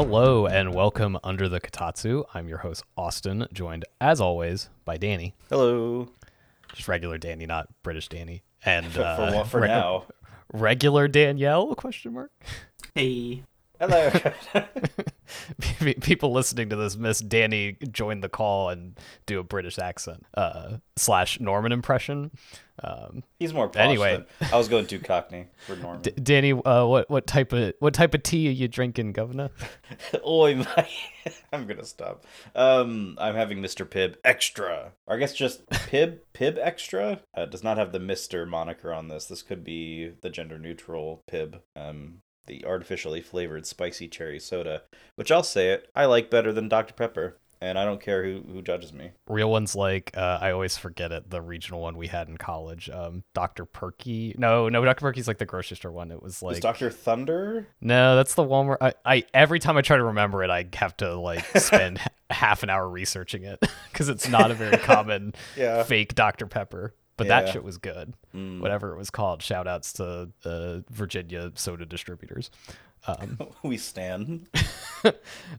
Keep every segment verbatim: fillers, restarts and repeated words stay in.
Hello and welcome Under the Kotatsu. I'm your host, Austin, joined as always by Danny. Hello. Just regular Danny, not British Danny. And uh, for, well, for reg- now, regular Danielle? Question mark. Hey. Hello. People listening to this miss Danny join the call and do a British accent uh, slash Norman impression. Um, He's more posh anyway. Than, I was going too Cockney for Norman. D- Danny, uh, what what type of what type of tea are you drinking, Governor? Oi, my, I'm gonna stop. Um, I'm having Mister Pibb Extra. Or I guess just Pibb Pibb Extra. Uh, does not have the Mister moniker on this. This could be the gender neutral Pibb. Um. The artificially flavored spicy cherry soda, which I'll say it, I like better than Dr Pepper, and I don't care who, who judges me. Real ones like uh, I always forget it. The regional one we had in college, um, Dr Perky. No, no, Dr Perky's like the grocery store one. It was like was Dr Thunder. No, that's the one where I, I every time I try to remember it, I have to like spend half an hour researching it because it's not a very common yeah. fake Dr Pepper. But yeah. That shit was good. Mm. Whatever it was called. Shout outs to uh, Virginia soda distributors. Um, we stan.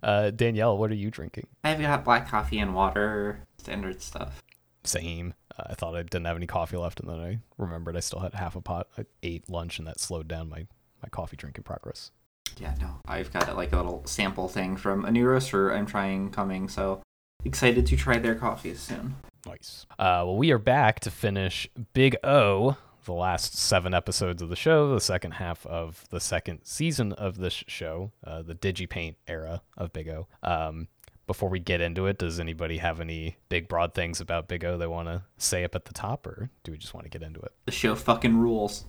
uh, Danielle, what are you drinking? I've got black coffee and water. Standard stuff. Same. Uh, I thought I didn't have any coffee left, and then I remembered I still had half a pot. I ate lunch, and that slowed down my, my coffee drinking progress. Yeah, no. I've got like a little sample thing from a new roaster I'm trying coming, so excited to try their coffees soon. Nice. Uh, well, we are back to finish Big O, the last seven episodes of the show, the second half of the second season of this show, uh, the DigiPaint era of Big O. Um, before we get into it, does anybody have any big, broad things about Big O they want to say up at the top, or do we just want to get into it? The show fucking rules.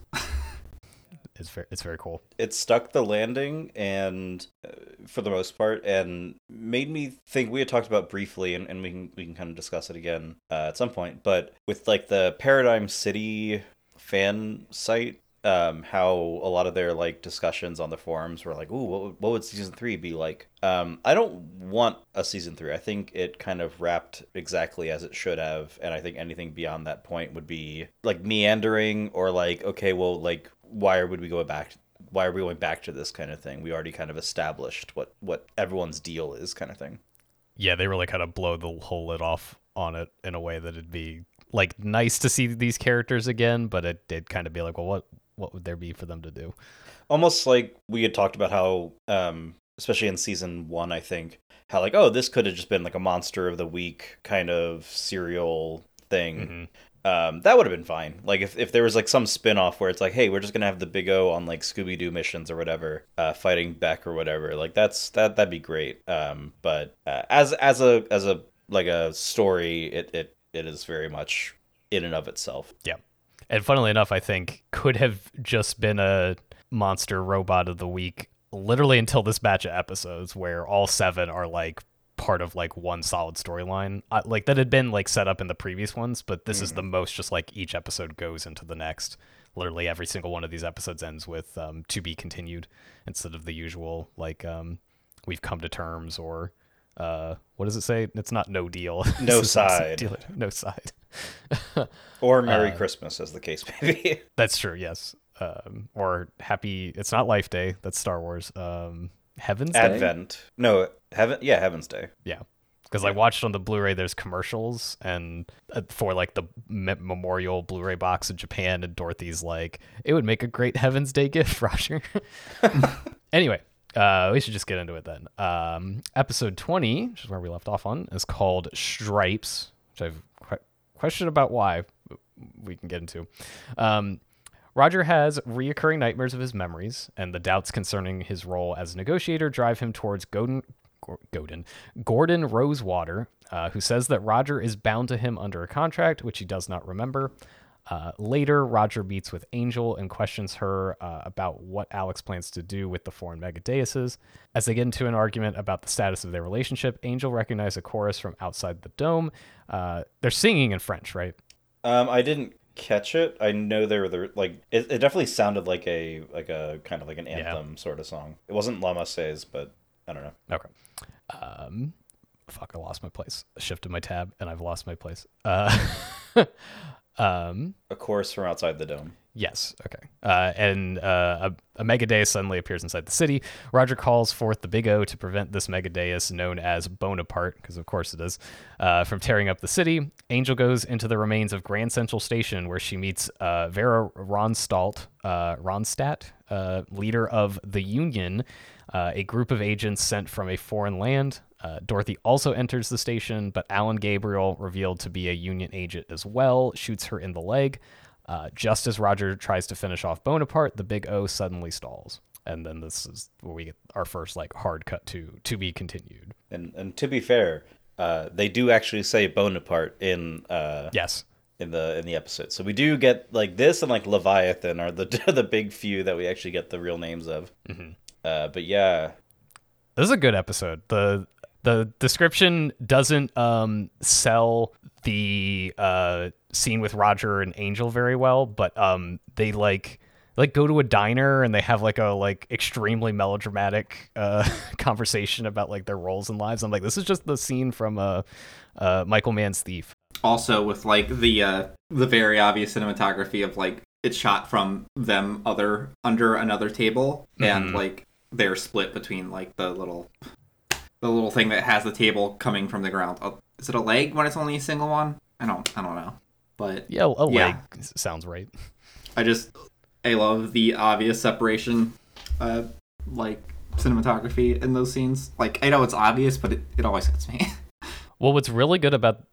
It's very, it's very cool. It stuck the landing, and uh, for the most part, and made me think. We had talked about briefly, and, and we can we can kind of discuss it again uh, at some point. But with like the Paradigm City fan site, um, how a lot of their like discussions on the forums were like, "Ooh, what would, what would season three be like?" Um, I don't want a season three. I think it kind of wrapped exactly as it should have, and I think anything beyond that point would be like meandering or like, okay, well, like. Why would we go back? Why are we going back to this kind of thing? We already kind of established what, what everyone's deal is kind of thing. Yeah, they really kind of blow the whole lid off on it in a way that it'd be like nice to see these characters again, but it did kind of be like, well, what what would there be for them to do? Almost like we had talked about how, um, especially in season one, I think, how like, oh, this could have just been like a monster of the week kind of serial thing. Mm-hmm. Um, that would have been fine. Like if, if there was like some spin-off where it's like, hey, we're just gonna have the Big O on like Scooby-Doo missions or whatever, uh, fighting Beck or whatever. Like that's that that'd be great. Um, but uh, as as a as a like a story, it it it is very much in and of itself. Yeah, and funnily enough, I think could have just been a monster robot of the week, literally until this batch of episodes where all seven are like. Part of like one solid storyline uh, like that had been like set up in the previous ones, but this mm. is the most just like each episode goes into the next. Literally every single one of these episodes ends with um to be continued instead of the usual like um we've come to terms or uh what does it say? It's not no deal. No side deal, no side or Merry uh, Christmas as the case may be. That's true. Yes. Um or happy, it's not Life Day, that's Star Wars. um Heaven's Advent. Day? No, Heaven. Yeah, Heaven's Day. Yeah, because yeah. I watched on the Blu-ray. There's commercials and uh, for like the me- memorial Blu-ray box in Japan, and Dorothy's like, "It would make a great Heaven's Day gift, Roger." Anyway, uh, we should just get into it then. Um, episode twenty, which is where we left off on, is called Stripes, which I've qu- question about why. We can get into. Um, Roger has reoccurring nightmares of his memories, and the doubts concerning his role as a negotiator drive him towards Gordon, Gordon, Gordon Rosewater, uh, who says that Roger is bound to him under a contract, which he does not remember. Uh, later, Roger meets with Angel and questions her uh, about what Alex plans to do with the foreign megadeuses. As they get into an argument about the status of their relationship, Angel recognizes a chorus from outside the dome. Uh, they're singing in French, right? Um, I didn't... catch it. I know they were the, like it, it definitely sounded like a like a kind of like an anthem yeah. sort of song. It wasn't La Marseillaise, but I don't know. Okay. Um fuck, I lost my place. I shifted my tab and I've lost my place. Uh Um, a chorus from outside the dome. Yes. Okay. Uh, and uh, a, a mega deus suddenly appears inside the city. Roger calls forth the Big O to prevent this mega deus, known as Bonaparte, because of course it is, uh, from tearing up the city. Angel goes into the remains of Grand Central Station, where she meets uh, Vera Ronstadt, uh, Ronstadt uh, leader of the Union, uh, a group of agents sent from a foreign land. Uh, Dorothy also enters the station, but Alan Gabriel, revealed to be a Union agent as well, shoots her in the leg. Uh, just as Roger tries to finish off Bonaparte, the Big O suddenly stalls. And then this is where we get our first like hard cut to to be continued. And and to be fair, uh, they do actually say Bonaparte in uh, yes in the in the episode. So we do get like this and like Leviathan are the the big few that we actually get the real names of. Mm-hmm. Uh, but yeah, this is a good episode. The The description doesn't um, sell the uh, scene with Roger and Angel very well, but um, they like like go to a diner and they have like a like extremely melodramatic uh, conversation about like their roles in lives. I'm like, this is just the scene from uh, uh, Michael Mann's Thief. Also, with like the uh, the very obvious cinematography of like it's shot from them other under another table, mm-hmm. and like they're split between like the little. The little thing that has the table coming from the ground. Oh, is it a leg when it's only a single one? I don't I don't know. But yeah, a yeah. leg sounds right. I just, I love the obvious separation, uh, like, cinematography in those scenes. Like, I know it's obvious, but it, it always hits me. Well, what's really good about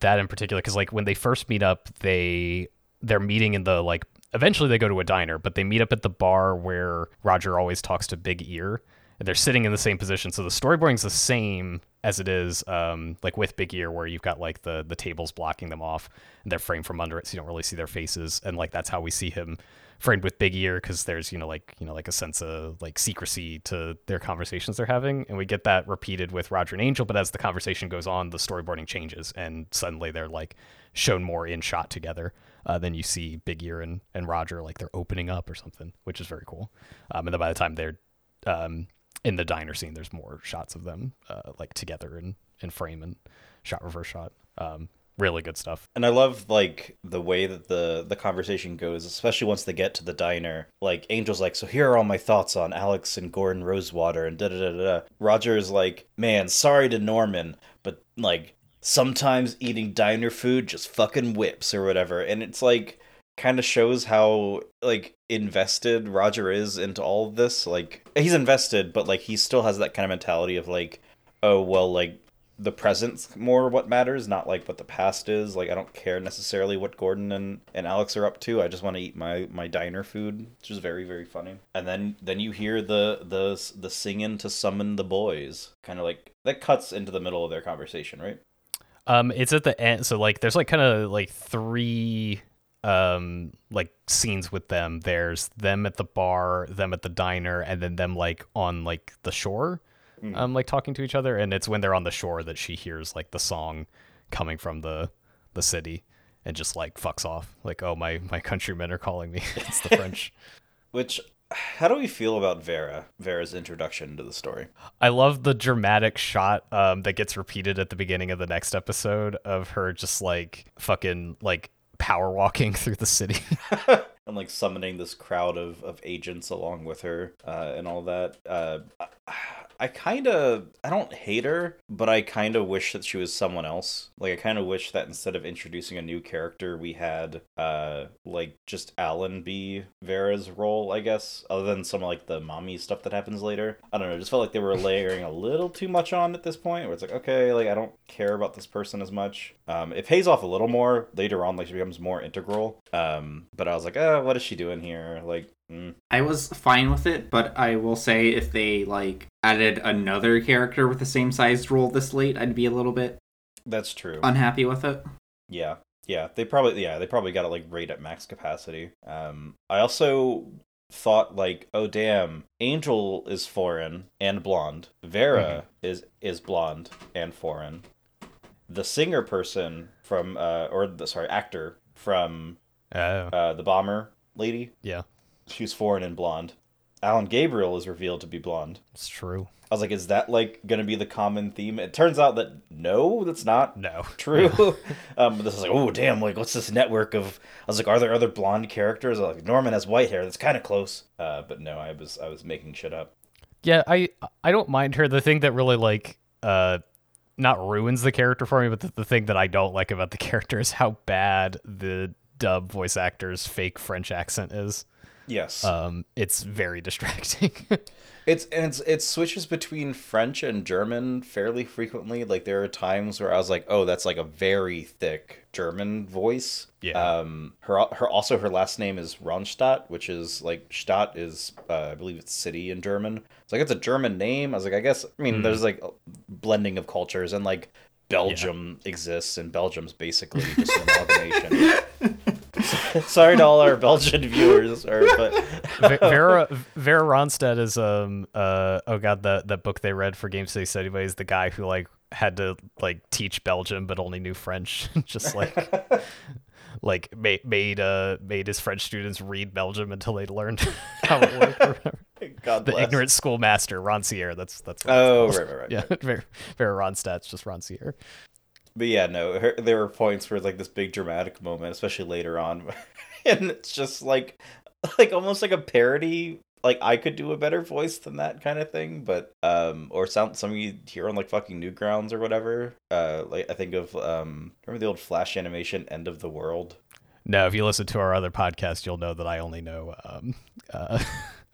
that in particular, because, like, when they first meet up, they, they're meeting in the, like, eventually they go to a diner, but they meet up at the bar where Roger always talks to Big Ear. They're sitting in the same position, so the storyboarding's the same as it is, um, like with Big Ear, where you've got like the the tables blocking them off, and they're framed from under it, so you don't really see their faces, and like that's how we see him framed with Big Ear, because there's you know like you know like a sense of like secrecy to their conversations they're having, and we get that repeated with Roger and Angel. But as the conversation goes on, the storyboarding changes, and suddenly they're like shown more in shot together. Uh, then you see Big Ear and and Roger like they're opening up or something, which is very cool. Um, and then by the time they're um, in the diner scene, there's more shots of them uh, like together and in frame and shot reverse shot. Um, really good stuff. And I love like the way that the, the conversation goes, especially once they get to the diner. Like Angel's like, so here are all my thoughts on Alex and Gordon Rosewater and da da da da. Roger's like, man, sorry to Norman, but like sometimes eating diner food just fucking whips or whatever. And it's like kind of shows how like invested Roger is into all of this. Like he's invested, but like he still has that kind of mentality of like, oh well, like the present's more what matters, not like what the past is. Like I don't care necessarily what Gordon and, and Alex are up to. I just want to eat my, my diner food, which is very very funny. And then then you hear the the the singing to summon the boys, kind of like that cuts into the middle of their conversation, right? Um, it's at the end, so like there's like kind of like three. um like scenes with them. There's them at the bar, them at the diner, and then them like on like the shore, mm. um like talking to each other. And it's when they're on the shore that she hears like the song coming from the the city and just like fucks off like, oh my my countrymen are calling me. It's the French. Which, how do we feel about Vera? Vera's introduction to the story. I love the dramatic shot um that gets repeated at the beginning of the next episode of her just like fucking like power walking through the city and like summoning this crowd of, of agents along with her uh, and all that. Uh, I, I kind of, I don't hate her, but I kind of wish that she was someone else. Like I kind of wish that instead of introducing a new character, we had uh, like just Alan be Vera's role, I guess, other than some like the mommy stuff that happens later. I don't know. It just felt like they were layering a little too much on at this point where it's like, okay, like I don't care about this person as much. Um, it pays off a little more later on, like she becomes more integral. Um, but I was like, oh, what is she doing here? Like, mm. I was fine with it, but I will say if they like added another character with the same sized role this late, I'd be a little bit. That's true. Unhappy with it. Yeah, yeah, they probably yeah they probably got it like right at max capacity. Um, I also thought like, oh damn, Angel is foreign and blonde. Vera mm-hmm. is is blonde and foreign. The singer person from, uh, or the, sorry, actor from oh. uh, the bomber lady. Yeah. She's foreign and blonde. Alan Gabriel is revealed to be blonde. It's true. I was like, is that, like, going to be the common theme? It turns out that, no, that's not no. true. um, this is like, oh, damn, like, what's this network of... I was like, are there other blonde characters? Like, Norman has white hair. That's kind of close. Uh, but no, I was I was making shit up. Yeah, I, I don't mind her. The thing that really, like, uh, not ruins the character for me, but the, the thing that I don't like about the character is how bad the dub voice actor's fake French accent is. Yes. Um, it's very distracting. It's and it's, it switches between French and German fairly frequently. Like, there are times where I was like, "Oh, that's like a very thick German voice." Yeah. Um. Her her also her last name is Ronstadt, which is like Stadt is uh, I believe it's city in German. It's like it's a German name. I was like, I guess. I mean, mm. there's like a blending of cultures, and like Belgium yeah. exists, and Belgium's basically just an amalgamation. Sorry to all our Belgian viewers, or, but Vera Vera Ronstadt is um uh oh god that that book they read for Game City Studyways, the guy who like had to like teach Belgium but only knew French, just like like made made uh made his French students read Belgium until they learned how it worked. Or whatever. God bless. The ignorant schoolmaster Rancière. That's that's what oh right right right yeah right. Vera, Vera Ronstadt's just Rancière. But yeah, no, her, there were points where, like, this big dramatic moment, especially later on, and it's just, like, like almost like a parody, like, I could do a better voice than that kind of thing, but, um, or sound, some of you hear on, like, fucking Newgrounds or whatever, uh, like, I think of, um, remember the old Flash animation, End of the World? No, if you listen to our other podcast, you'll know that I only know, um, uh...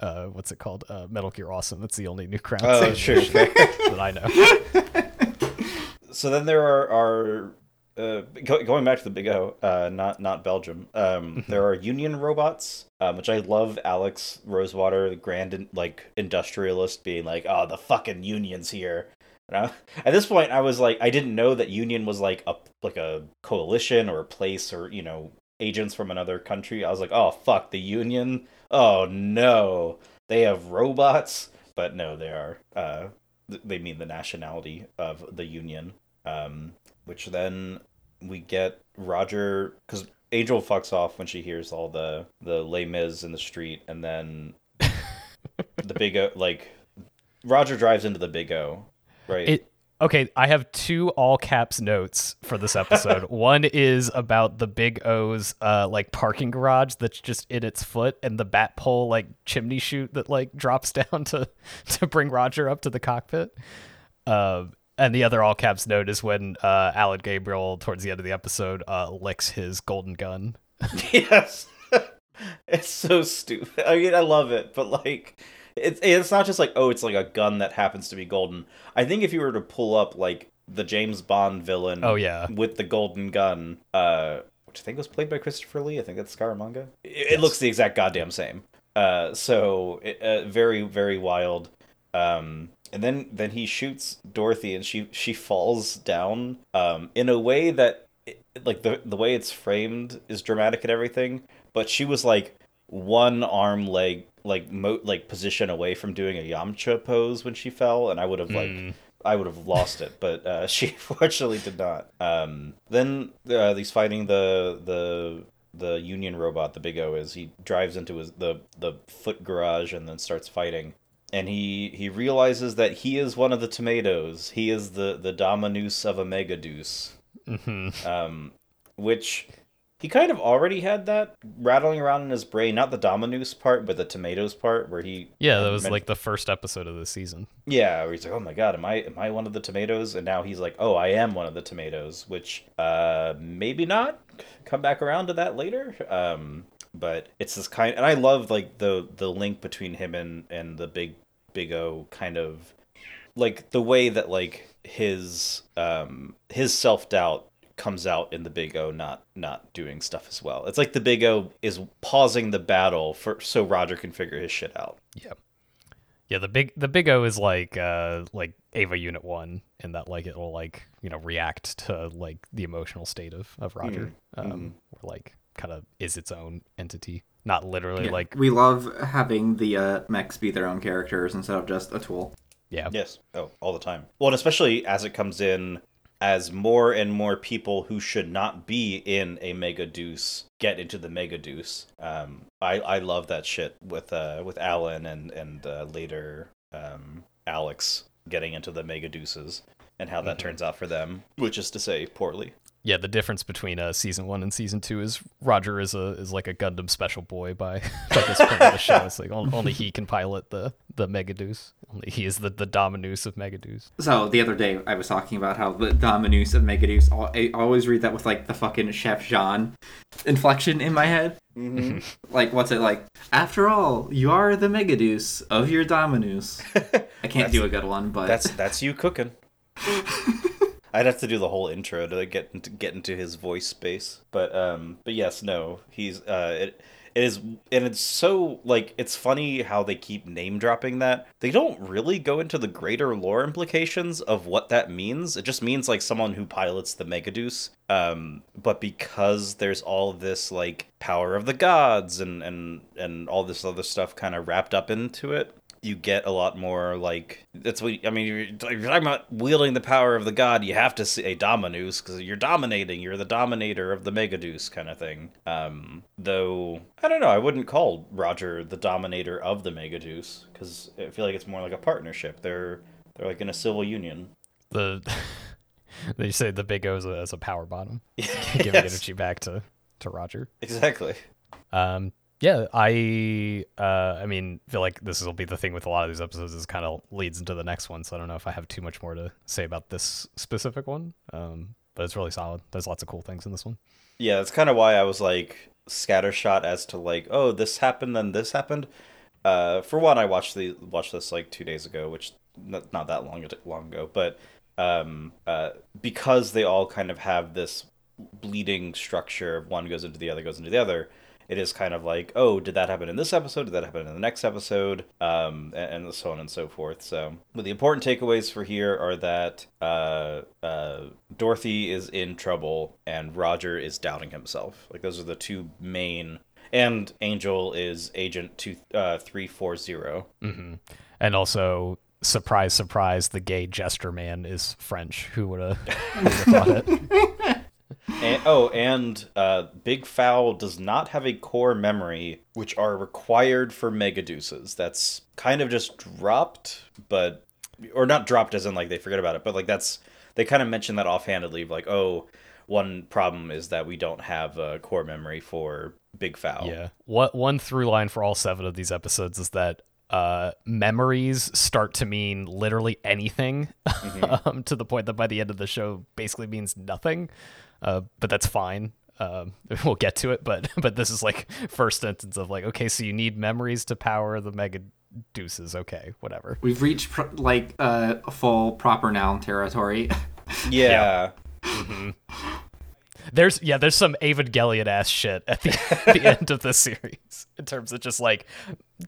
Uh, what's it called? Uh, Metal Gear Awesome. That's the only Newgrounds oh, sure. that I know. So then there are, are uh, go- going back to the Big O, uh, not not Belgium. Um, mm-hmm. There are Union robots, um, which I love. Alex Rosewater, the grand in- like industrialist, being like, "Oh, the fucking Union's here." And I, at this point, I was like, I didn't know that Union was like a like a coalition or a place or you know agents from another country. I was like, "Oh fuck, the Union." Oh no, they have robots, but no, they are. Uh, th- they mean the nationality of the Union. Um, which then we get Roger, because Angel fucks off when she hears all the the Les Mis in the street, and then the Big O, like Roger drives into the Big O, right? It- Okay, I have two all caps notes for this episode. One is about the Big O's uh, like parking garage that's just in its foot, and the bat pole like chimney chute that like drops down to to bring Roger up to the cockpit. Uh, and the other all caps note is when uh, Alan Gabriel, towards the end of the episode, uh, licks his golden gun. Yes, it's so stupid. I mean, I love it, but like. It's it's not just like, oh, it's like a gun that happens to be golden. I think if you were to pull up, like, the James Bond villain oh, yeah. with the golden gun, uh, which I think was played by Christopher Lee, I think that's Scaramanga, it, yes. it looks the exact goddamn same. Uh, so, it, uh, very, very wild. Um, and then, then he shoots Dorothy, and she, she falls down um, in a way that, it, like, the, the way it's framed is dramatic and everything, but she was, like, one arm, leg, like mo- like position away from doing a Yamcha pose when she fell, and I would have like mm. I would have lost it, but uh, she fortunately did not. Um, then uh, he's fighting the the the Union robot. The Big O is he drives into his the the foot garage and then starts fighting, and he he realizes that he is one of the tomatoes. He is the the Dominus of Omegadeus, mm-hmm. um, which. He kind of already had that rattling around in his brain, not the Dominus part, but the tomatoes part where he... Yeah, that was mentioned... like the first episode of the season. Yeah, where he's like, oh my god, am I am I one of the tomatoes? And now he's like, oh, I am one of the tomatoes, which uh, maybe not. Come back around to that later. Um, but it's this kind... And I love like the, the link between him and, and the big, big O kind of... Like the way that like his um, his self-doubt comes out in the Big O not not doing stuff as well. It's like the Big O is pausing the battle for so Roger can figure his shit out. Yeah, yeah. The big the Big O is like uh like Ava Unit One in that like it will like you know react to like the emotional state of of Roger. Mm-hmm. Um, or like kind of is its own entity, not literally yeah. like we love having the uh, mechs be their own characters instead of just a tool. Yeah. Yes. Oh, all the time. Well, and especially as it comes in. as more and more people who should not be in a Mega Deuce get into the Mega Deuce. Um, I, I love that shit with uh, with Alan and, and uh, later um, Alex getting into the Mega Deuces and how that mm-hmm. turns out for them, which is to say, poorly. Yeah, the difference between uh, season one and season two is Roger is a is like a Gundam special boy by, by this point of the show. It's like only he can pilot the, the Megadeus. Only he is the, the Dominus of Megadeus. So the other day I was talking about how the Dominus of Megadeus, I always read that with like the fucking Chef Jean inflection in my head. Mm-hmm. Like, what's it like? After all, you are the Megadeus of your Dominus. I can't do a good one, but... That's, that's you cooking. I'd have to do the whole intro to get into, get into his voice space, but um, but yes, no, he's uh, it, it is, and it's so like it's funny how they keep name dropping that. They don't really go into the greater lore implications of what that means. It just means like someone who pilots the Megadeus. Um, but because there's all this like power of the gods and and and all this other stuff kind of wrapped up into it. You get a lot more like that's what I mean. You're, you're talking about wielding the power of the god. You have to see a Dominus because you're dominating. You're the dominator of the Megadeus kind of thing. Um, though I don't know. I wouldn't call Roger the dominator of the Megadeus because I feel like it's more like a partnership. They're they're like in a civil union. The they say the Big O is a, is a power bottom, giving yes. energy back to to Roger. Exactly. Um. Yeah, I uh, I mean, feel like this will be the thing with a lot of these episodes is kind of leads into the next one, so I don't know if I have too much more to say about this specific one, um, but it's really solid. There's lots of cool things in this one. Yeah, that's kind of why I was, like, scattershot as to, like, oh, this happened, then this happened. Uh, for one, I watched the watched this, like, two days ago, which not, not that long, long ago, but um, uh, because they all kind of have this bleeding structure, one goes into the other, goes into the other, it is kind of like, oh, did that happen in this episode? Did that happen in the next episode? Um, and, and so on and so forth. So, but the important takeaways for here are that uh, uh, Dorothy is in trouble and Roger is doubting himself. Like, those are the two main... And Angel is Agent two, uh, three forty. Mm-hmm. And also... Surprise, surprise, the gay jester man is French. Who would have thought it? And, oh, and uh, Big Fowl does not have a core memory, which are required for Megadeus. That's kind of just dropped, but... Or not dropped as in, like, they forget about it, but, like, that's... They kind of mention that offhandedly, like, oh, one problem is that we don't have a core memory for Big Fowl. Yeah. What, one through line for all seven of these episodes is that... Uh, memories start to mean literally anything, mm-hmm. um, to the point that by the end of the show basically means nothing. Uh, but that's fine. Um, we'll get to it. But but this is like first instance of like, okay, so you need memories to power the Mega Deuces. Okay, whatever. We've reached pro- like uh, full proper noun territory. Yeah. yeah. Mm-hmm. There's yeah, there's some Evangelion ass shit at the, at the end of the series in terms of just like,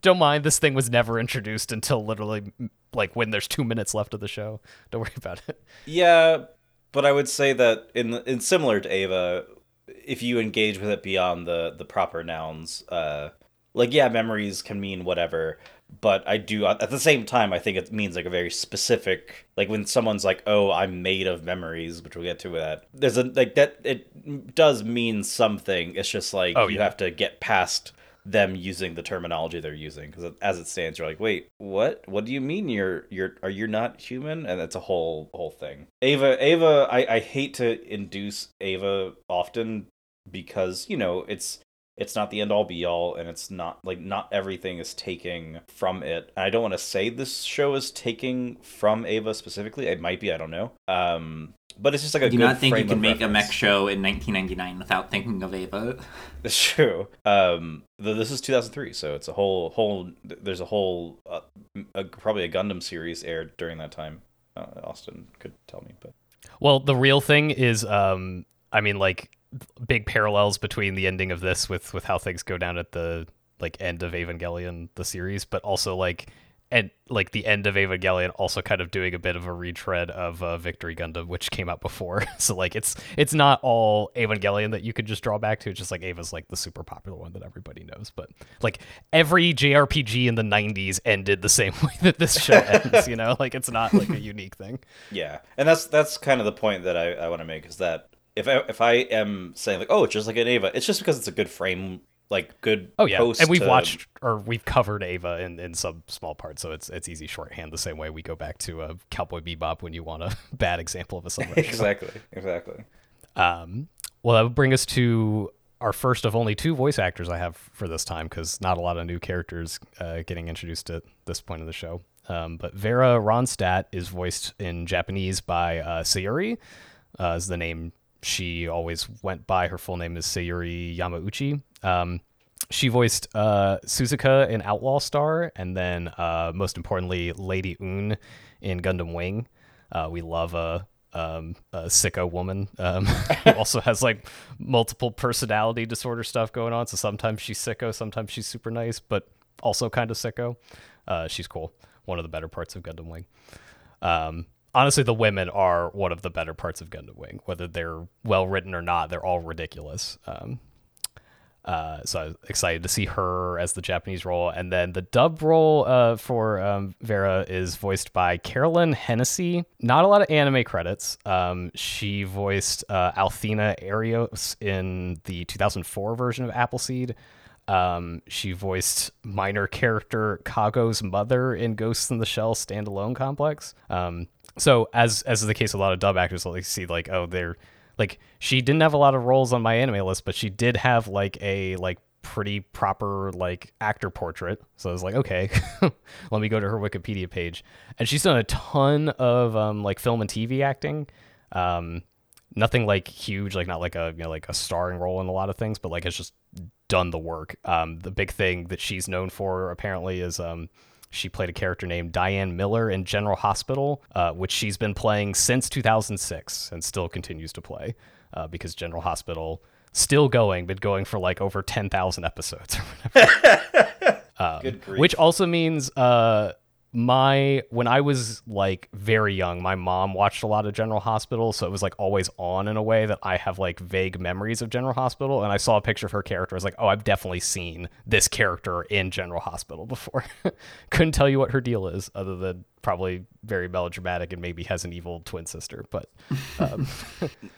don't mind this thing was never introduced until literally like when there's two minutes left of the show. Don't worry about it. Yeah, but I would say that in in similar to Ava, if you engage with it beyond the the proper nouns, uh, like yeah, memories can mean whatever. But I do, at the same time, I think it means, like, a very specific, like, when someone's like, oh, I'm made of memories, which we'll get to that. There's a, like, that, it does mean something. It's just, like, oh, you yeah. have to get past them using the terminology they're using. Because as it stands, you're like, wait, what? What do you mean you're, you're, are you not human? And that's a whole, whole thing. Ava, Ava, I, I hate to induce Ava often because, you know, it's, it's not the end-all be-all, and it's not, like, not everything is taking from it. And I don't want to say this show is taking from Ava specifically. It might be, I don't know. Um, but it's just, like, a good frame of reference. Do not think you can make a mech show in nineteen ninety-nine without thinking of Ava. That's true. Um, this is two thousand three, so it's a whole, whole there's a whole, uh, a, probably a Gundam series aired during that time. Uh, Austin could tell me, but... Well, the real thing is, um, I mean, like... big parallels between the ending of this with with how things go down at the like end of Evangelion the series, but also like and like the end of Evangelion also kind of doing a bit of a retread of uh, Victory Gundam, which came out before. So like it's it's not all Evangelion that you could just draw back to. It's just like Eva's like the super popular one that everybody knows. But like every J R P G in the nineties ended the same way that this show ends, you know, like it's not like a unique thing. Yeah. And that's that's kind of the point that I, I want to make, is that if I, if I am saying like, oh, it's just like an Eva, it's just because it's a good frame. Like good. Oh yeah, post and we've to... watched or we've covered Eva in, in some small part, so it's it's easy shorthand. The same way we go back to a uh, Cowboy Bebop when you want a bad example of a sunrise. exactly, show. exactly. Um, well, that would bring us to our first of only two voice actors I have for this time, because not a lot of new characters uh, getting introduced at this point of the show. Um, but Vera Ronstadt is voiced in Japanese by uh, Sayuri, uh, is the name she always went by. Her full name is Sayuri Yamauchi. Um, she voiced uh, Suzuka in Outlaw Star, and then uh, most importantly, Lady Un in Gundam Wing. Uh, we love a, um, a sicko woman um, who also has like multiple personality disorder stuff going on. So sometimes she's sicko, sometimes she's super nice, but also kind of sicko. Uh, she's cool. One of the better parts of Gundam Wing. Um, honestly, the women are one of the better parts of Gundam Wing. Whether they're well written or not, they're all ridiculous. Um, Uh, so I was excited to see her as the Japanese role. And then the dub role uh, for um, Vera is voiced by Carolyn Hennessy. Not a lot of anime credits. Um, she voiced uh, Althena Arios in the two thousand four version of Appleseed. Um, she voiced minor character Kago's mother in Ghosts in the Shell Standalone Complex. Um, so as as is the case with a lot of dub actors, they'll see like, oh, they're... Like, she didn't have a lot of roles on my anime list, but she did have, like, a, like, pretty proper, like, actor portrait. So I was like, okay, let me go to her Wikipedia page. And she's done a ton of, um, like, film and T V acting. Um, nothing, like, huge, like, not like a, you know, like, a starring role in a lot of things, but, like, has just done the work. Um, the big thing that she's known for, apparently, is... Um, She played a character named Diane Miller in General Hospital, uh, which she's been playing since two thousand six and still continues to play uh, because General Hospital still going, been going for like over ten thousand episodes or whatever. um, Good grief. Which also means uh, my when I was like very young, my mom watched a lot of General Hospital. So it was like always on in a way that I have like vague memories of General Hospital. And I saw a picture of her character. I was like, oh, I've definitely seen this character in General Hospital before. Couldn't tell you what her deal is other than probably very melodramatic and maybe has an evil twin sister. But um,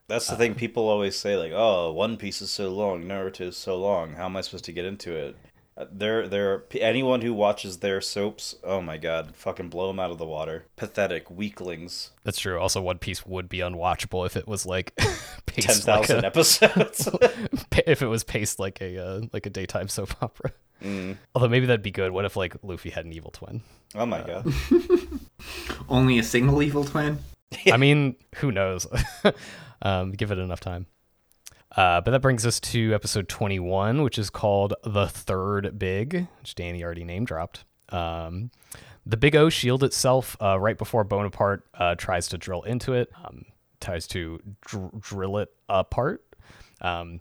that's the thing. People always say like, oh, One Piece is so long. Naruto is so long. How am I supposed to get into it? There, there. Anyone who watches their soaps, oh my god, fucking blow them out of the water. Pathetic weaklings. That's true. Also, One Piece would be unwatchable if it was like ten thousand like episodes. If it was paced like a uh, like a daytime soap opera. Mm. Although maybe that'd be good. What if like Luffy had an evil twin? Oh my uh, god. Only a single evil twin? I mean, who knows? um, give it enough time. Uh, but that brings us to episode twenty-one, which is called The Third Big, which Danny already name dropped. Um, the Big O shields itself uh, right before Bonaparte uh, tries to drill into it, um, tries to dr- drill it apart. Um,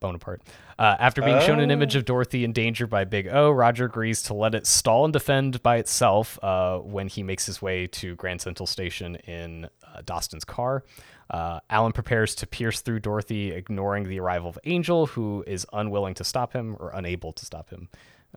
Bonaparte. Uh, after being oh. shown an image of Dorothy in danger by Big O, Roger agrees to let it stall and defend by itself uh, when he makes his way to Grand Central Station in uh, Dastun's car. Uh, Alan prepares to pierce through Dorothy, ignoring the arrival of Angel, who is unwilling to stop him, or unable to stop him,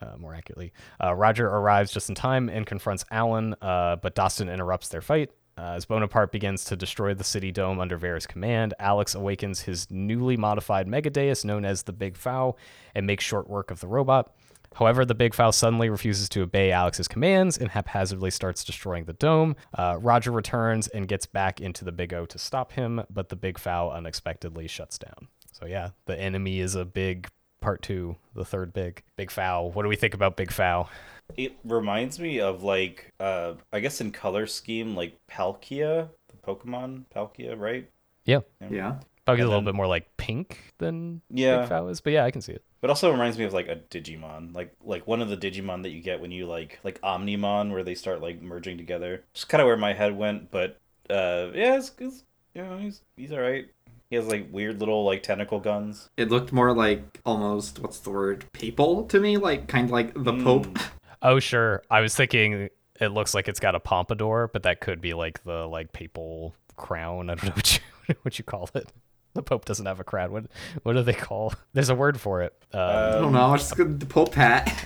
uh, more accurately. Uh, Roger arrives just in time and confronts Alan, uh, but Dastun interrupts their fight. Uh, as Bonaparte begins to destroy the city dome under Vera's command, Alex awakens his newly modified Megadeus, known as the Big Fowl, and makes short work of the robot. However, the Big Fowl suddenly refuses to obey Alex's commands and haphazardly starts destroying the dome. Uh, Roger returns and gets back into the Big O to stop him, but the Big Fowl unexpectedly shuts down. So yeah, the enemy is a big part two, the third big. Big Fowl. What do we think about Big Fowl? It reminds me of like, uh, I guess in color scheme, like Palkia, the Pokemon Palkia, right? Yeah. Yeah. Palkia's a little bit more like pink than yeah. Big Fowl is, but yeah, I can see it. But also reminds me of like a Digimon, like like one of the Digimon that you get when you like like Omnimon, where they start like merging together. Just kind of where my head went, but uh, yeah, it's, it's, you know, he's he's all right. He has like weird little like tentacle guns. It looked more like almost what's the word papal to me, like kind of like the mm. Pope. oh, sure. I was thinking it looks like it's got a pompadour, but that could be like the like papal crown. I don't know what you, what you call it. The Pope doesn't have a crown. What what do they call? There's a word for it. Um, I don't know. It's the Pope hat.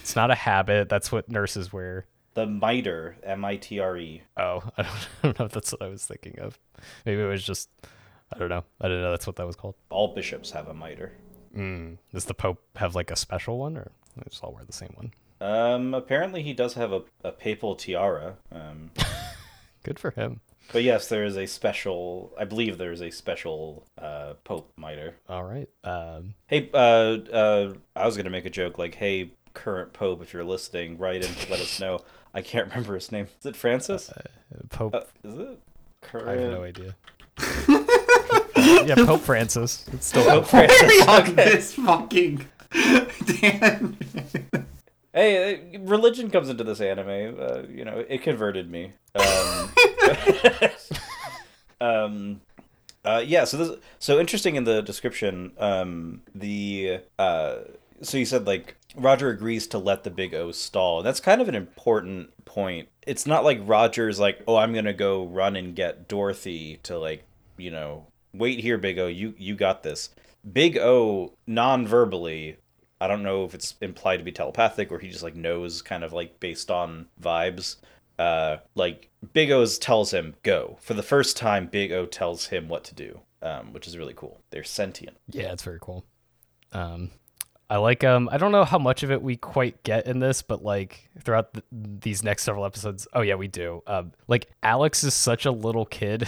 It's not a habit. That's what nurses wear. The mitre, M I T R E. Oh, I don't, I don't know if that's what I was thinking of. Maybe it was just, I don't know. I didn't know that's what that was called. All bishops have a mitre. Mm. Does the Pope have like a special one, or they just all wear the same one? Um, apparently he does have a, a papal tiara. Um, Good for him. But yes, there is a special, I believe there is a special uh, Pope mitre. All right. Um... Hey, uh, uh, I was going to make a joke like, hey, current Pope, if you're listening, write in to let us know. I can't remember his name. Is it Francis? Uh, Pope. Uh, is it? Current... I have no idea. uh, yeah, Pope Francis. It's still Pope Francis. Fuck this fucking... Damn. Hey, religion comes into this anime. Uh, you know, it converted me. Um, um, uh, yeah. So this, so interesting in the description. Um, the uh, so you said like Roger agrees to let the Big O stall. That's kind of an important point. It's not like Roger's like, oh, I'm gonna go run and get Dorothy to like, you know, wait here, Big O. You you got this. Big O non-verbally. I don't know if it's implied to be telepathic or he just like knows kind of like based on vibes. Uh, like Big O tells him go. For the first time, Big O tells him what to do, um, which is really cool. They're sentient. Yeah, it's very cool. Um, I like. Um, I don't know how much of it we quite get in this, but like throughout th- these next several episodes, oh yeah, we do. Um, like Alex is such a little kid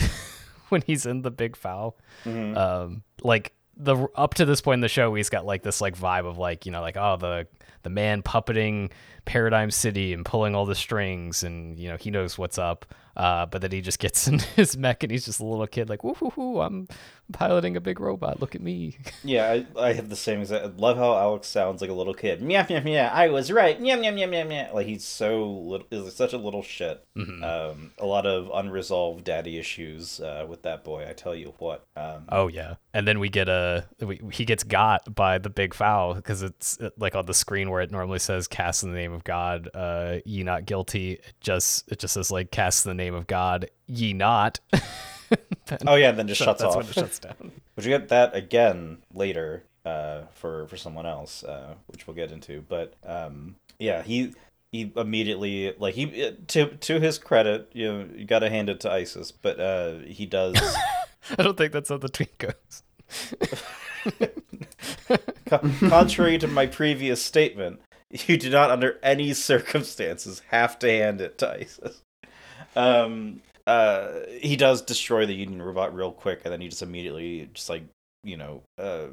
when he's in the Big Foul. Mm-hmm. Um, like. The up to this point in the show, he's got like this like vibe of like, you know, like, oh, the the man puppeting Paradigm City and pulling all the strings and, you know, he knows what's up. Uh, but then he just gets in his mech and he's just a little kid like, woo hoo hoo, I'm piloting a big robot. Look at me. Yeah, I, I have the same exact. I love how Alex sounds like a little kid. Meow, meow, meow. I was right. Meow, meow, meow, meow, meow. Like he's so little, he's such a little shit. Mm-hmm. Um, a lot of unresolved daddy issues uh, with that boy. I tell you what. Um, oh yeah, and then we get a we, he gets got by the Big Foul because it's like on the screen where it normally says cast in the name of God, uh, ye not guilty. It just it just says like cast in the name of God, ye not. Then, oh yeah, then just so shuts that's off. When it shuts down. But you get that again later uh, for for someone else, uh, which we'll get into. But um, yeah, he he immediately like he to to his credit, you know, you got to hand it to ISIS, but uh, he does. I don't think that's how the tweet goes. Contrary to my previous statement, you do not, under any circumstances, have to hand it to ISIS. Um, uh, he does destroy the Union robot real quick, and then he just immediately just like, you know, uh,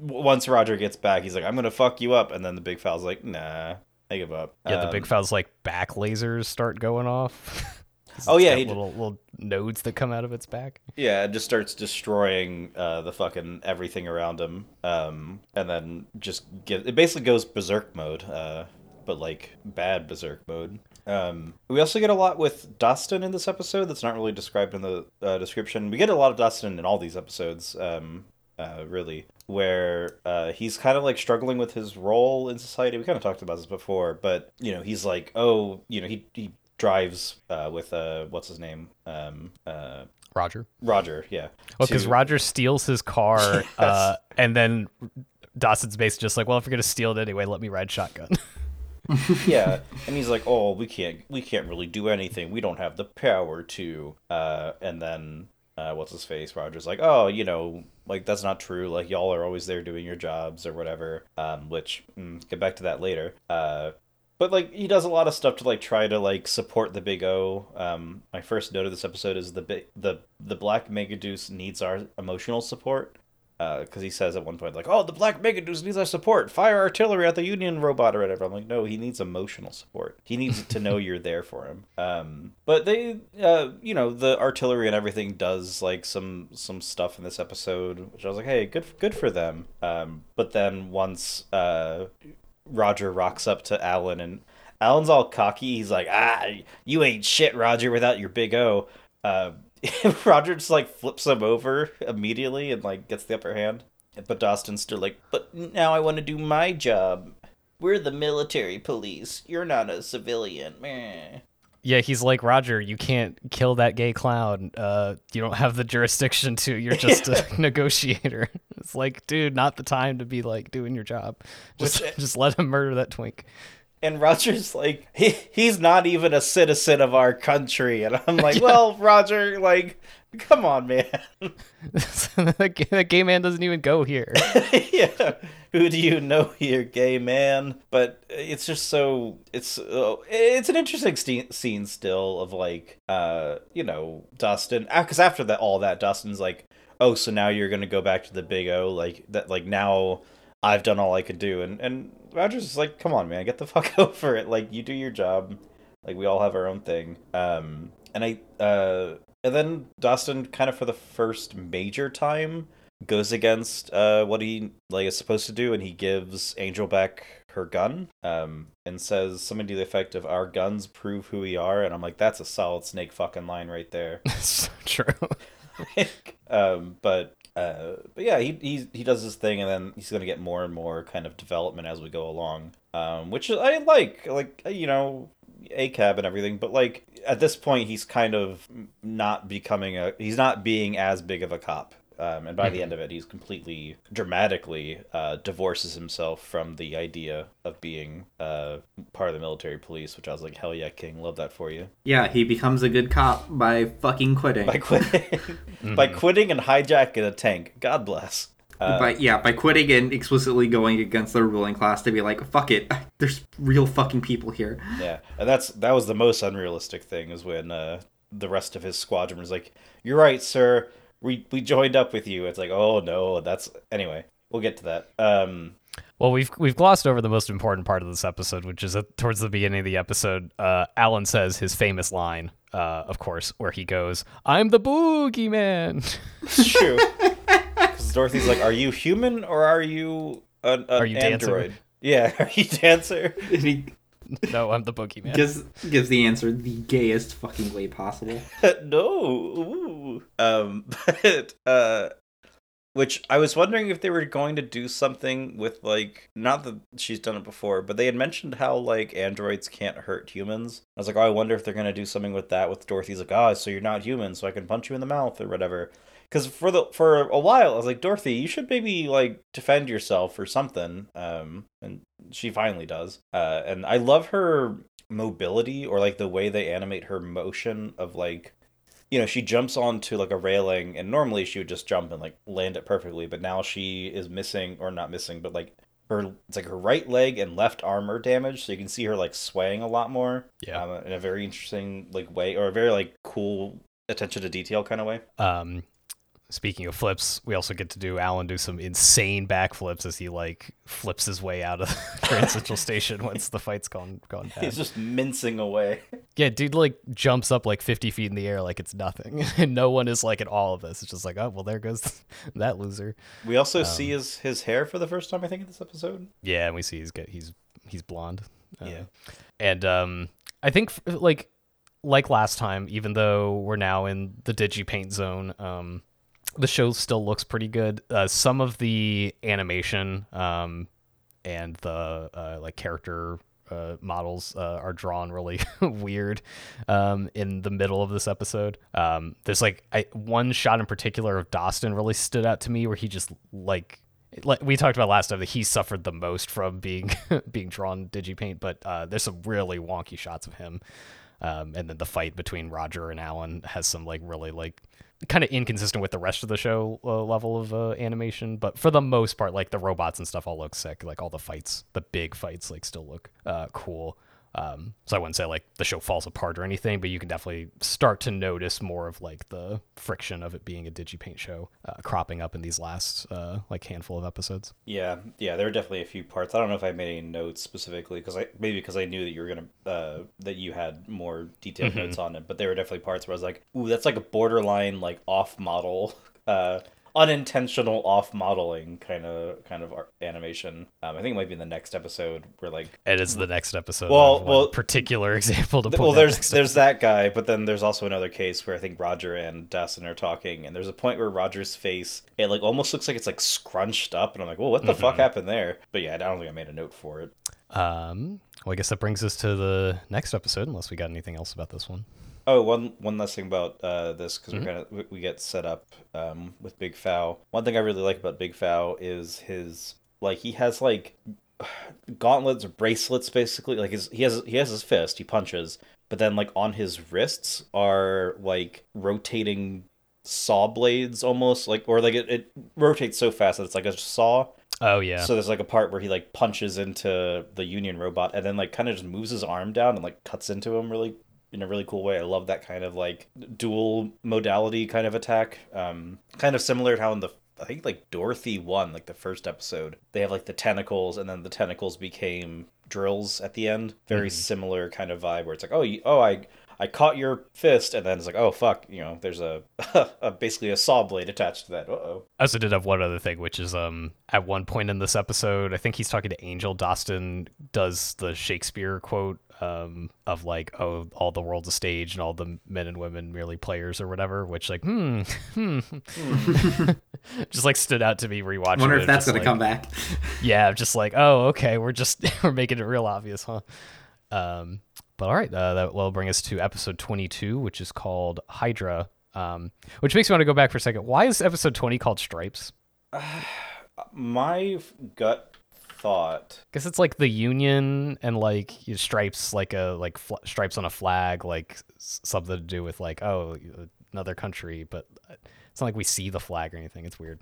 once Roger gets back, he's like, I'm gonna fuck you up, and then the Big Foul's like, nah, I give up. Yeah, um, the Big Foul's like back lasers start going off. Oh yeah, he little, d- little nodes that come out of its back. Yeah, it just starts destroying uh, the fucking everything around him, um, and then just get it basically goes berserk mode, uh, but like bad berserk mode. Um, we also get a lot with Dastun in this episode that's not really described in the uh, description. We get a lot of Dastun in all these episodes, um, uh, really, where uh, he's kind of like struggling with his role in society. We kind of talked about this before, but, you know, he's like, oh, you know, he he drives uh, with, uh, what's his name? Um, uh, Roger. Roger, yeah. Well, because to... Roger steals his car, yes. uh, and then Dawson's basically just like, well, if you're going to steal it anyway, let me ride shotgun. Yeah, and he's like, oh, we can't we can't really do anything, we don't have the power to uh and then uh what's his face Roger's like, oh, you know, like that's not true, like y'all are always there doing your jobs or whatever, um which mm, get back to that later. Uh but like he does a lot of stuff to like try to like support the Big O. um my first note of this episode is the big the the Black Megadeus needs our emotional support. Because uh, he says at one point, like, oh, the Black Megadeus needs our support. Fire artillery at the Union robot or whatever. I'm like, no, he needs emotional support. He needs to know you're there for him. Um, but they, uh, you know, the artillery and everything does, like, some some stuff in this episode, which I was like, hey, good, good for them. Um, but then once uh, Roger rocks up to Alan, and Alan's all cocky. He's like, ah, you ain't shit, Roger, without your Big O. Uh, Roger just like flips him over immediately and like gets the upper hand, but Dawson's still like, but now I want to do my job. We're the military police. You're not a civilian. Meh. Yeah, he's like, Roger, you can't kill that gay clown. Uh, you don't have the jurisdiction to. You're just a negotiator. It's like, dude, not the time to be, like, doing your job. Just, just let him murder that twink. And Roger's like, he he's not even a citizen of our country. And I'm like, yeah. Well, Roger, like, come on, man. That gay man doesn't even go here. Yeah. Who do you know here, gay man? But it's just so, it's uh, it's an interesting st- scene still of like, uh, you know, Dastun. Because after that, all that, Dustin's like, oh, so now you're going to go back to the Big O. Like, that, like now I've done all I could do. And, and Roger's just like, come on, man, get the fuck over it. Like, you do your job. Like, we all have our own thing. Um, and I, uh, and then Dastun kind of for the first major time goes against uh what he like is supposed to do, and he gives Angel back her gun um and says something to the effect of, our guns prove who we are. And I'm like, that's a solid Snake fucking line right there. That's so true. um but uh but yeah, he, he he does his thing, and then he's gonna get more and more kind of development as we go along, um which I like like you know, A C A B and everything, but like at this point he's kind of not becoming a he's not being as big of a cop. Um, and by the end of it, he's completely, dramatically uh, divorces himself from the idea of being uh, part of the military police, which I was like, hell yeah, King, love that for you. Yeah, he becomes a good cop by fucking quitting. By quitting. Mm-hmm. By quitting and hijacking a tank. God bless. Uh, by, yeah, by quitting and explicitly going against the ruling class to be like, fuck it, there's real fucking people here. Yeah, and that's that was the most unrealistic thing, is when uh, the rest of his squadron was like, you're right, sir. We we joined up with you. It's like, oh no, that's anyway. We'll get to that. Um, well, we've we've glossed over the most important part of this episode, which is at, towards the beginning of the episode. Uh, Alan says his famous line, uh, of course, where he goes, "I'm the boogeyman." It's true. Because Dorothy's like, "Are you human or are you an, an are you android? Dancer? Yeah, are you dancer?" No, I'm the boogeyman. Gives gives the answer the gayest fucking way possible. No, ooh. um, but uh, which I was wondering if they were going to do something with, like, not that she's done it before, but they had mentioned how like androids can't hurt humans. I was like, oh, I wonder if they're gonna do something with that. With Dorothy's like, ah, oh, so you're not human, so I can punch you in the mouth or whatever. Because for the for a while, I was like, Dorothy, you should maybe, like, defend yourself or something. Um, and she finally does. Uh, and I love her mobility, or, like, the way they animate her motion of, like, you know, she jumps onto, like, a railing, and normally she would just jump and, like, land it perfectly. But now she is missing, or not missing, but, like, her it's, like, her right leg and left arm are damaged. So you can see her, like, swaying a lot more. Yeah. Um, in a very interesting, like, way, or a very, like, cool attention to detail kind of way. Um. Speaking of flips, we also get to do Alan do some insane backflips as he, like, flips his way out of the Grand Central Station once the fight's gone gone bad. He's just mincing away. Yeah, dude, like, jumps up, like, fifty feet in the air like it's nothing. And no one is, like, at all of this. It's just like, oh, well, there goes that loser. We also um, see his, his hair for the first time, I think, in this episode. Yeah, and we see he's get, he's he's blonde. Uh, yeah. And um, I think, like, like last time, even though we're now in the DigiPaint zone, um... the show still looks pretty good. Uh, some of the animation um, and the uh, like character uh, models uh, are drawn really weird um, in the middle of this episode. Um, there's like I, one shot in particular of Dastun really stood out to me, where he just like like we talked about last time that he suffered the most from being being drawn DigiPaint, but uh, there's some really wonky shots of him. Um, and then the fight between Roger and Alan has some like really like kind of inconsistent with the rest of the show uh, level of uh, animation. But for the most part, like the robots and stuff all look sick. Like all the fights, the big fights like still look uh, cool. Um, so I wouldn't say like the show falls apart or anything, but you can definitely start to notice more of like the friction of it being a DigiPaint show uh, cropping up in these last uh, like handful of episodes. Yeah. Yeah. There are definitely a few parts. I don't know if I made any notes specifically because I, maybe because I knew that you were going to, uh, that you had more detailed mm-hmm. notes on it, but there were definitely parts where I was like, ooh, that's like a borderline, like off model, uh, unintentional off-modeling kind of kind of animation. Um, I think it might be in the next episode where like it is the next episode. Well, well, particular example to pull. Well, there's there's that guy, but then there's also another case where I think Roger and Dastun are talking, and there's a point where Roger's face it like almost looks like it's like scrunched up, and I'm like, well, what the mm-hmm. fuck happened there? But yeah, I don't think I made a note for it. Um, well, I guess that brings us to the next episode, unless we got anything else about this one. Oh, one one last thing about uh, this, because mm-hmm. we're gonna we get set up um, with Big Fow. One thing I really like about Big Fow is his, like, he has like gauntlets or bracelets, basically. Like his he has he has his fist, he punches, but then like on his wrists are like rotating saw blades, almost like, or like it, it rotates so fast that it's like a saw. Oh yeah. So there's like a part where he like punches into the Union robot and then like kind of just moves his arm down and like cuts into him really in a really cool way. I love that kind of like dual modality kind of attack. Um, kind of similar to how in the, I think like Dorothy one, like the first episode, they have like the tentacles and then the tentacles became drills at the end. Very mm-hmm. similar kind of vibe where it's like, oh, you, oh, I, I caught your fist, and then it's like, oh, fuck, you know, there's a, a basically a saw blade attached to that. Uh-oh. I also did have one other thing, which is um at one point in this episode, I think he's talking to Angel. Dastun does the Shakespeare quote um of like, oh, all the world's a stage and all the men and women merely players or whatever, which like, hmm, hmm. just like stood out to me rewatching. Wonder if that's going like, to come back. Yeah, just like, oh, okay, we're just, we're making it real obvious, huh? Um, But all right, uh, that will bring us to episode twenty-two, which is called Hydra, um, which makes me want to go back for a second. Why is episode twenty called Stripes? Uh, my gut thought, I guess it's like the Union and like, you know, stripes, like a like fl- stripes on a flag, like something to do with like, oh, another country. But it's not like we see the flag or anything. It's weird.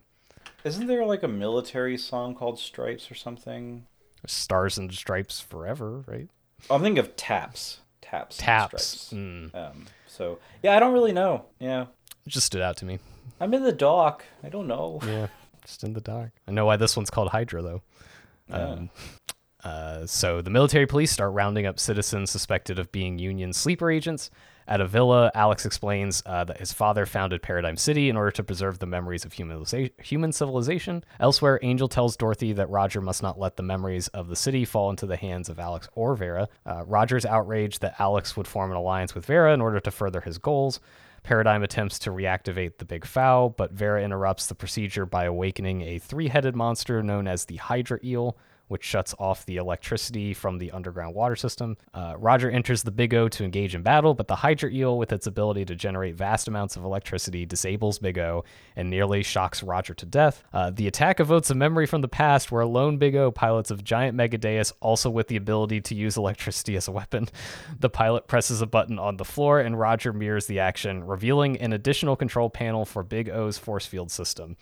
Isn't there like a military song called Stripes or something? Stars and Stripes Forever, right? I'm thinking of taps, taps, taps. Mm. Um, so yeah, I don't really know. Yeah, it just stood out to me. I'm in the dock. I don't know. Yeah, just in the dock. I know why this one's called Hydra though. Yeah. Um, uh, so the military police start rounding up citizens suspected of being Union sleeper agents. At a villa, Alex explains uh, that his father founded Paradigm City in order to preserve the memories of human civilization. Elsewhere, Angel tells Dorothy that Roger must not let the memories of the city fall into the hands of Alex or Vera. Uh, Roger's outraged that Alex would form an alliance with Vera in order to further his goals. Paradigm attempts to reactivate the Big Fowl, but Vera interrupts the procedure by awakening a three-headed monster known as the Hydra Eel, which shuts off the electricity from the underground water system. Uh, Roger enters the Big O to engage in battle, but the Hydra Eel, with its ability to generate vast amounts of electricity, disables Big O and nearly shocks Roger to death. Uh, the attack evokes a memory from the past where a lone Big O pilots a giant Megadeus, also with the ability to use electricity as a weapon. The pilot presses a button on the floor, and Roger mirrors the action, revealing an additional control panel for Big O's force field system.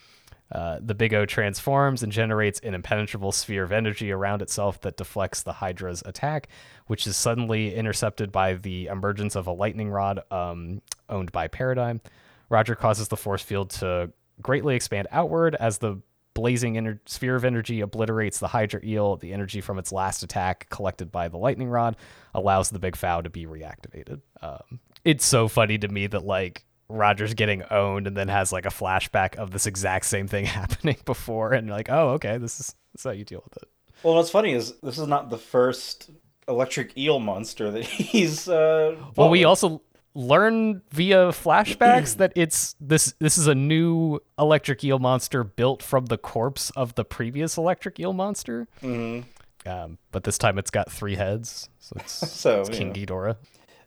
Uh, the Big O transforms and generates an impenetrable sphere of energy around itself that deflects the Hydra's attack, which is suddenly intercepted by the emergence of a lightning rod um, owned by Paradigm. Roger causes the force field to greatly expand outward as the blazing inner sphere of energy obliterates the Hydra Eel. The energy from its last attack, collected by the lightning rod, allows the Big Fowl to be reactivated. Um, it's so funny to me that, like, Roger's getting owned and then has like a flashback of this exact same thing happening before, and you're like, oh, okay, this is, this is how you deal with it. Well, what's funny is this is not the first electric eel monster that he's uh well with. We also learn via flashbacks that it's this this is a new electric eel monster built from the corpse of the previous electric eel monster. Mm-hmm. um but this time it's got three heads, so it's, so, it's King Ghidorah.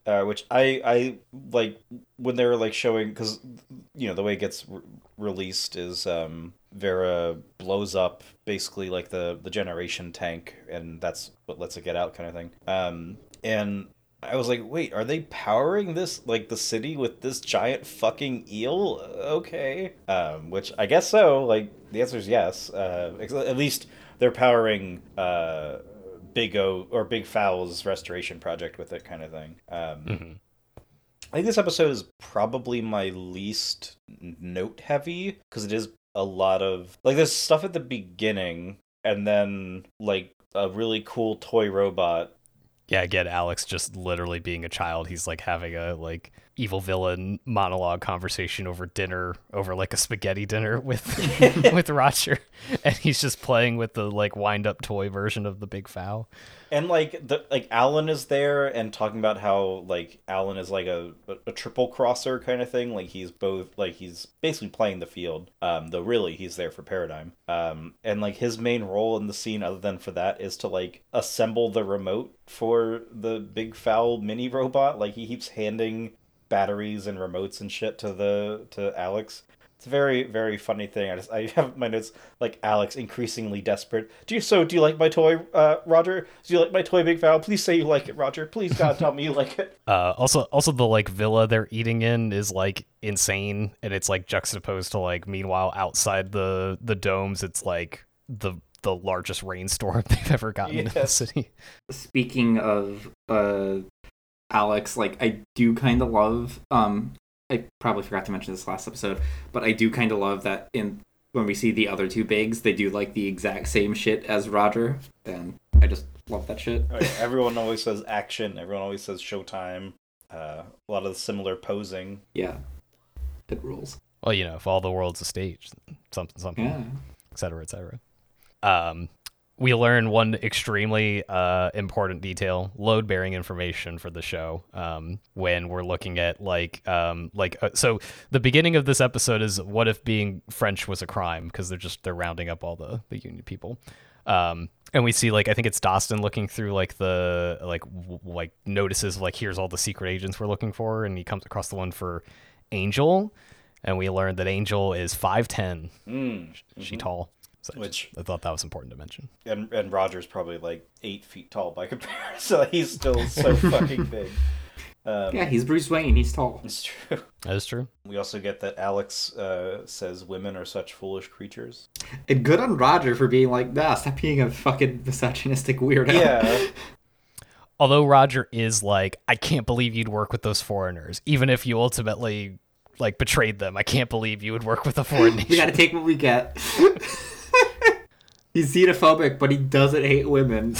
Uh, which I, I, like, when they were, like, showing, because, you know, the way it gets re- released is um, Vera blows up, basically, like, the, the generation tank, and that's what lets it get out kind of thing. Um, and I was like, wait, are they powering this, like, the city with this giant fucking eel? Okay. Um, which I guess so. Like, the answer is yes. Uh, at least they're powering... Uh, Big O or Big Fowl's restoration project with it, kind of thing. Um, mm-hmm. I think this episode is probably my least note heavy because it is a lot of like there's stuff at the beginning and then like a really cool toy robot. Yeah, again, Alex just literally being a child. He's like having a like evil villain monologue conversation over dinner, over like a spaghetti dinner with with Roger, and he's just playing with the like wind up toy version of the big foul. And like the like Alan is there and talking about how like Alan is like a, a, a triple crosser kind of thing. Like he's both like he's basically playing the field. Um, though really he's there for Paradigm. Um, and like his main role in the scene, other than for that, is to like assemble the remote for the big foul mini robot. Like he keeps handing batteries and remotes and shit to the to Alex. It's a very, very funny thing. I just I have my notes like Alex increasingly desperate. Do you so do you like my toy, uh, Roger? Do you like my toy, Big Val? Please say you like it, Roger. Please God tell me you like it. Uh, also also the like villa they're eating in is like insane, and it's like juxtaposed to like meanwhile outside the the domes it's like the the largest rainstorm they've ever gotten yes. in the city. Speaking of uh Alex, like, I do kind of love, um, I probably forgot to mention this last episode, but I do kind of love that in when we see the other two bigs, they do, like, the exact same shit as Roger, and I just love that shit. Oh, yeah. Everyone always says action, everyone always says showtime, uh, a lot of similar posing. Yeah, it rules. Well, you know, if all the world's a stage, something, something, yeah. et cetera, et cetera. Um... We learn one extremely uh, important detail, load-bearing information for the show. Um, when we're looking at like, um, like, uh, so the beginning of this episode is what if being French was a crime? Because they're just they're rounding up all the the Union people, um, and we see like I think it's Dastun looking through like the like w- like notices of, like here's all the secret agents we're looking for, and he comes across the one for Angel, and we learn that Angel is five ten. Mm. She, she mm-hmm. tall. So Which I, just, I thought that was important to mention. And and Roger's probably like eight feet tall by comparison. So he's still so fucking big. Um, yeah, he's Bruce Wayne. He's tall. It's true. That is true. We also get that Alex uh, says women are such foolish creatures. And good on Roger for being like, nah, stop being a fucking misogynistic weirdo. Yeah. Although Roger is like, I can't believe you'd work with those foreigners, even if you ultimately like betrayed them. I can't believe you would work with a foreign nation. We gotta take what we get. He's xenophobic, but he doesn't hate women.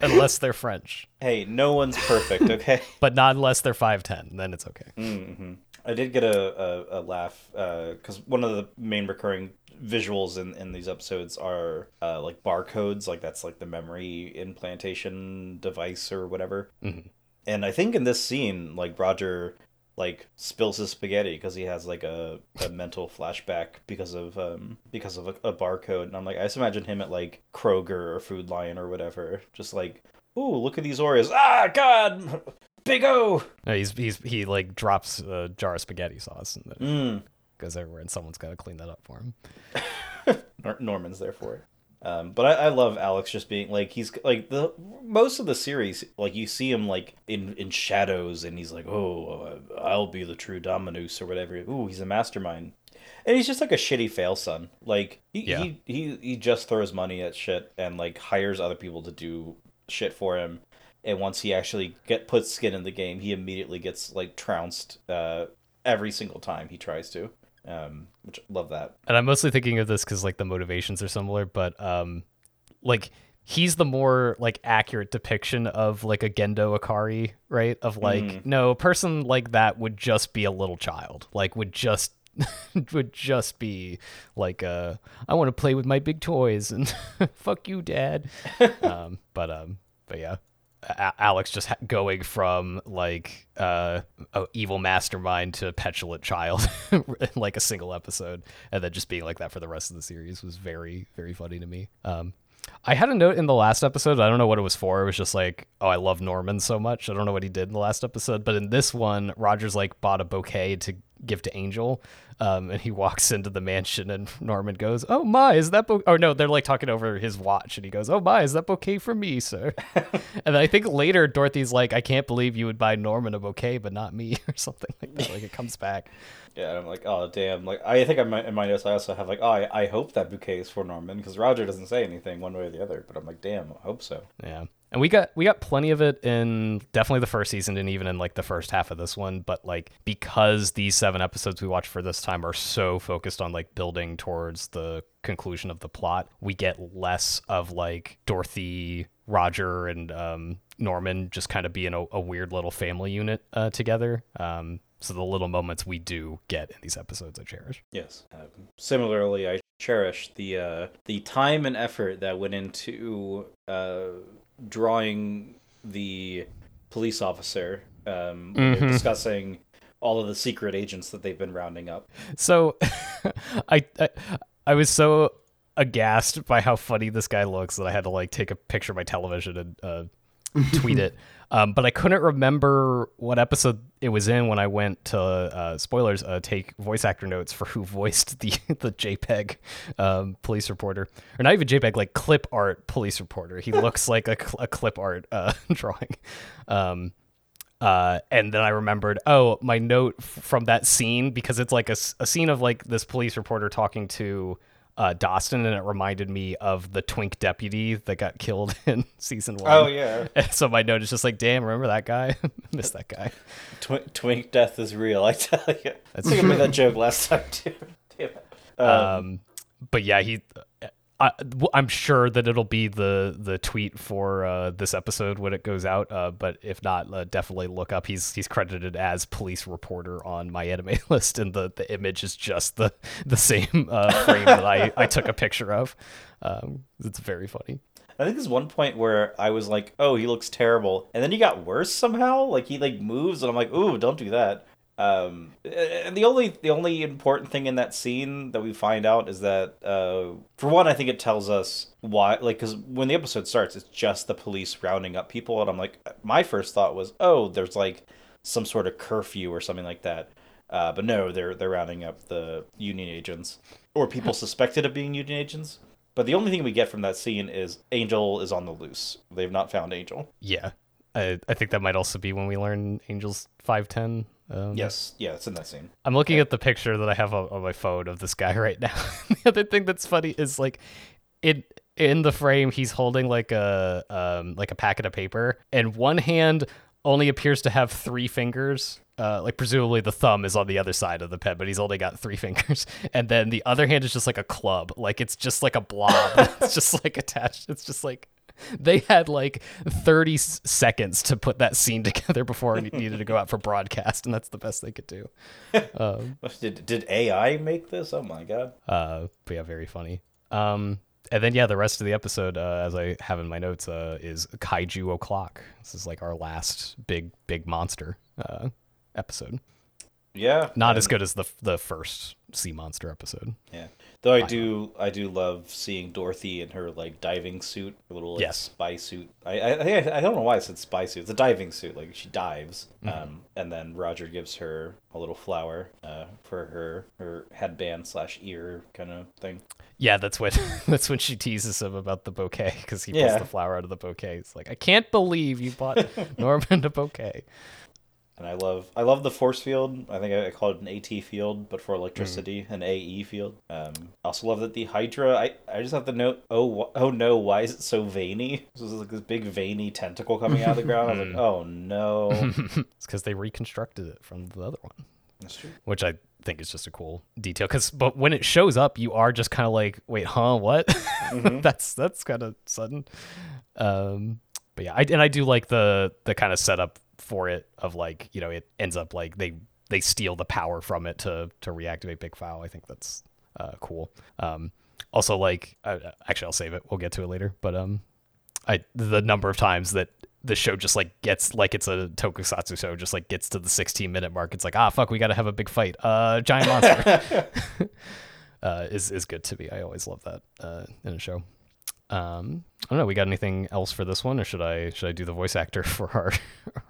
Unless they're French. Hey, no one's perfect, okay? But not unless they're five ten, then it's okay. Mm-hmm. I did get a, a, a laugh, because uh, one of the main recurring visuals in, in these episodes are uh, like barcodes, like that's like the memory implantation device or whatever. Mm-hmm. And I think in this scene, like Roger... like spills his spaghetti because he has like a, a mental flashback because of um because of a, a barcode, and I'm like I just imagine him at like Kroger or Food Lion or whatever, just like ooh look at these Oreos, ah god Big O. No, he's he's he like drops a jar of spaghetti sauce and then mm. goes everywhere, and someone's got to clean that up for him. Norman's there for it. Um, but I, I love Alex just being like he's like the most of the series like you see him like in, in shadows and he's like oh I'll be the true Dominus or whatever. Ooh, he's a mastermind, and he's just like a shitty fail son. Like he yeah. he, he he just throws money at shit and like hires other people to do shit for him. And once he actually get puts skin in the game, he immediately gets like trounced uh, every single time he tries to. Um, which love that. And I'm mostly thinking of this because like the motivations are similar, but um, like he's the more like accurate depiction of like a Gendo Ikari, right? Of like mm. no, a person like that would just be a little child, like would just would just be like uh, I want to play with my big toys and fuck you, Dad. um, but um, but yeah. Alex just going from like uh, a evil mastermind to a petulant child in like a single episode, and then just being like that for the rest of the series was very, very funny to me. Um, I had a note in the last episode. I don't know what it was for. It was just like, oh, I love Norman so much. I don't know what he did in the last episode, but in this one, Roger's like bought a bouquet to give to Angel, um, and he walks into the mansion, and Norman goes, "Oh my, is that?" Bo-? Or no, they're like talking over his watch, and he goes, "Oh my, is that bouquet for me, sir?" And then I think later Dorothy's like, "I can't believe you would buy Norman a bouquet, but not me," or something like that. Like it comes back. Yeah, I'm like, oh damn. Like I think I might in my notes I also have like, oh, I, I hope that bouquet is for Norman because Roger doesn't say anything one way or the other. But I'm like, damn, I hope so. Yeah. And we got we got plenty of it in definitely the first season and even in like the first half of this one. But like, because these seven episodes we watched for this time are so focused on like building towards the conclusion of the plot, we get less of like Dorothy, Roger, and um, Norman just kind of being a, a weird little family unit uh, together. Um, so the little moments we do get in these episodes, I cherish. Yes. Uh, similarly, I cherish the uh, the time and effort that went into uh, drawing the police officer, um, mm-hmm. discussing all of the secret agents that they've been rounding up. So I, I I was so aghast by how funny this guy looks that I had to like take a picture of my television and uh, tweet it. Um, but I couldn't remember what episode it was in when I went to, uh, spoilers, uh, take voice actor notes for who voiced the the JPEG um, police reporter. Or not even JPEG, like clip art police reporter. He looks like a, a clip art uh, drawing. Um, uh, and then I remembered, oh, my note from that scene, because it's like a, a scene of like this police reporter talking to Uh, Dastun, and it reminded me of the twink deputy that got killed in season one. Oh yeah. And so my note is just like, damn, remember that guy? Miss that guy. Tw- twink death is real, I tell you. I think I made that joke last time too. Damn it. Um, um, but yeah, he. I, I'm sure that it'll be the the tweet for uh, this episode when it goes out. Uh, but if not, uh, definitely look up. He's he's credited as police reporter on my anime list, and the, the image is just the the same uh, frame that I, I took a picture of. Um, it's very funny. I think there's one point where I was like, "Oh, he looks terrible," and then he got worse somehow. Like he like moves, and I'm like, "Ooh, don't do that." Um, and the only the only important thing in that scene that we find out is that, uh, for one, I think it tells us why, like, because when the episode starts, it's just the police rounding up people, and I'm like, my first thought was, oh, there's like some sort of curfew or something like that, uh, but no, they're they're rounding up the union agents or people suspected of being union agents. But the only thing we get from that scene is Angel is on the loose. They've not found Angel. Yeah, I I think that might also be when we learn Angel's five ten. Um, yes, yeah, it's in that scene. I'm looking yeah. at the picture that I have on, on my phone of this guy right now. The other thing that's funny is like, in in the frame he's holding like a um like a packet of paper, and one hand only appears to have three fingers. Uh, like presumably the thumb is on the other side of the pen, but he's only got three fingers. And then the other hand is just like a club, like it's just like a blob. It's just like attached. It's just like. They had like thirty seconds to put that scene together before it needed to go out for broadcast, and that's the best they could do. Um, did did A I make this? Oh my god! Uh, but yeah, very funny. Um, and then yeah, the rest of the episode, uh, as I have in my notes, uh, is Kaiju O'Clock. This is like our last big big monster uh, episode. Yeah, not and... as good as the the first sea monster episode. Yeah, though I do I do love seeing Dorothy in her like diving suit, her little like, yes. spy suit. I, I I don't know why I said spy suit. It's a diving suit. Like she dives, mm-hmm. um, and then Roger gives her a little flower uh, for her her headband slash ear kind of thing. Yeah, that's when that's when she teases him about the bouquet, because he pulls yeah. the flower out of the bouquet. It's like, I can't believe you bought Norman a bouquet. And I love I love the force field. I think I call it an A T field, but for electricity, mm. an A E field. Um, I also love that the Hydra, I, I just have to note, oh oh no, why is it so veiny? This is like this big veiny tentacle coming out of the ground. I was like, oh no. It's because they reconstructed it from the other one. That's true. Which I think is just a cool detail. Cause, but when it shows up, you are just kind of like, wait, huh, what? Mm-hmm. that's that's kind of sudden. Um, but yeah, I, and I do like the, the kind of setup for it of like, you know, it ends up like they they steal the power from it to to reactivate Big Fowl. I think that's uh cool. Um also like uh, actually I'll save it, we'll get to it later, but um I the number of times that the show just like gets like it's a tokusatsu show, just like gets to the sixteen minute mark, it's like, ah fuck, we gotta have a big fight, uh giant monster. uh is is good to me. I always love that uh in a show. Um, I don't know. We got anything else for this one, or should I should I do the voice actor for our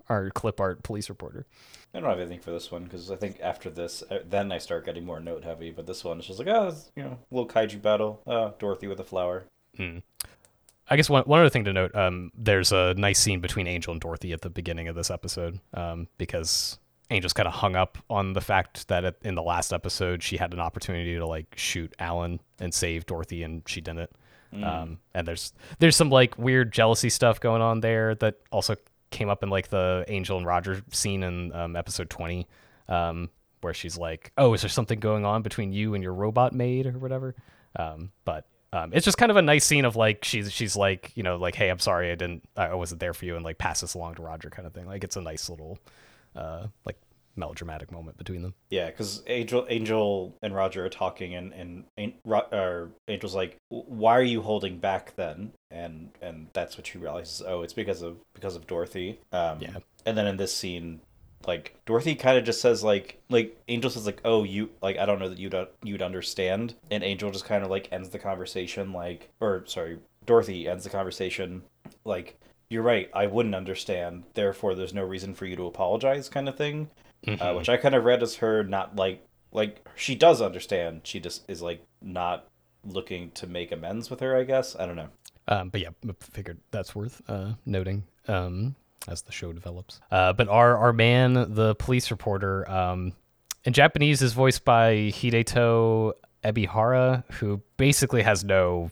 our clip art police reporter? I don't have anything for this one, because I think after this, then I start getting more note heavy. But this one is just like, oh, you know, little kaiju battle. Uh, Dorothy with a flower. Mm. I guess one one other thing to note. Um, there's a nice scene between Angel and Dorothy at the beginning of this episode. Um, because Angel's kind of hung up on the fact that in the last episode she had an opportunity to like shoot Alan and save Dorothy, and she didn't. Mm. Um, and there's there's some like weird jealousy stuff going on there that also came up in like the Angel and Roger scene in um, episode twenty, um, where she's like, "Oh, is there something going on between you and your robot maid or whatever?" Um, but um, it's just kind of a nice scene of like she's she's like, you know, like, "Hey, I'm sorry, I didn't, I wasn't there for you," and like pass this along to Roger, kind of thing. Like it's a nice little uh, like melodramatic moment between them. Yeah, because Angel, Angel and Roger are talking, and and, and uh, Angel's like, "Why are you holding back then?" And and that's what she realizes. Oh, it's because of because of Dorothy. Um, yeah. And then in this scene, like Dorothy kind of just says like like Angel says like, "Oh, you like I don't know that you'd you'd understand," and Angel just kind of like ends the conversation like or sorry Dorothy ends the conversation like, "You're right, I wouldn't understand. Therefore, there's no reason for you to apologize," kind of thing. Mm-hmm. Uh, which I kind of read as her not like like she does understand, she just is like not looking to make amends with her, I guess. I don't know. Um, but yeah, figured that's worth uh, noting um, as the show develops. Uh, but our our man, the police reporter, um, in Japanese is voiced by Hideto Ebihara, who basically has no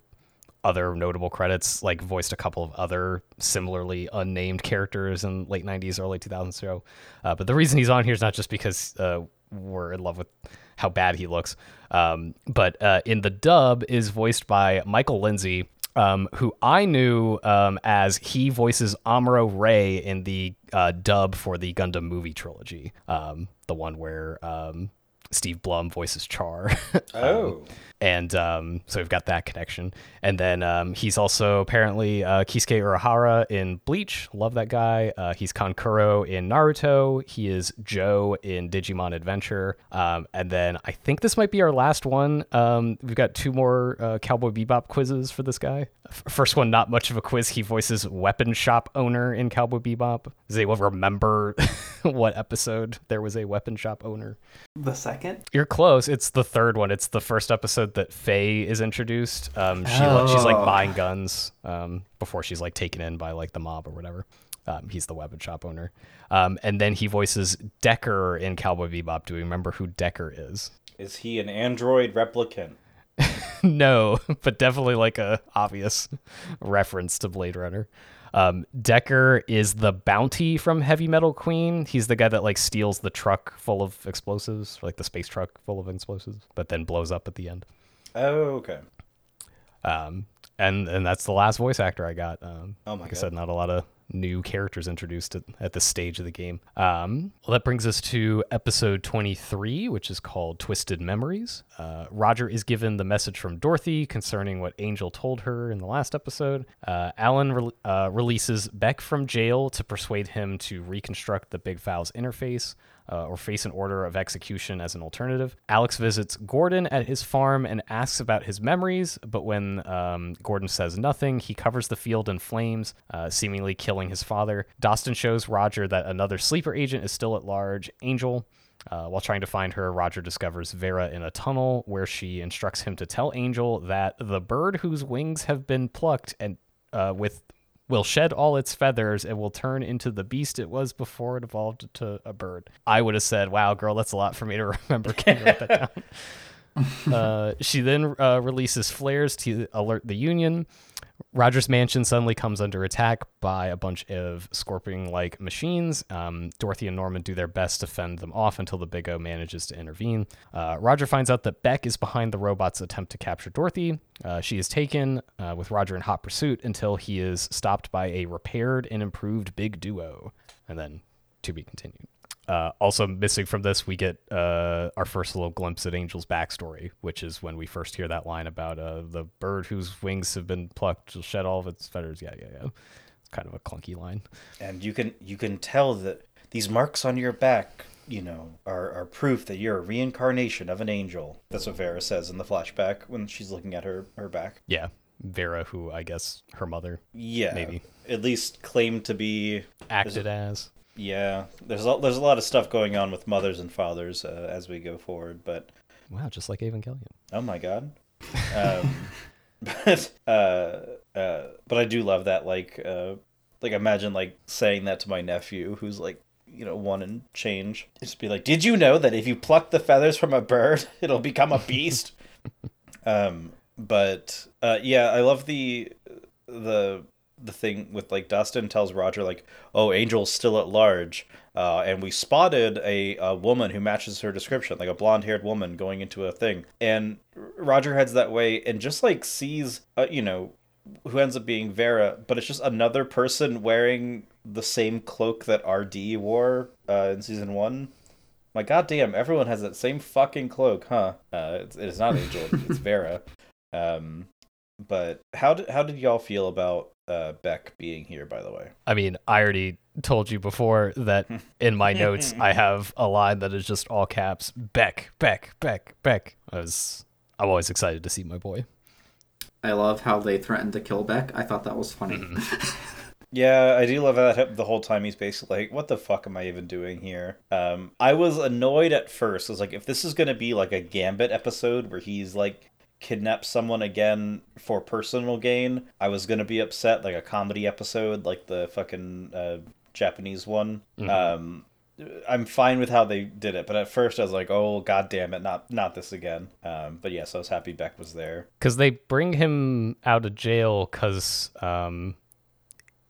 other notable credits. Like voiced a couple of other similarly unnamed characters in late nineties, early two thousands show. Uh, but the reason he's on here is not just because uh, we're in love with how bad he looks, um, but uh, in the dub is voiced by Michael Lindsay, um, who I knew um, as he voices Amuro Ray in the uh, dub for the Gundam movie trilogy, um, the one where um, Steve Blum voices Char. Oh. Um, and um, so we've got that connection. And then um, he's also apparently uh, Kisuke Urahara in Bleach. Love that guy. Uh, he's Konkuro in Naruto. He is Joe in Digimon Adventure. Um, and then I think this might be our last one. Um, we've got two more uh, Cowboy Bebop quizzes for this guy. F- first one, not much of a quiz. He voices Weapon Shop Owner in Cowboy Bebop. Does anyone remember what episode there was a Weapon Shop Owner? The second. You're close. It's the third one. It's the first episode that Faye is introduced. Um, she oh. she's like buying guns um, before she's like taken in by like the mob or whatever. Um, he's the weapon shop owner, um, and then he voices Decker in Cowboy Bebop. Do we remember who Decker is? Is he an android replicant? No, but definitely like a obvious reference to Blade Runner. Um, Decker is the bounty from Heavy Metal Queen. He's the guy that like steals the truck full of explosives, like the space truck full of explosives, but then blows up at the end. Oh, okay. Um, and and that's the last voice actor I got. Um, oh my like God. I said, not a lot of new characters introduced at, at this stage of the game. Um, well, that brings us to episode twenty-three, which is called Twisted Memories. Uh, Roger is given the message from Dorothy concerning what Angel told her in the last episode. Uh, Alan re- uh, releases Beck from jail to persuade him to reconstruct the Big Fouls interface uh, or face an order of execution as an alternative. Alex visits Gordon at his farm and asks about his memories, but when um, Gordon says nothing, he covers the field in flames, uh, seemingly killing his father. Dastun shows Roger that another sleeper agent is still at large, Angel. Uh, while trying to find her, Roger discovers Vera in a tunnel where she instructs him to tell Angel that the bird whose wings have been plucked and uh, with will shed all its feathers and will turn into the beast it was before it evolved to a bird. I would have said, "Wow, girl, that's a lot for me to remember." Can you write that down? uh, she then uh, releases flares to alert the Union. Roger's mansion suddenly comes under attack by a bunch of scorpion-like machines. Um, Dorothy and Norman do their best to fend them off until the Big O manages to intervene. Uh, Roger finds out that Beck is behind the robot's attempt to capture Dorothy. Uh, she is taken uh, with Roger in hot pursuit until he is stopped by a repaired and improved Big Duo. And then to be continued. Uh, also missing from this, we get uh, our first little glimpse at Angel's backstory, which is when we first hear that line about uh, the bird whose wings have been plucked will shed all of its feathers. Yeah, yeah, yeah. It's kind of a clunky line. And you can you can tell that these marks on your back, you know, are, are proof that you're a reincarnation of an angel. That's what Vera says in the flashback when she's looking at her, her back. Yeah. Vera, who I guess her mother. Yeah. Maybe. At least claimed to be. Acted as. Yeah, there's a, there's a lot of stuff going on with mothers and fathers uh, as we go forward, but... Wow, just like Evangelion. Oh my God. Um, but uh, uh, but I do love that, like, uh, like imagine, like, saying that to my nephew, who's, like, you know, one and change. Just be like, "Did you know that if you pluck the feathers from a bird, it'll become a beast?" um, But uh, yeah, I love the the the thing with like Dastun tells Roger like, "Oh, Angel's still at large," uh, and we spotted a, a woman who matches her description, like a blonde-haired woman going into a thing. And Roger heads that way and just like sees, uh, you know, who ends up being Vera, but it's just another person wearing the same cloak that R D wore uh, in season one. My goddamn, everyone has that same fucking cloak, huh? Uh, it's, it's not Angel, it's Vera. Um, but how did how did y'all feel about uh, Beck being here? By the way, I mean, I already told you before that in my notes I have a line that is just all caps: Beck, Beck, Beck, Beck. I was I'm always excited to see my boy. I love how they threatened to kill Beck. I thought that was funny. Mm-hmm. Yeah, I do love that the whole time he's basically like, what the fuck am I even doing here? Um, I was annoyed at first. I was like, if this is going to be like a Gambit episode where he's like kidnaps someone again for personal gain, I was going to be upset, like a comedy episode, like the fucking uh, Japanese one. Mm-hmm. Um, I'm fine with how they did it, but at first I was like, oh, god damn it, not not this again. Um, but yes, I was happy Beck was there. Because they bring him out of jail because um,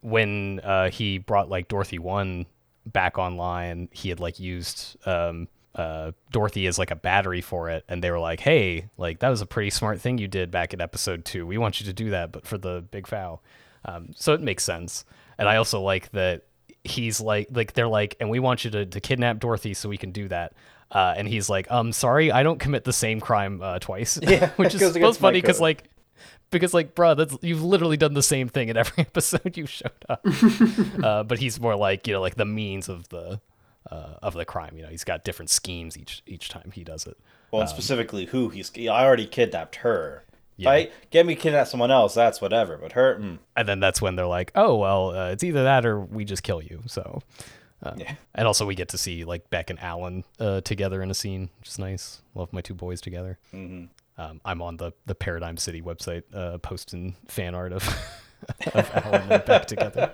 when uh, he brought like Dorothy one back online, he had like used um, uh, Dorothy as like a battery for it. And they were like, hey, like that was a pretty smart thing you did back in episode two. We want you to do that, but for the big foul. Um, so it makes sense. And I also like that he's like, like they're like, and we want you to, to kidnap Dorothy so we can do that. Uh, and he's like, um, sorry, I don't commit the same crime uh, twice, yeah, which is both funny because like, because like, bro, that's, you've literally done the same thing in every episode you showed up. uh, but he's more like, you know, like the means of the uh, of the crime. You know, he's got different schemes each each time he does it. Well, um, and specifically who he's, I already kidnapped her. Yeah. Right? Get me kidnap someone else, that's whatever, but her mm. And then that's when they're like, oh well, uh, it's either that or we just kill you. So uh, yeah. And also we get to see like Beck and Alan uh together in a scene, which is nice. Love my two boys together. Mm-hmm. um I'm on the the Paradigm City website uh posting fan art of, of Alan and Beck together.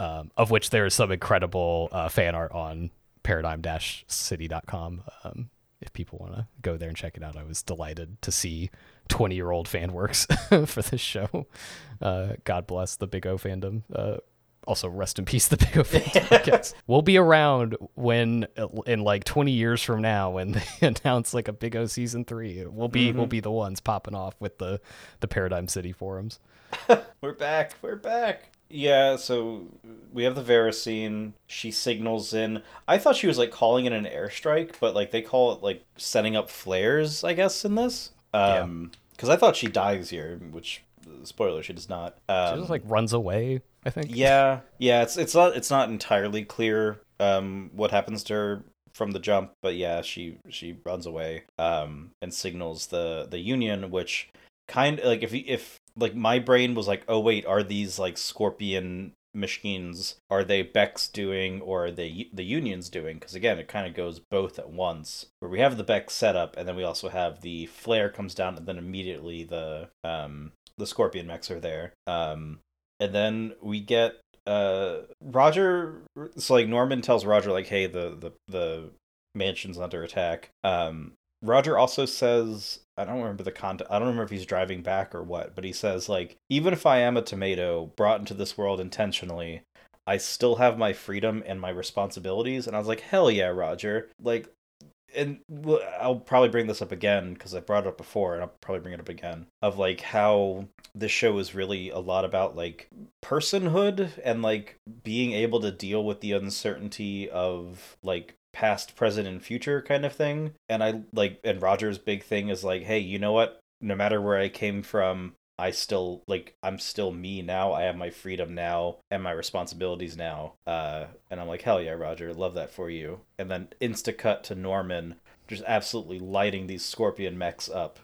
Um of which there is some incredible uh fan art on paradigm dash city dot com. um If people want to go there and check it out, I was delighted to see twenty-year-old fan works for this show. Uh, God bless the Big O fandom. Uh, also, rest in peace, the Big O fandom. I guess. We'll be around when, in like twenty years from now, when they announce like a Big O season three. We'll be mm-hmm. we'll be the ones popping off with the the Paradigm City forums. We're back. We're back. Yeah, so we have the Vera scene. She signals in. I thought she was, like, calling in an airstrike, but, like, they call it, like, setting up flares, I guess, in this. Um, yeah. Because I thought she dies here, which, spoiler, she does not. Um, she just, like, runs away, I think. Yeah, yeah, it's it's not it's not entirely clear um, what happens to her from the jump, but, yeah, she, she runs away um, and signals the, the Union, which kind of, like, if if... like, my brain was like, oh, wait, are these, like, Scorpion machines, are they Beck's doing or are they the Union's doing? Because, again, it kind of goes both at once, where we have the Beck setup, and then we also have the flare comes down, and then immediately the um the Scorpion mechs are there. Um, and then we get uh Roger... So, like, Norman tells Roger, like, hey, the, the, the mansion's under attack. Um, Roger also says... I don't remember the content. I don't remember if he's driving back or what, but he says, like, even if I am a tomato brought into this world intentionally, I still have my freedom and my responsibilities. And I was like, hell yeah, Roger. Like, and I'll probably bring this up again because I brought it up before and I'll probably bring it up again of like how this show is really a lot about like personhood and like being able to deal with the uncertainty of like past, present, and future kind of thing. And I like, and Roger's big thing is like, hey, you know what? No matter where I came from, I still like, I'm still me now. I have my freedom now and my responsibilities now. Uh, and I'm like, hell yeah, Roger, love that for you. And then insta cut to Norman just absolutely lighting these Scorpion mechs up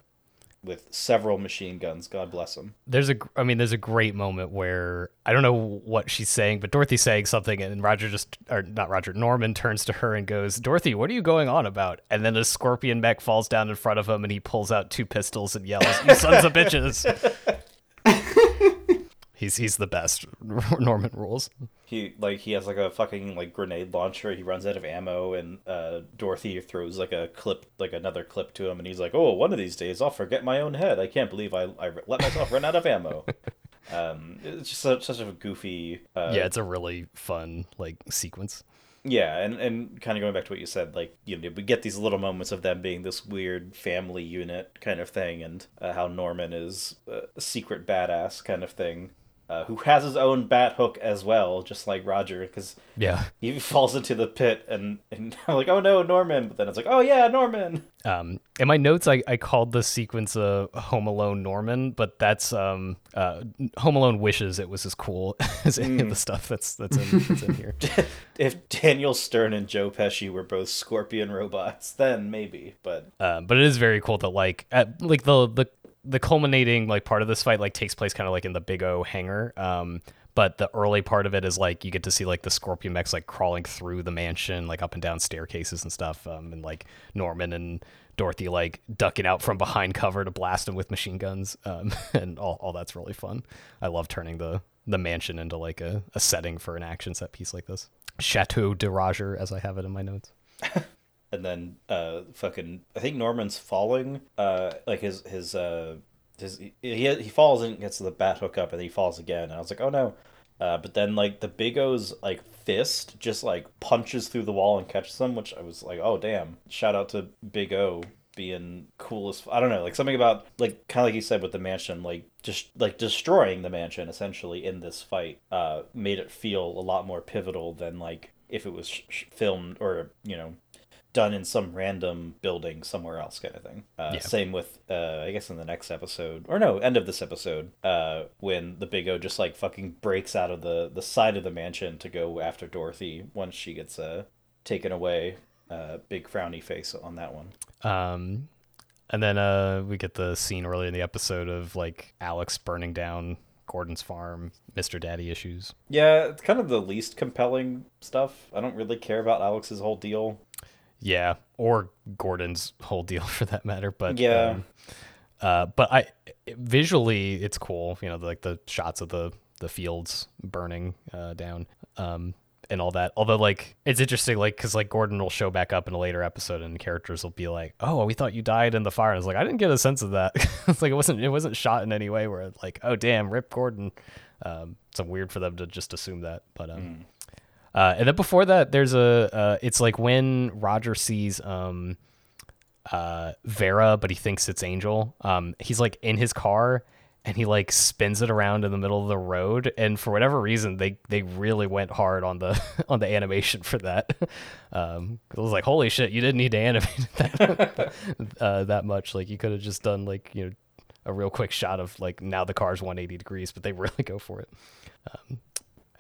with several machine guns. God bless him. There's a, I mean, there's a great moment where I don't know what she's saying, but Dorothy's saying something and Roger just, or not Roger, Norman turns to her and goes, Dorothy, what are you going on about? And then a Scorpion mech falls down in front of him and he pulls out two pistols and yells, you sons of bitches. He's he's the best. Norman rules. He like he has like a fucking like grenade launcher. He runs out of ammo, and uh, Dorothy throws like a clip, like another clip to him, and he's like, "Oh, one of these days I'll forget my own head. I can't believe I I let myself run out of ammo." Um, it's just such, such a goofy. Uh, yeah, it's a really fun like sequence. Yeah, and, and kind of going back to what you said, like, you know, we get these little moments of them being this weird family unit kind of thing, and uh, how Norman is uh, a secret badass kind of thing, uh, who has his own bat hook as well, just like Roger, because yeah. he falls into the pit, and, and I'm like, oh no, Norman, but then it's like, oh yeah, Norman! Um, in my notes, I, I called the sequence uh, Home Alone Norman, but that's, um, uh, Home Alone wishes it was as cool as any mm. of the stuff that's that's in, that's in here. If Daniel Stern and Joe Pesci were both scorpion robots, then maybe, but... Uh, but it is very cool that, like, at, like the, the the culminating, like, part of this fight, like, takes place kind of, like, in the Big O hangar, um... But the early part of it is like you get to see like the Scorpion mechs like crawling through the mansion, like up and down staircases and stuff. Um, and like Norman and Dorothy like ducking out from behind cover to blast them with machine guns. Um, and all, all that's really fun. I love turning the the mansion into like a, a setting for an action set piece like this. Chateau de Roger, as I have it in my notes. And then uh, fucking, I think Norman's falling. Uh, like his his. Uh... His, he he falls and gets the bat hook up, and then he falls again. And I was like, oh no! Uh, but then like the Big O's like fist just like punches through the wall and catches them, which I was like, oh damn! Shout out to Big O being cool as f- I don't know, like something about like kind of like you said with the mansion, like just like destroying the mansion essentially in this fight uh, made it feel a lot more pivotal than like if it was sh- sh- filmed or you know. done in some random building somewhere else kind of thing. Uh, yeah. Same with, uh, I guess in the next episode, or no, end of this episode, uh, when the Big O just like fucking breaks out of the, the side of the mansion to go after Dorothy once she gets uh, taken away. Uh, big frowny face on that one. Um, and then uh, we get the scene early in the episode of like Alex burning down Gordon's farm, Mister Daddy issues. Yeah, it's kind of the least compelling stuff. I don't really care about Alex's whole deal. Yeah, or Gordon's whole deal for that matter, but yeah, um, uh, but I visually it's cool, you know, like the shots of the the fields burning uh, down um, and all that. Although, like, it's interesting, like, because like Gordon will show back up in a later episode, and characters will be like, "Oh, we thought you died in the fire," and it's like, I didn't get a sense of that. It's like it wasn't it wasn't shot in any way where it's like, "Oh, damn, rip Gordon." Um, it's weird for them to just assume that, but um. Mm. Uh, and then before that, there's a, uh, it's like when Roger sees um, uh, Vera, but he thinks it's Angel. Um, he's like in his car and he like spins it around in the middle of the road. And for whatever reason, they, they really went hard on the, on the animation for that. Um, it was like, holy shit, you didn't need to animate that, uh, that much. Like you could have just done like, you know, a real quick shot of like, now the car's one hundred eighty degrees, but they really go for it. Um,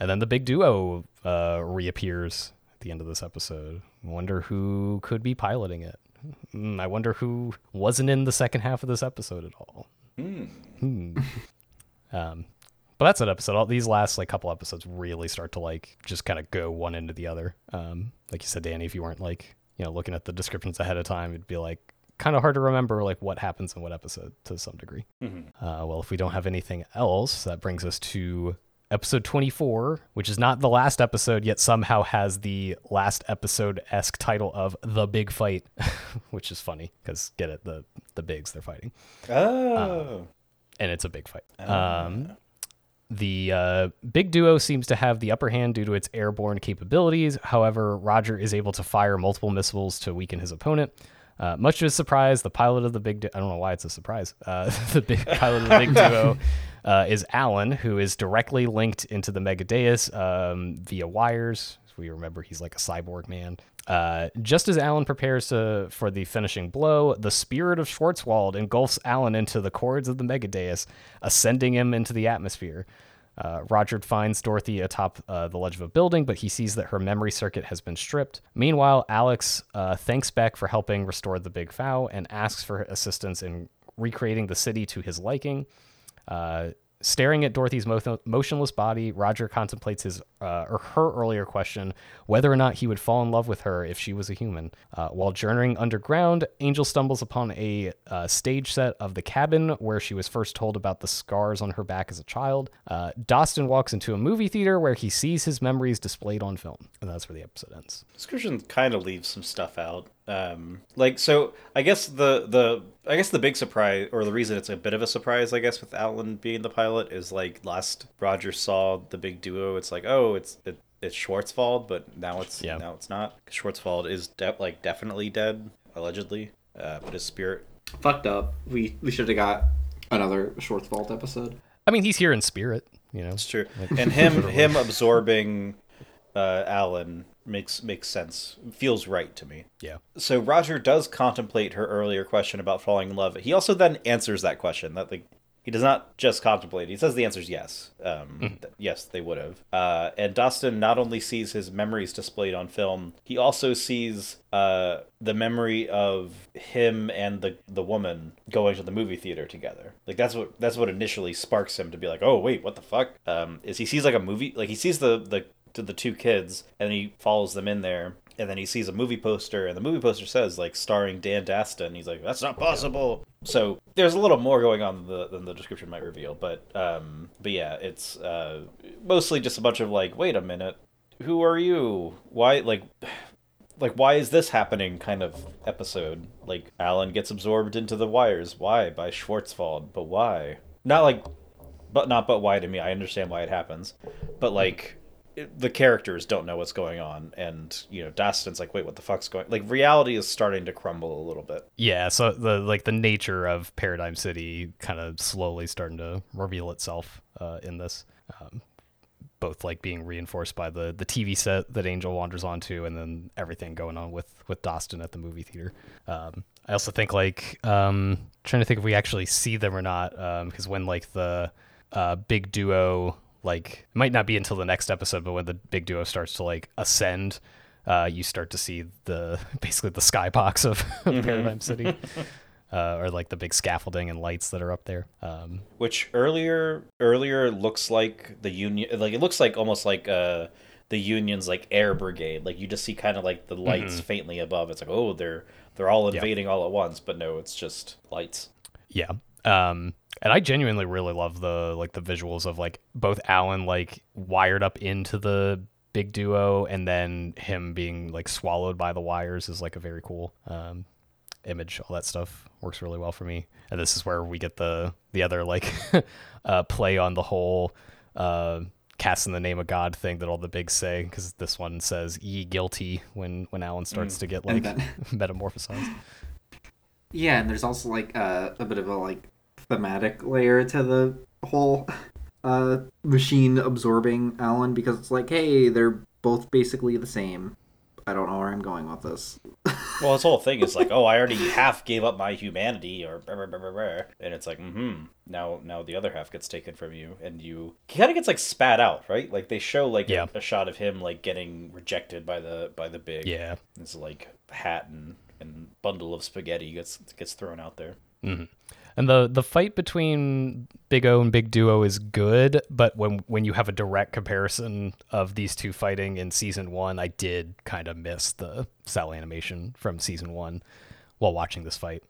And then the big duo uh, reappears at the end of this episode. I wonder who could be piloting it. Mm, I wonder who wasn't in the second half of this episode at all. Mm. Hmm. um, but that's an episode. All these last like couple episodes really start to like just kind of go one into the other. Um, like you said, Danny, if you weren't like you know looking at the descriptions ahead of time, it'd be like kind of hard to remember like what happens in what episode to some degree. Mm-hmm. Uh, well, if we don't have anything else, that brings us to episode twenty-four, which is not the last episode, yet somehow has the last episode-esque title of The Big Fight, which is funny because get it, the the bigs they're fighting. Oh, um, and it's a big fight. Oh. Um, the uh, big duo seems to have the upper hand due to its airborne capabilities. However, Roger is able to fire multiple missiles to weaken his opponent. Uh, much to his surprise, the pilot of the big du- I don't know why it's a surprise. Uh, the big pilot of the big duo. Uh, is Alan, who is directly linked into the Megadeus um, via wires. We remember he's like a cyborg man. Uh, just as Alan prepares to, for the finishing blow, the spirit of Schwarzwald engulfs Alan into the cords of the Megadeus, ascending him into the atmosphere. Uh, Roger finds Dorothy atop uh, the ledge of a building, but he sees that her memory circuit has been stripped. Meanwhile, Alex uh, thanks Beck for helping restore the Big Fowl and asks for assistance in recreating the city to his liking. Uh, Staring at Dorothy's mo- motionless body, Roger contemplates his uh, or her earlier question whether or not he would fall in love with her if she was a human. Uh, while journeying underground, Angel stumbles upon a uh, stage set of the cabin where she was first told about the scars on her back as a child. Uh, Dastun walks into a movie theater where he sees his memories displayed on film. And that's where the episode ends. Description kind of leaves some stuff out. Um, like, so I guess the, the, I guess the big surprise, or the reason it's a bit of a surprise, I guess, with Alan being the pilot is, like, last Roger saw the big duo, it's like, oh, it's, it, it's Schwarzwald, but now it's, yeah. now it's not. Schwarzwald is de- like definitely dead, allegedly, uh, but his spirit. Fucked up. We, we should have got another Schwarzwald episode. I mean, he's here in spirit, you know. It's true. Like, and him, him absorbing, uh, Alan. Makes makes sense. Feels right to me. Yeah. So Roger does contemplate her earlier question about falling in love. He also then answers that question. That like he does not just contemplate. He says the answer is yes. Um, mm. th- yes, they would have. Uh, and Dastun not only sees his memories displayed on film, he also sees uh, the memory of him and the the woman going to the movie theater together. Like that's what that's what initially sparks him to be like, oh wait, what the fuck? Um, is he sees like a movie? Like he sees the the. to the two kids, and he follows them in there, and then he sees a movie poster, and the movie poster says, like, starring Dan Dastun, and he's like, that's not possible! So, there's a little more going on than the, than the description might reveal, but, um, but yeah, it's, uh, mostly just a bunch of, like, wait a minute, who are you? Why, like... Like, why is this happening kind of episode? Like, Alan gets absorbed into the wires. Why? By Schwarzwald. But why? Not, like, but not but why to me. I understand why it happens. But, like... the characters don't know what's going on, and you know Dastun's like, wait, what the fuck's going on? Like reality is starting to crumble a little bit. Yeah, so the like the nature of Paradigm City kind of slowly starting to reveal itself uh in this, um both like being reinforced by the the T V set that Angel wanders onto, and then everything going on with with Dastun at the movie theater. um I also think like um trying to think if we actually see them or not, um because when like the uh big duo, like it might not be until the next episode, but when the big duo starts to like ascend, uh, you start to see the basically the skybox of mm-hmm. Paradigm City, uh, or like the big scaffolding and lights that are up there. Um, Which earlier earlier looks like the union, like it looks like almost like uh, the Union's like air brigade. Like you just see kind of like the lights mm-hmm. faintly above. It's like oh they're they're all invading yeah. all at once, but no, it's just lights. Yeah. Um, and I genuinely really love the like the visuals of like both Alan like wired up into the big duo, and then him being like swallowed by the wires is like a very cool um, image. All that stuff works really well for me. And this is where we get the the other like uh, play on the whole uh, cast in the name of God thing that all the bigs say, because this one says "ye guilty" when when Alan starts mm. to get like metamorphosized. Yeah, and there's also like uh, a bit of a like. thematic layer to the whole uh machine absorbing Alan, because it's like, hey, they're both basically the same. I don't know where I'm going with this. Well, this whole thing is like, oh, I already half gave up my humanity, or blah, blah, blah, blah, blah. And it's like, mm-hmm, now now the other half gets taken from you, and you he kind of gets like spat out, right? Like they show like yeah. a, a shot of him like getting rejected by the by the big. Yeah, it's like hat and and bundle of spaghetti gets gets thrown out there. Mm-hmm. And the, the fight between Big O and Big Duo is good, but when when you have a direct comparison of these two fighting in season one, I did kind of miss the cell animation from season one while watching this fight.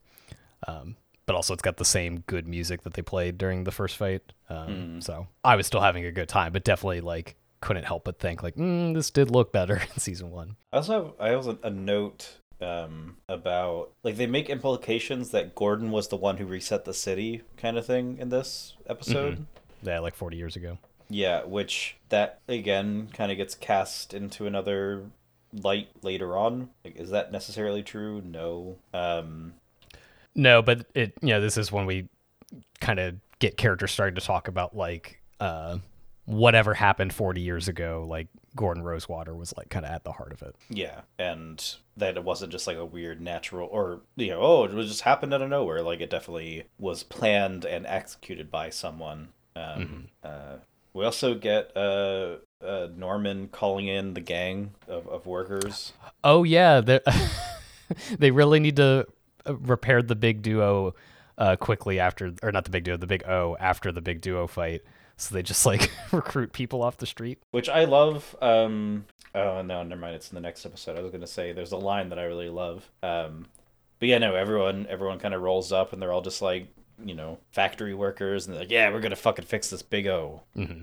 Um, but also it's got the same good music that they played during the first fight. Um, mm. So I was still having a good time, but definitely like couldn't help but think like, mm, this did look better in season one. I also have, I also have a note... Um, about like they make implications that Gordon was the one who reset the city, kind of thing, in this episode. Mm-hmm. Yeah, like forty years ago. Yeah, which that again kind of gets cast into another light later on. Like, is that necessarily true? No. Um, no, but it you know this is when we kind of get characters starting to talk about like uh whatever happened forty years ago, like. Gordon Rosewater was like kind of at the heart of it. Yeah, and that it wasn't just like a weird natural, or you know, oh, it was just happened out of nowhere. Like it definitely was planned and executed by someone. Um, mm-hmm. uh, we also get uh, uh, Norman calling in the gang of, of workers. Oh yeah, they really need to repair the big duo uh, quickly after, or not the Big Duo, the Big O after the Big Duo fight. So they just like recruit people off the street, which I love. Um, oh no, never mind. It's in the next episode. I was going to say there's a line that I really love. Um, but yeah, no, everyone, everyone kind of rolls up and they're all just like, you know, factory workers, and they're like, yeah, we're going to fucking fix this Big O. Mm-hmm.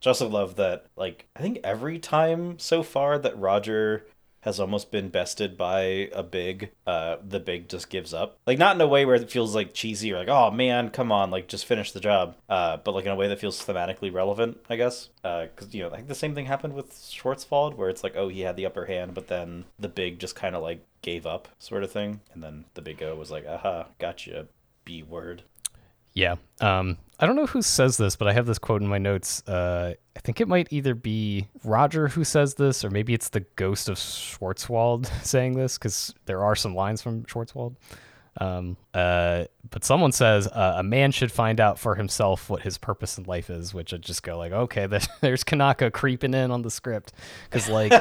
Just love that. Like, I think every time so far that Roger has almost been bested by a big, uh, the big just gives up. Like, not in a way where it feels like cheesy or like, oh man, come on, like just finish the job. Uh, but like in a way that feels thematically relevant, I guess. Uh, cause you know, I think the same thing happened with Schwarzwald where it's like, oh, he had the upper hand, but then the big just kind of like gave up sort of thing. And then the Big O was like, aha, gotcha, B word. Yeah. Um, I don't know who says this, but I have this quote in my notes. Uh, I think it might either be Roger who says this, or maybe it's the ghost of Schwarzwald saying this, because there are some lines from Schwarzwald. Um, uh, but someone says, uh, a man should find out for himself what his purpose in life is, which I'd just go like, okay, there's Konaka creeping in on the script. Because, like,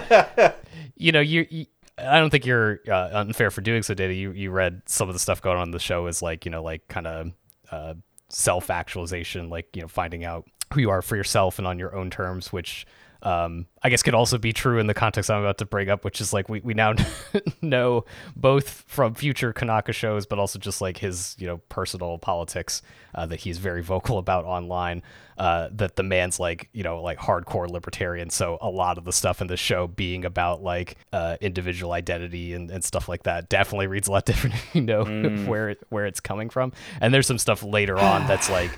you know, you... you I don't think you're uh, unfair for doing so, Data. You, you read some of the stuff going on in the show is like, you know, like kind of... Uh, self-actualization, like, you know, finding out who you are for yourself and on your own terms, which um I guess could also be true in the context I'm about to bring up, which is like we, we now know both from future Konaka shows, but also just like his, you know, personal politics uh, that he's very vocal about online, uh that the man's like, you know, like hardcore libertarian. So a lot of the stuff in the show being about like uh individual identity and, and stuff like that definitely reads a lot different, you know, mm. where it, where it's coming from. And there's some stuff later on that's like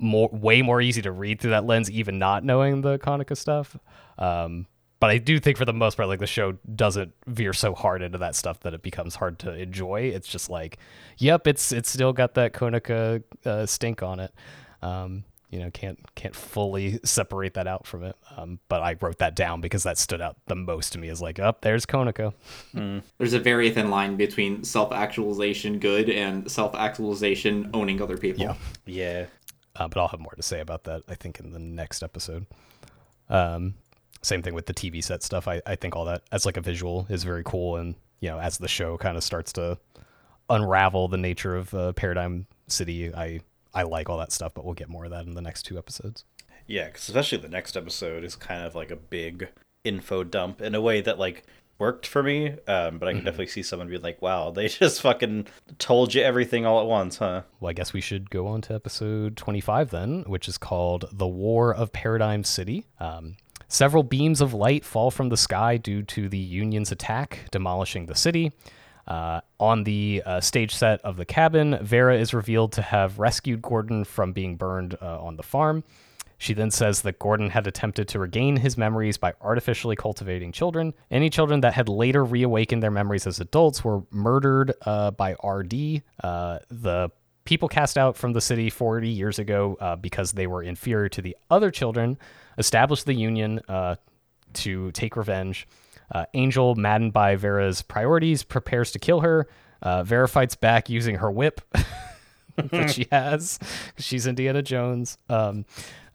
more way more easy to read through that lens, even not knowing the Konaka stuff. Um, but I do think for the most part, like the show doesn't veer so hard into that stuff that it becomes hard to enjoy. It's just like, yep, it's it's still got that Konaka uh, stink on it. Um, you know, can't can't fully separate that out from it. Um, but I wrote that down because that stood out the most to me as like, oh, there's Konaka. Mm. There's a very thin line between self-actualization good and self-actualization owning other people. Yeah. Yeah. Uh, but I'll have more to say about that, I think, in the next episode. Um, same thing with the T V set stuff. I, I think all that as like a visual is very cool. And, you know, as the show kind of starts to unravel the nature of uh, Paradigm City, I, I like all that stuff, but we'll get more of that in the next two episodes. Yeah, because especially the next episode is kind of like a big info dump in a way that, like, worked for me. Um, but I can mm-hmm. definitely see someone be like, wow, they just fucking told you everything all at once, huh? Well, I guess we should go on to episode twenty-five then, which is called The War of Paradigm City. Um, several beams of light fall from the sky due to the Union's attack, demolishing the city. Uh, on the uh, stage set of the cabin, Vera is revealed to have rescued Gordon from being burned uh, on the farm. She then says that Gordon had attempted to regain his memories by artificially cultivating children. Any children that had later reawakened their memories as adults were murdered uh, by R D, uh, the people cast out from the city forty years ago uh, because they were inferior to the other children, established the Union uh, to take revenge. Uh, Angel, maddened by Vera's priorities, prepares to kill her. Uh, Vera fights back using her whip. that she has. She's Indiana Jones. Um,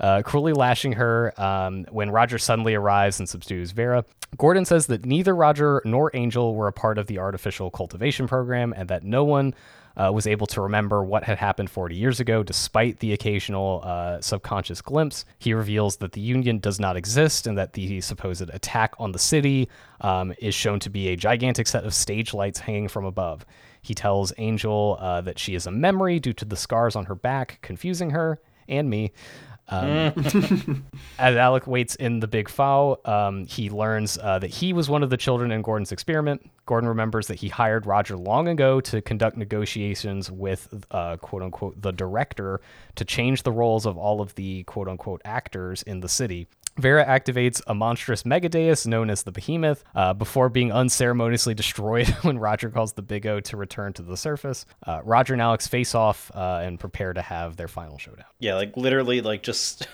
uh, cruelly lashing her um, when Roger suddenly arrives and subdues Vera. Gordon says that neither Roger nor Angel were a part of the artificial cultivation program and that no one uh, was able to remember what had happened forty years ago, despite the occasional uh, subconscious glimpse. He reveals that the Union does not exist and that the supposed attack on the city um, is shown to be a gigantic set of stage lights hanging from above. He tells Angel uh, that she is a memory due to the scars on her back, confusing her and me. Um, as Alec waits in the big foul, um, he learns uh, that he was one of the children in Gordon's experiment. Gordon remembers that he hired Roger long ago to conduct negotiations with, uh, quote-unquote, the director to change the roles of all of the, quote-unquote, actors in the city. Vera activates a monstrous Megadeus known as the Behemoth uh, before being unceremoniously destroyed when Roger calls the Big O to return to the surface. Uh, Roger and Alex face off uh, and prepare to have their final showdown. Yeah, like literally like just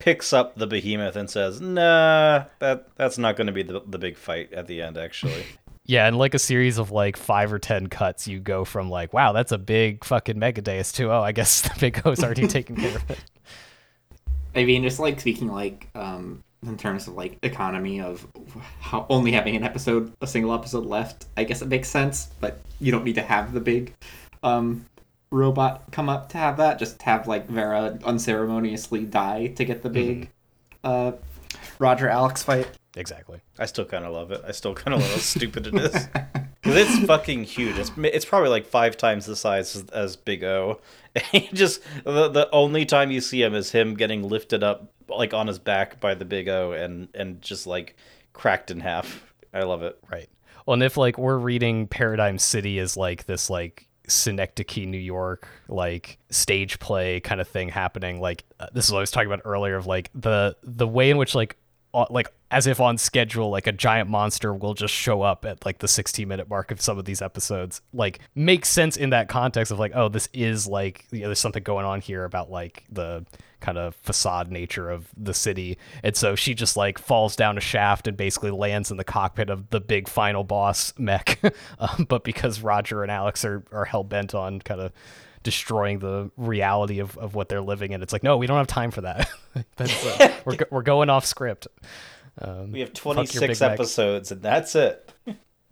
picks up the Behemoth and says, nah, that that's not going to be the, the big fight at the end, actually. Yeah, and like a series of like five or ten cuts, you go from like, wow, that's a big fucking Megadeus to, oh, I guess the Big O's already taken care of it. I mean, just, like, speaking, like, um, in terms of, like, economy of how only having an episode, a single episode left, I guess it makes sense, but you don't need to have the big, um, robot come up to have that, just have, like, Vera unceremoniously die to get the big mm-hmm. uh, Roger Alex fight. Exactly. I still kind of love it. I still kind of love how stupid it is. Because it's fucking huge. It's it's probably like five times the size as, as Big O. And just the, the only time you see him is him getting lifted up, like, on his back by the Big O and, and just, like, cracked in half. I love it. Right. Well, and if, like, we're reading Paradigm City as, like, this, like, Synecdoche New York, like, stage play kind of thing happening, like, uh, this is what I was talking about earlier of, like, the the way in which, like, like as if on schedule, like a giant monster will just show up at like the sixteen minute mark of some of these episodes, like makes sense in that context of like, oh, this is like, you know, there's something going on here about like the kind of facade nature of the city. And so she just like falls down a shaft and basically lands in the cockpit of the big final boss mech. um, but because Roger and Alex are, are hell bent on kind of destroying the reality of, of what they're living in, it's like, no, we don't have time for that. That's, uh, we're we're going off script. Um, we have twenty-six episodes, and that's it.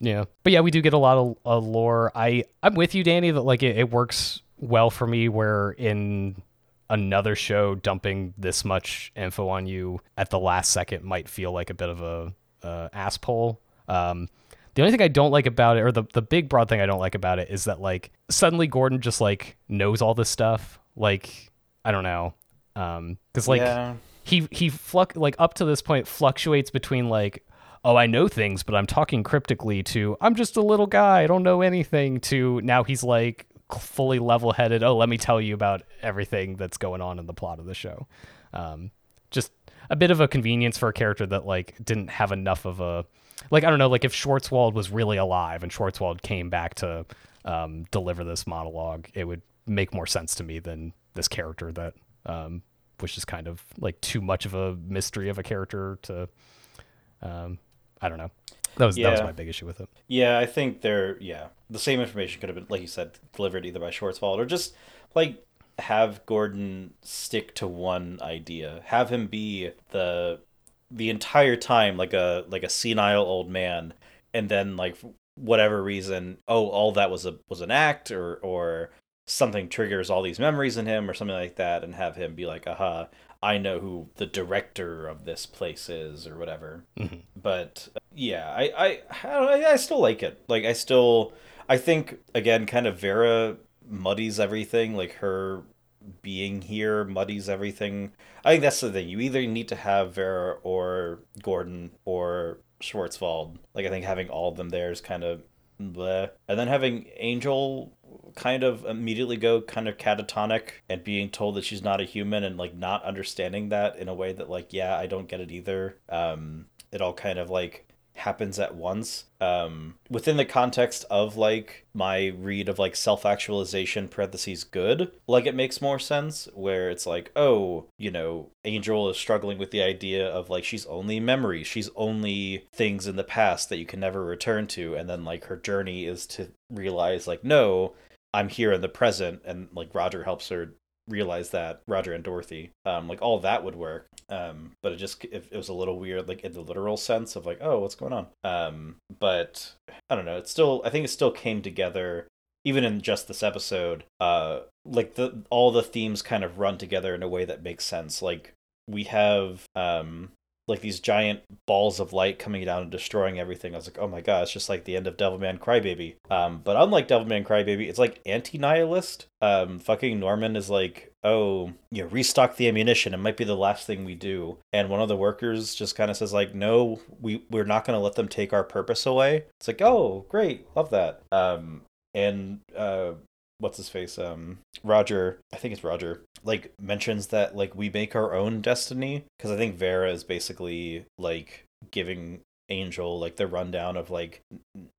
Yeah, but yeah, we do get a lot of uh, lore. I I'm with you, Danny, that like it, it works well for me. Where in another show, dumping this much info on you at the last second might feel like a bit of a uh, ass pull. Um, The only thing I don't like about it, or the, the big broad thing I don't like about it, is that, like, suddenly Gordon just, like, knows all this stuff. Like, I don't know. Um, because, like, yeah. he, he fluc- like, up to this point fluctuates between, like, oh, I know things, but I'm talking cryptically, to I'm just a little guy, I don't know anything, to now he's, like, fully level-headed. Oh, let me tell you about everything that's going on in the plot of the show. Um, just a bit of a convenience for a character that, like, didn't have enough of a... Like, I don't know, like, if Schwarzwald was really alive and Schwarzwald came back to um, deliver this monologue, it would make more sense to me than this character that um, was just kind of, like, too much of a mystery of a character to, um, I don't know. That was, yeah. that was my big issue with it. Yeah, I think they're, yeah. The same information could have been, like you said, delivered either by Schwarzwald or just, like, have Gordon stick to one idea. Have him be the... the entire time like a like a senile old man, and then like for whatever reason, oh, all that was a was an act, or or something triggers all these memories in him or something like that, and have him be like, aha, I know who the director of this place is, or whatever. Mm-hmm. But yeah, I, I I I still like it. Like I still I think again kind of Vera muddies everything, like her being here muddies everything. I think that's the thing. You either need to have Vera or Gordon or Schwarzwald. Like, I think having all of them there is kind of bleh. And then having Angel kind of immediately go kind of catatonic and being told that she's not a human and, like, not understanding that in a way that, like, yeah, I don't get it either. Um, it all kind of, like, happens at once um within the context of like my read of like self-actualization parentheses good. Like it makes more sense where it's like, oh, you know, Angel is struggling with the idea of like she's only memories, she's only things in the past that you can never return to, and then like her journey is to realize like, no, I'm here in the present, and like Roger helps her realize that, Roger and Dorothy. Um like all that would work, um but it just it, it was a little weird, like in the literal sense of like, oh, what's going on. Um but I don't know, it's still, I think it still came together even in just this episode. Uh like the all the themes kind of run together in a way that makes sense. Like we have um like these giant balls of light coming down and destroying everything. I was like, oh my god, it's just like the end of Devilman Crybaby. Um, but unlike Devilman Crybaby, it's like anti-nihilist. Um, fucking Norman is like, oh, you know, restock the ammunition. It might be the last thing we do. And one of the workers just kind of says like, no, we, we're not going to let them take our purpose away. It's like, oh, great. Love that. Um, and, uh, what's his face? Um, Roger, I think it's Roger, like mentions that like we make our own destiny, because I think Vera is basically like giving Angel like the rundown of like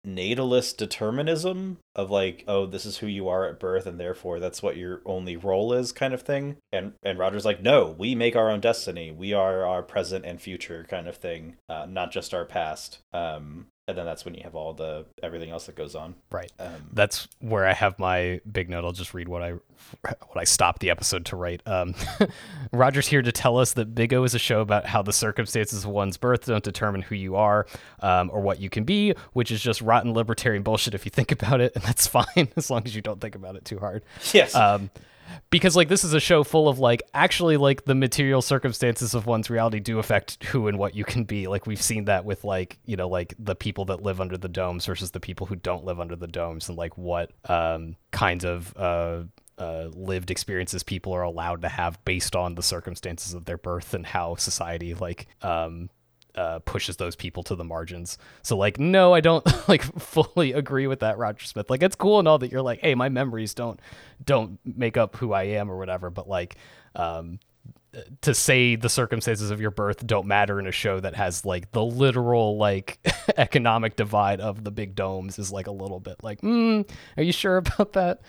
natalist determinism of like, oh, this is who you are at birth and therefore that's what your only role is kind of thing. And and Roger's like, no, we make our own destiny. We are our present and future kind of thing, uh, not just our past. Um, And then that's when you have all the everything else that goes on. Right. Um, that's where I have my big note. I'll just read what I what I stopped the episode to write. Um, Roger's here to tell us that Big O is a show about how the circumstances of one's birth don't determine who you are um, or what you can be, which is just rotten libertarian bullshit if you think about it. And that's fine as long as you don't think about it too hard. Yes. Um, because like this is a show full of like actually like the material circumstances of one's reality do affect who and what you can be. Like we've seen that with like, you know, like the people that live under the domes versus the people who don't live under the domes and like what um kinds of uh Uh, lived experiences people are allowed to have based on the circumstances of their birth and how society like um uh pushes those people to the margins. So like no, I don't like fully agree with that, Roger Smith. Like it's cool and all that you're like, hey, my memories don't don't make up who I am or whatever, but like um to say the circumstances of your birth don't matter in a show that has like the literal like economic divide of the big domes is like a little bit like mm, are you sure about that?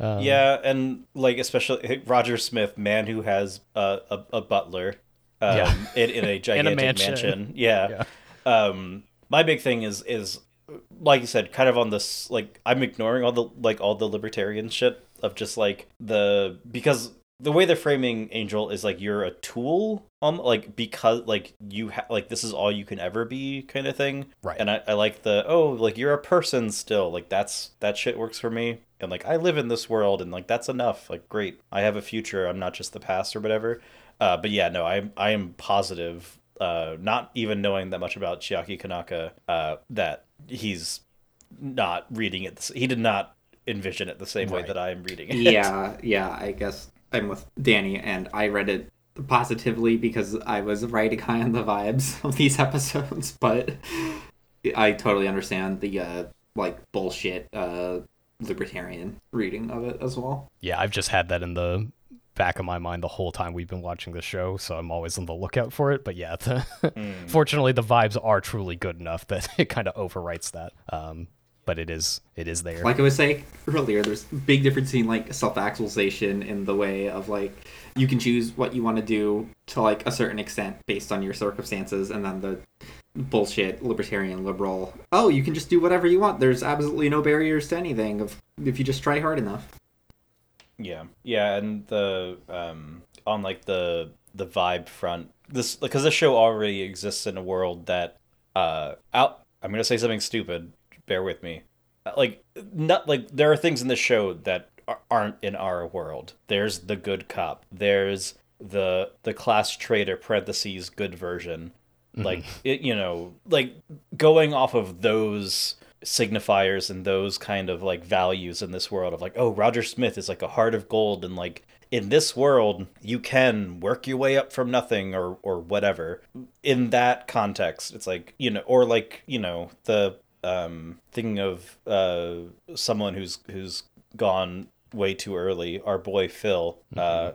Um, yeah, and like especially Roger Smith, man who has uh, a a butler, um, yeah. in, in a gigantic in a mansion. mansion. Yeah. yeah. Um, my big thing is is like you said, kind of on this like I'm ignoring all the like all the libertarian shit of just like the because the way they're framing Angel is like you're a tool, um, like because like you ha- like this is all you can ever be kind of thing. Right. And I, I like the oh like you're a person still like that's that shit works for me. And like I live in this world and like that's enough, like great, I have a future, I'm not just the past or whatever. Uh but yeah, no, I I am positive, uh not even knowing that much about Chiaki Konaka, uh that he's not reading it, he did not envision it the same right. way that I am reading it. Yeah, yeah, I guess I'm with Danny and I read it positively because I was riding high on the vibes of these episodes, but I totally understand the uh like bullshit uh libertarian reading of it as well. Yeah, I've just had that in the back of my mind the whole time we've been watching the show, so I'm always on the lookout for it. But yeah, the, mm. fortunately the vibes are truly good enough that it kind of overwrites that. Um, but it is it is there. Like I was saying earlier, there's a big difference in like self-actualization in the way of like you can choose what you want to do to like a certain extent based on your circumstances, and then the bullshit libertarian liberal oh you can just do whatever you want, there's absolutely no barriers to anything if, if you just try hard enough. Yeah, yeah. And the um on like the the vibe front, this because this show already exists in a world that uh out I'm gonna say something stupid, bear with me, like not like there are things in the show that aren't in our world. There's the good cop, there's the the class traitor parentheses good version. Like, it, you know, like going off of those signifiers and those kind of like values in this world of like, oh, Roger Smith is like a heart of gold. And like in this world, you can work your way up from nothing or or whatever. In that context, it's like, you know, or like, you know, the um, thinking of uh, someone who's who's gone way too early. Our boy, Phil, mm-hmm. uh,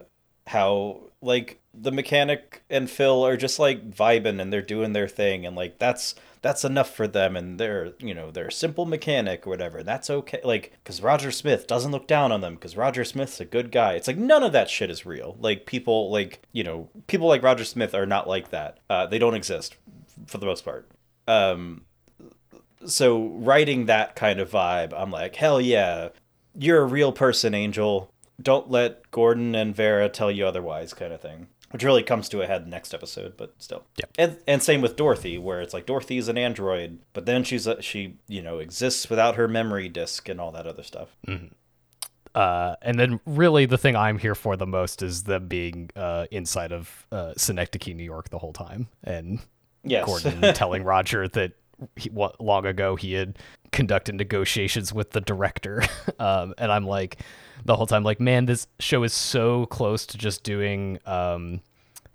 how like the mechanic and Phil are just like vibing and they're doing their thing and like that's that's enough for them and they're, you know, they're a simple mechanic or whatever, that's okay, like because Roger Smith doesn't look down on them because Roger Smith's a good guy. It's like none of that shit is real. Like people like, you know, people like Roger Smith are not like that. Uh they don't exist for the most part. Um so writing that kind of vibe, I'm like, hell yeah, you're a real person, Angel, don't let Gordon and Vera tell you otherwise kind of thing, which really comes to a head next episode, but still. Yeah. And and same with Dorothy, where it's like Dorothy is an android, but then she's a, she, you know, exists without her memory disk and all that other stuff. Mm-hmm. Uh, and then really the thing I'm here for the most is them being uh, inside of uh, Synecdoche, New York the whole time. And yes. Gordon telling Roger that he, what, long ago he had conducted negotiations with the director. um, and I'm like... the whole time like, man, this show is so close to just doing um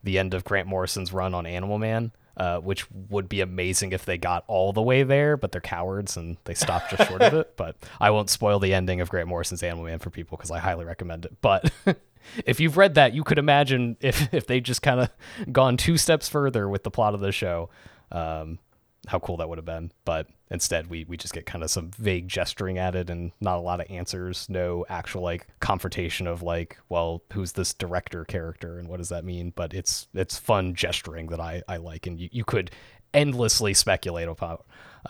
the end of Grant Morrison's run on Animal Man, uh which would be amazing if they got all the way there, but they're cowards and they stopped just short of it. But I won't spoil the ending of Grant Morrison's Animal Man for people because I highly recommend it, but if you've read that, you could imagine if if they just kind of gone two steps further with the plot of the show, um how cool that would have been. But Instead, we, we just get kind of some vague gesturing at it and not a lot of answers, no actual like confrontation of like, well, who's this director character and what does that mean? But it's it's fun gesturing that I, I like, and you, you could endlessly speculate upon.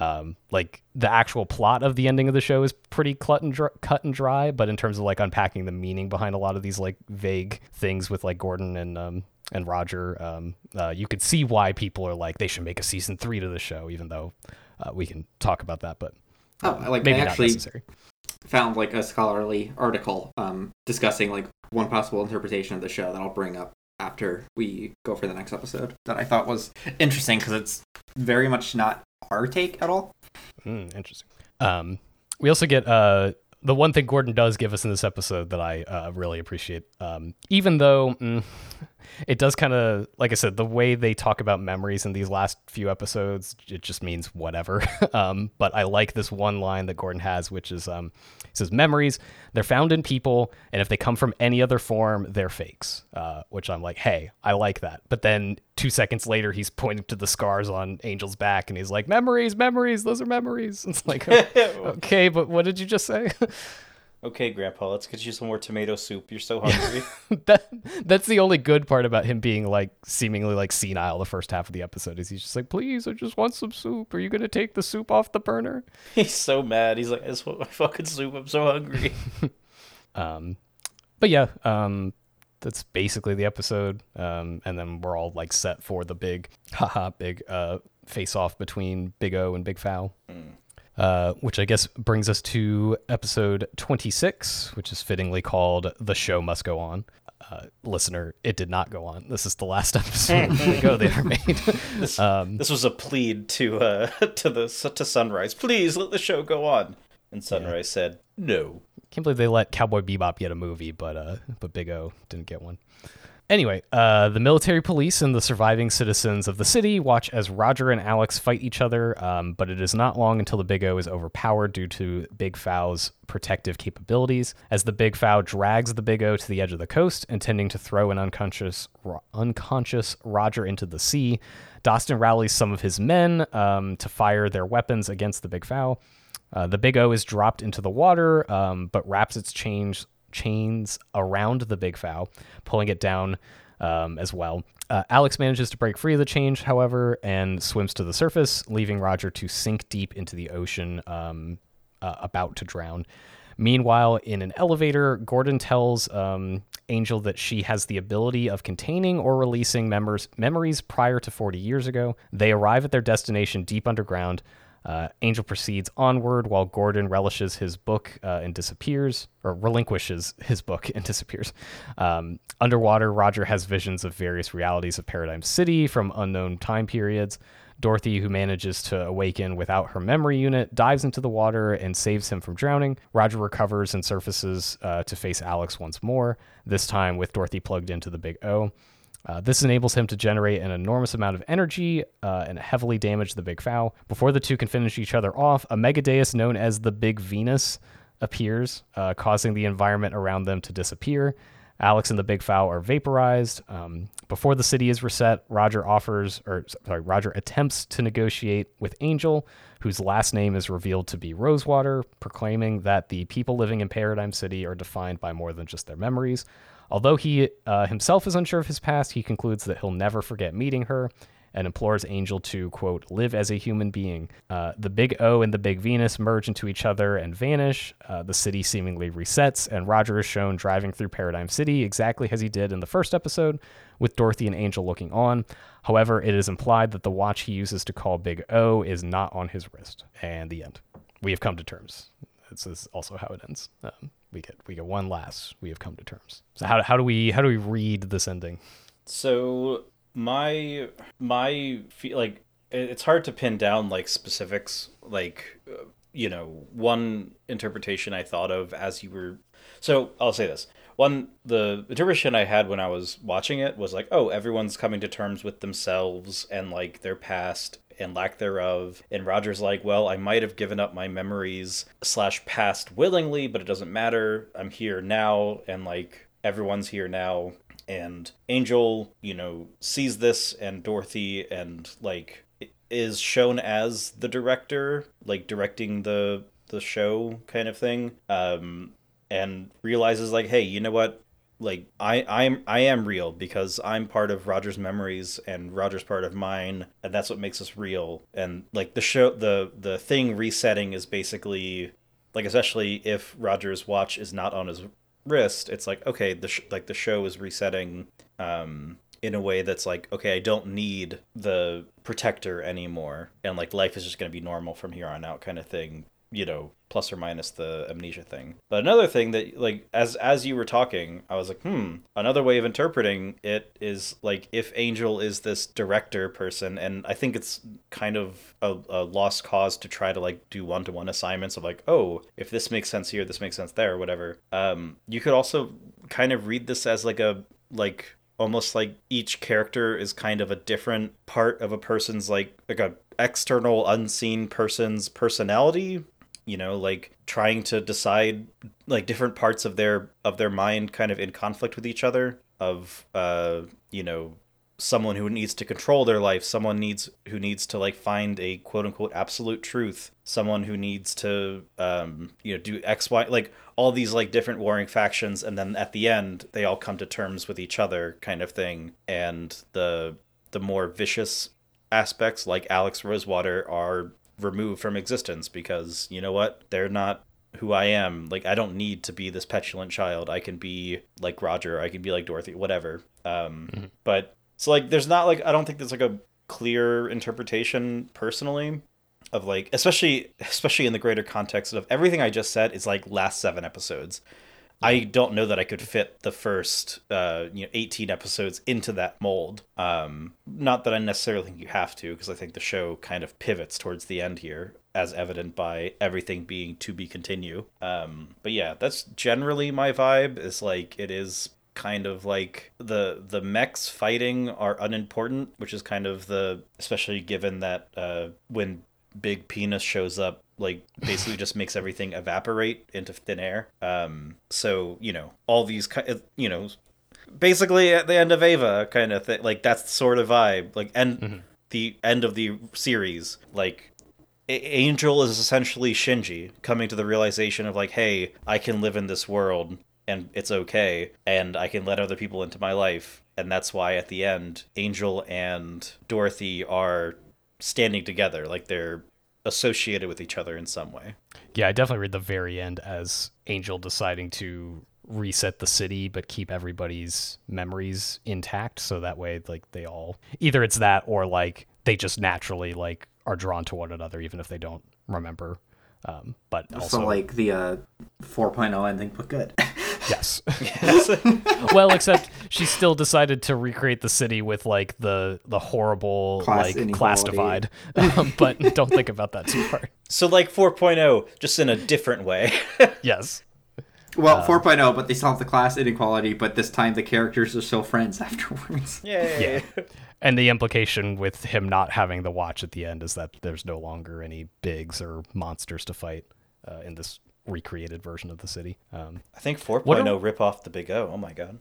Um, like the actual plot of the ending of the show is pretty cut and dry, cut and dry, but in terms of like unpacking the meaning behind a lot of these like vague things with like Gordon and um, and Roger, um, uh, you could see why people are like, they should make a season three to the show, even though uh, we can talk about that, but uh, oh, like maybe I actually not necessary. Found like a scholarly article um, discussing like one possible interpretation of the show that I'll bring up after we go for the next episode that I thought was interesting because it's very much not our take at all. Mm, interesting. Um, we also get uh, the one thing Gordon does give us in this episode that I uh, really appreciate, um, even though mm, it does kind of, like I said, the way they talk about memories in these last few episodes, it just means whatever. um, but I like this one line that Gordon has, which is, um, it says, memories, they're found in people, and if they come from any other form, they're fakes, uh, which I'm like, hey, I like that. But then two seconds later, he's pointing to the scars on Angel's back, and he's like, memories, memories, those are memories. It's like, okay, but what did you just say? Okay, Grandpa, let's get you some more tomato soup. You're so hungry. that, that's the only good part about him being like seemingly like senile the first half of the episode is he's just like, please, I just want some soup. Are you going to take the soup off the burner? He's so mad. He's like, I just want my fucking soup. I'm so hungry. um, But yeah, um, that's basically the episode. Um, and then we're all like set for the big, haha, big uh, face off between Big O and Big Fowl. Mm. Uh, which I guess brings us to episode twenty-six, which is fittingly called The Show Must Go On. Uh, listener, it did not go on. This is the last episode to go they ever made. This, um, this was a plead to uh, to the to Sunrise. Please let the show go on. And Sunrise yeah. said, no. Can't believe they let Cowboy Bebop get a movie, but uh, but Big O didn't get one. Anyway, uh, the military police and the surviving citizens of the city watch as Roger and Alex fight each other, um, but it is not long until the Big O is overpowered due to Big Fowl's protective capabilities, as the Big Fowl drags the Big O to the edge of the coast, intending to throw an unconscious ro- unconscious Roger into the sea. Dastun rallies some of his men um, to fire their weapons against the Big Fowl. Uh, the Big O is dropped into the water, um, but wraps its chains chains around the Big Fowl, pulling it down um, as well. Uh, Alex manages to break free of the chains, however, and swims to the surface, leaving Roger to sink deep into the ocean, um, uh, about to drown. Meanwhile, in an elevator, Gordon tells um, Angel that she has the ability of containing or releasing members memories prior to forty years ago. They arrive at their destination deep underground. Uh, Angel proceeds onward while Gordon relishes his book uh, and disappears, or relinquishes his book and disappears. Um, underwater, Roger has visions of various realities of Paradigm City from unknown time periods. Dorothy, who manages to awaken without her memory unit, dives into the water and saves him from drowning. Roger recovers and surfaces uh, to face Alex once more, this time with Dorothy plugged into the Big O. Uh, this enables him to generate an enormous amount of energy uh, and heavily damage the Big Fowl. Before the two can finish each other off, a Megadeus known as the Big Venus appears, uh, causing the environment around them to disappear. Alex and the Big Fowl are vaporized. Um, before the city is reset, Roger offers, or sorry, Roger attempts to negotiate with Angel, whose last name is revealed to be Rosewater, proclaiming that the people living in Paradigm City are defined by more than just their memories. Although he uh, himself is unsure of his past, he concludes that he'll never forget meeting her and implores Angel to, quote, live as a human being. Uh, the Big O and the Big Venus merge into each other and vanish. Uh, the city seemingly resets, and Roger is shown driving through Paradigm City exactly as he did in the first episode, with Dorothy and Angel looking on. However, it is implied that the watch he uses to call Big O is not on his wrist. And the end. We have come to terms. This is also how it ends. Um, we get we get one last. We have come to terms. So how how do we how do we read this ending? So my my like it's hard to pin down like specifics. Like you know, one interpretation I thought of as you were. So I'll say this. One, the interpretation I had when I was watching it was like, oh, everyone's coming to terms with themselves and like their past and lack thereof. And Roger's like, well, I might have given up my memories slash past willingly, but it doesn't matter. I'm here now. And like everyone's here now. And Angel, you know, sees this and Dorothy and like, is shown as the director, like directing the the show kind of thing, um, and realizes like, hey, you know what? Like I, I'm I am real because I'm part of Roger's memories and Roger's part of mine, and that's what makes us real. And like the show, the the thing resetting is basically like, especially if Roger's watch is not on his wrist, it's like, okay, the sh like the show is resetting um, in a way that's like, okay, I don't need the protector anymore, and like life is just gonna be normal from here on out, kind of thing. You know, plus or minus the amnesia thing. But another thing that, like, as as you were talking, I was like, hmm, another way of interpreting it is, like, if Angel is this director person, and I think it's kind of a, a lost cause to try to, like, do one-to-one assignments of, like, oh, if this makes sense here, this makes sense there, whatever. Um, you could also kind of read this as, like, a, like, almost like each character is kind of a different part of a person's, like, like a external unseen person's personality. You know, like trying to decide like different parts of their of their mind kind of in conflict with each other, of, uh, you know, someone who needs to control their life, someone needs who needs to like find a quote unquote absolute truth, someone who needs to, um, you know, do X, Y, like all these like different warring factions. And then at the end, they all come to terms with each other kind of thing. And the the more vicious aspects like Alex Rosewater are removed from existence because, you know what, they're not who I am. Like, I don't need to be this petulant child. I can be like Roger. I can be like Dorothy, whatever. Um, mm-hmm. But so like, there's not like, I don't think there's like a clear interpretation personally of like, especially, especially in the greater context of everything I just said is like last seven episodes. I don't know that I could fit the first, uh, you know, eighteen episodes into that mold. Um, not that I necessarily think you have to, because I think the show kind of pivots towards the end here, as evident by everything being to be continue. Um, but yeah, that's generally my vibe. Is like it is kind of like the the mechs fighting are unimportant, which is kind of the, especially given that uh, when Big Penis shows up, like basically just makes everything evaporate into thin air. Um, so, you know, all these, you know, basically at the end of Ava kind of thing, like that's the sort of vibe, like, and mm-hmm. the end of the series, like Angel is essentially Shinji coming to the realization of like, hey, I can live in this world and it's okay. And I can let other people into my life. And that's why at the end, Angel and Dorothy are standing together, like they're associated with each other in some way. Yeah, I definitely read the very end as Angel deciding to reset the city but keep everybody's memories intact, so that way like they all, either it's that or like they just naturally like are drawn to one another even if they don't remember. Um, but also so like the uh, four point oh ending, but good. Yes. Yes. Well, except she still decided to recreate the city with like the the horrible class, like class divide. Um, but don't think about that too hard. So like four point oh, just in a different way. Yes. Well, um, four point oh, but they still have the class inequality, but this time the characters are still friends afterwards. Yay. Yeah. And the implication with him not having the watch at the end is that there's no longer any bigs or monsters to fight uh, in this recreated version of the city. Um, I think four point oh rip off the Big O. Oh my god.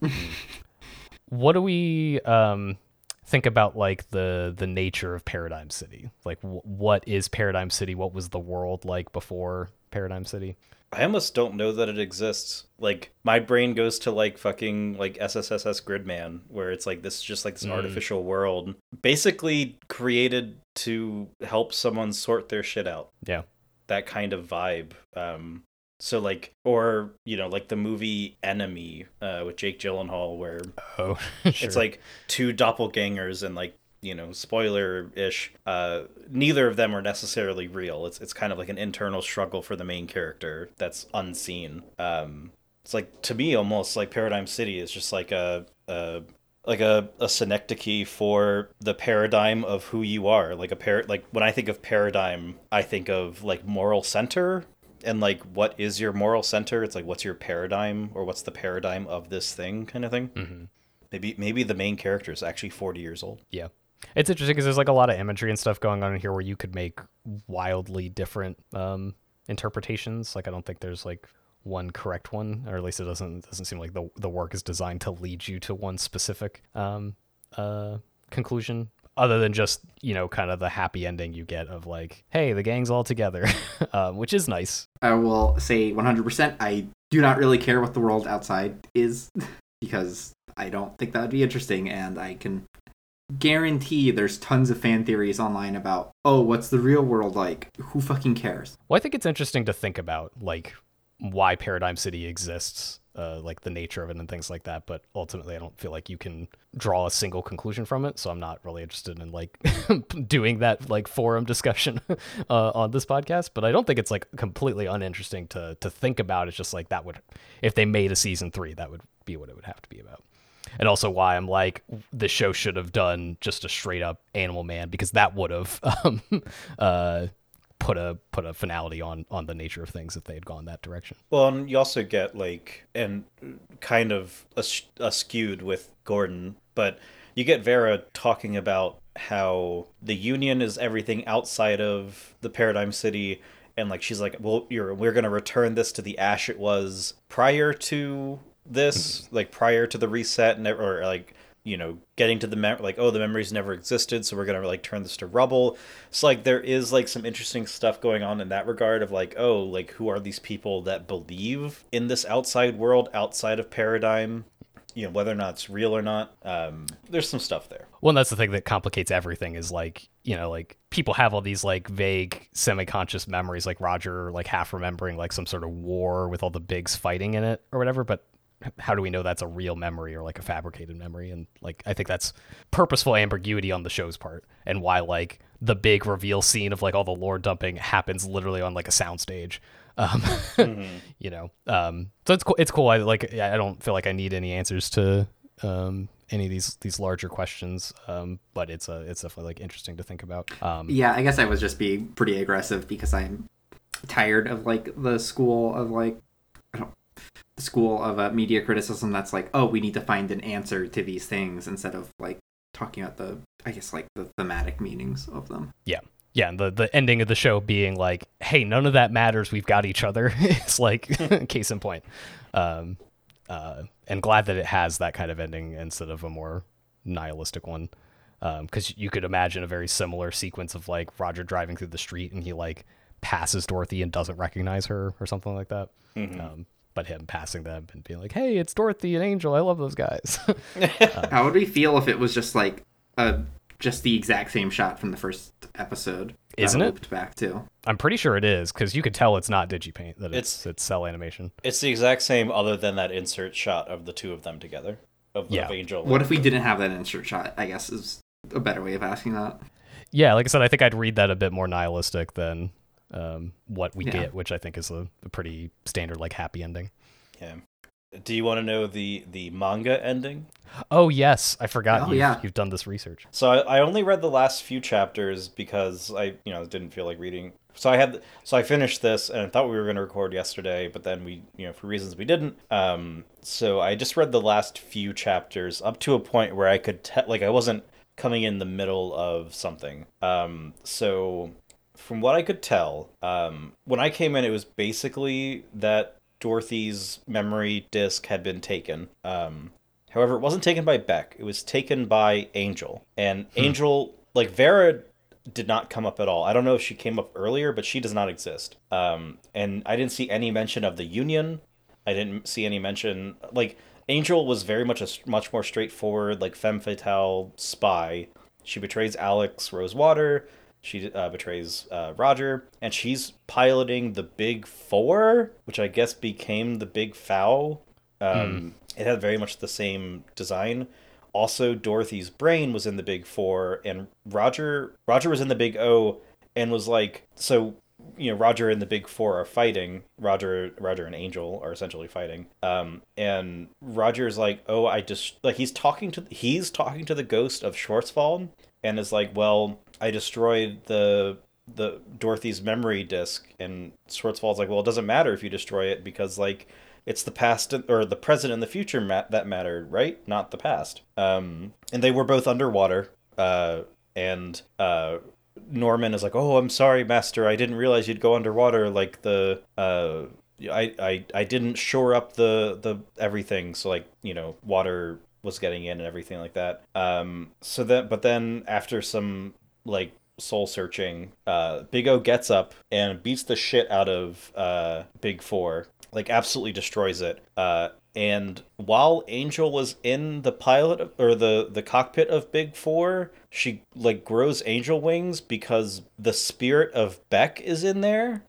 What do we um, think about like the the nature of Paradigm City? Like w what is Paradigm City? What was the world like before Paradigm City? I almost don't know that it exists. Like my brain goes to like fucking like S S S S Gridman, where it's like this just like this mm. artificial world basically created to help someone sort their shit out. Yeah. That kind of vibe. Um So like, or, you know, like the movie Enemy uh, with Jake Gyllenhaal, where oh, sure. it's like two doppelgangers and like, you know, spoiler-ish, uh, neither of them are necessarily real. It's it's kind of like an internal struggle for the main character that's unseen. Um, it's like, to me, almost like Paradigm City is just like a... a like a, a synecdoche for the paradigm of who you are. Like a par like when I think of paradigm, I think of like moral center and like, what is your moral center? It's like, what's your paradigm or what's the paradigm of this thing kind of thing. Mm-hmm. Maybe, maybe the main character is actually forty years old. Yeah. It's interesting because there's like a lot of imagery and stuff going on in here where you could make wildly different um, interpretations. Like, I don't think there's like one correct one, or at least it doesn't doesn't seem like the the work is designed to lead you to one specific um uh conclusion. other than just, you know, kind of the happy ending you get of like, hey, the gang's all together, um, which is nice. I will say one hundred percent, I do not really care what the world outside is, because I don't think that would be interesting, and I can guarantee there's tons of fan theories online about, oh, what's the real world like? Who fucking cares? Well, I think it's interesting to think about, like, why Paradigm City exists, uh, like the nature of it and things like that, but ultimately I don't feel like you can draw a single conclusion from it, so I'm not really interested in like doing that like forum discussion uh, on this podcast. But I don't think it's like completely uninteresting to to think about. It's just like, that would, if they made a season three, that would be what it would have to be about. And also why I'm like, the show should have done just a straight up Animal Man, because that would have um, uh, put a put a finality on on the nature of things if they had gone that direction. Well, and you also get like, and kind of as- askewed with Gordon, but you get Vera talking about how the Union is everything outside of the Paradigm City. And like, she's like, well, you're, we're going to return this to the ash it was prior to this, like prior to the reset, and or like, you know, getting to the mem- like, oh, the memories never existed, so we're gonna like turn this to rubble. So like, there is like some interesting stuff going on in that regard of like, oh, like who are these people that believe in this outside world outside of Paradigm, you know, whether or not it's real or not. Um there's some stuff there. Well, and that's the thing that complicates everything is like, you know, like people have all these like vague semi-conscious memories, like Roger like half remembering like some sort of war with all the bigs fighting in it or whatever, but how do we know that's a real memory or like a fabricated memory? And like, I think that's purposeful ambiguity on the show's part, and why like the big reveal scene of like all the lore dumping happens literally on like a soundstage. Um, mm-hmm. You know, um, so it's cool. It's cool. I like, I don't feel like I need any answers to um, any of these, these larger questions. Um, but it's a, it's definitely like interesting to think about. Um, yeah, I guess I was just being pretty aggressive because I'm tired of like the school of like, I don't, school of uh, media criticism that's like, oh, we need to find an answer to these things, instead of like talking about the, I guess, like the thematic meanings of them. Yeah. Yeah. And the, the ending of the show being like, hey, none of that matters, we've got each other. It's like case in point. Um, uh, and glad that it has that kind of ending instead of a more nihilistic one. Um, 'cause you could imagine a very similar sequence of like Roger driving through the street and he like passes Dorothy and doesn't recognize her or something like that. Mm-hmm. Um, but him passing them and being like, hey, it's Dorothy and Angel, I love those guys. um, How would we feel if it was just like uh, just the exact same shot from the first episode? Isn't it? Looped back to? I'm pretty sure it is, because you could tell it's not DigiPaint, that it's, it's it's cell animation. It's the exact same other than that insert shot of the two of them together. Of, yeah. of Angel. What if we didn't have that insert shot, I guess is a better way of asking that. Yeah, like I said, I think I'd read that a bit more nihilistic than... Um, what we yeah. get, which I think is a, a pretty standard like happy ending. Yeah. Do you want to know the the manga ending? Oh yes, I forgot. Oh, you've, yeah. you've done this research. So I, I only read the last few chapters because I you know didn't feel like reading. So I had so I finished this and I thought we were going to record yesterday, but then we you know for reasons we didn't. Um. So I just read the last few chapters up to a point where I could te- like I wasn't coming in the middle of something. Um. So. From what I could tell, um, when I came in, it was basically that Dorothy's memory disk had been taken. Um, however, it wasn't taken by Beck. It was taken by Angel. And hmm. Angel, like, Vera did not come up at all. I don't know if she came up earlier, but she does not exist. Um, and I didn't see any mention of the Union. I didn't see any mention... Like, Angel was very much a much more straightforward, like, femme fatale spy. She betrays Alex Rosewater... She uh, betrays uh, Roger, and she's piloting the Big Four, which I guess became the Big Foul. Um, mm. It had very much the same design. Also, Dorothy's brain was in the Big Four, and Roger Roger was in the Big O, and was like, so, you know, Roger and the Big Four are fighting. Roger Roger and Angel are essentially fighting. Um, and Roger's like, oh, I just, like, he's talking to, he's talking to the ghost of Schwarzwald, and is like, well... I destroyed the the Dorothy's memory disk, and Schwarzwald's like, well, it doesn't matter if you destroy it because like it's the past or the present and the future ma- that mattered, right? Not the past. Um, and they were both underwater. Uh, and uh, Norman is like, oh, I'm sorry, Master. I didn't realize you'd go underwater. Like the uh, I, I I didn't shore up the the everything. So like you know, water was getting in and everything like that. Um, so that, but then after some like soul searching, uh, Big O gets up and beats the shit out of uh, Big Four, like absolutely destroys it. Uh, and while Angel was in the pilot or the the cockpit of Big Four, she like grows angel wings because the spirit of Beck is in there.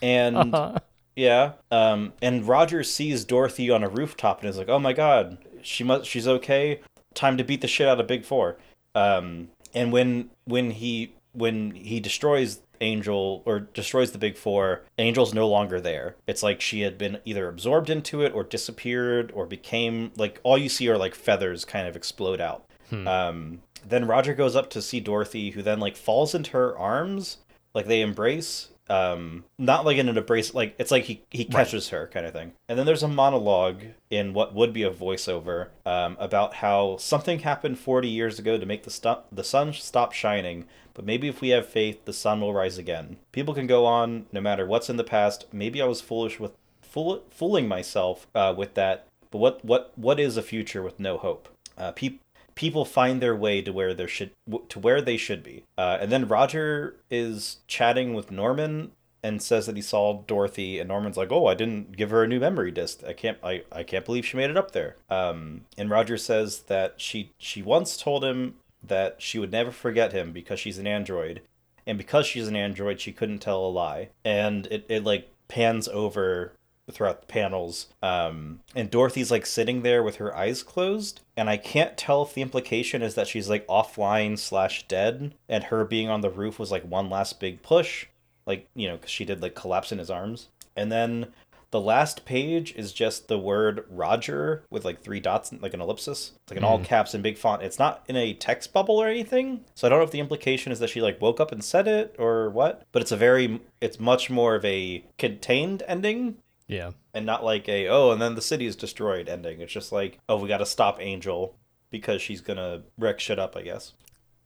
And uh-huh. yeah, um, and Roger sees Dorothy on a rooftop and is like, "Oh my God, she must, she's okay. Time to beat the shit out of Big Four." Um, and when when he when he destroys Angel or destroys the Big Four, Angel's no longer there. It's like she had been either absorbed into it or disappeared or became like all you see are like feathers kind of explode out. Hmm. Um, then Roger goes up to see Dorothy, who then like falls into her arms, like they embrace. Um, not like in an embrace, like it's like he, he catches right. her kind of thing. And then there's a monologue in what would be a voiceover um, about how something happened forty years ago to make the st- the sun stop shining. But maybe if we have faith, the sun will rise again. People can go on no matter what's in the past. Maybe I was foolish with fool- fooling myself uh, with that. But what, what, what is a future with no hope? Uh, people. People find their way to where there should to where they should be. Uh, and then Roger is chatting with Norman and says that he saw Dorothy, and Norman's like, "Oh, I didn't give her a new memory disk. I can't I, I can't believe she made it up there." Um, and Roger says that she she once told him that she would never forget him because she's an android, and because she's an android, she couldn't tell a lie. And it, it like pans over throughout the panels, um, and Dorothy's like sitting there with her eyes closed, and I can't tell if the implication is that she's like offline slash dead, and her being on the roof was like one last big push, like, you know, because she did like collapse in his arms. And then the last page is just the word Roger with like three dots, like an ellipsis, it's like an mm. all caps in big font. It's not in a text bubble or anything. So I don't know if the implication is that she like woke up and said it or what, but it's a very, it's much more of a contained ending. Yeah. And not like a, oh, and then the city is destroyed ending. It's just like, oh, we got to stop Angel because she's going to wreck shit up, I guess.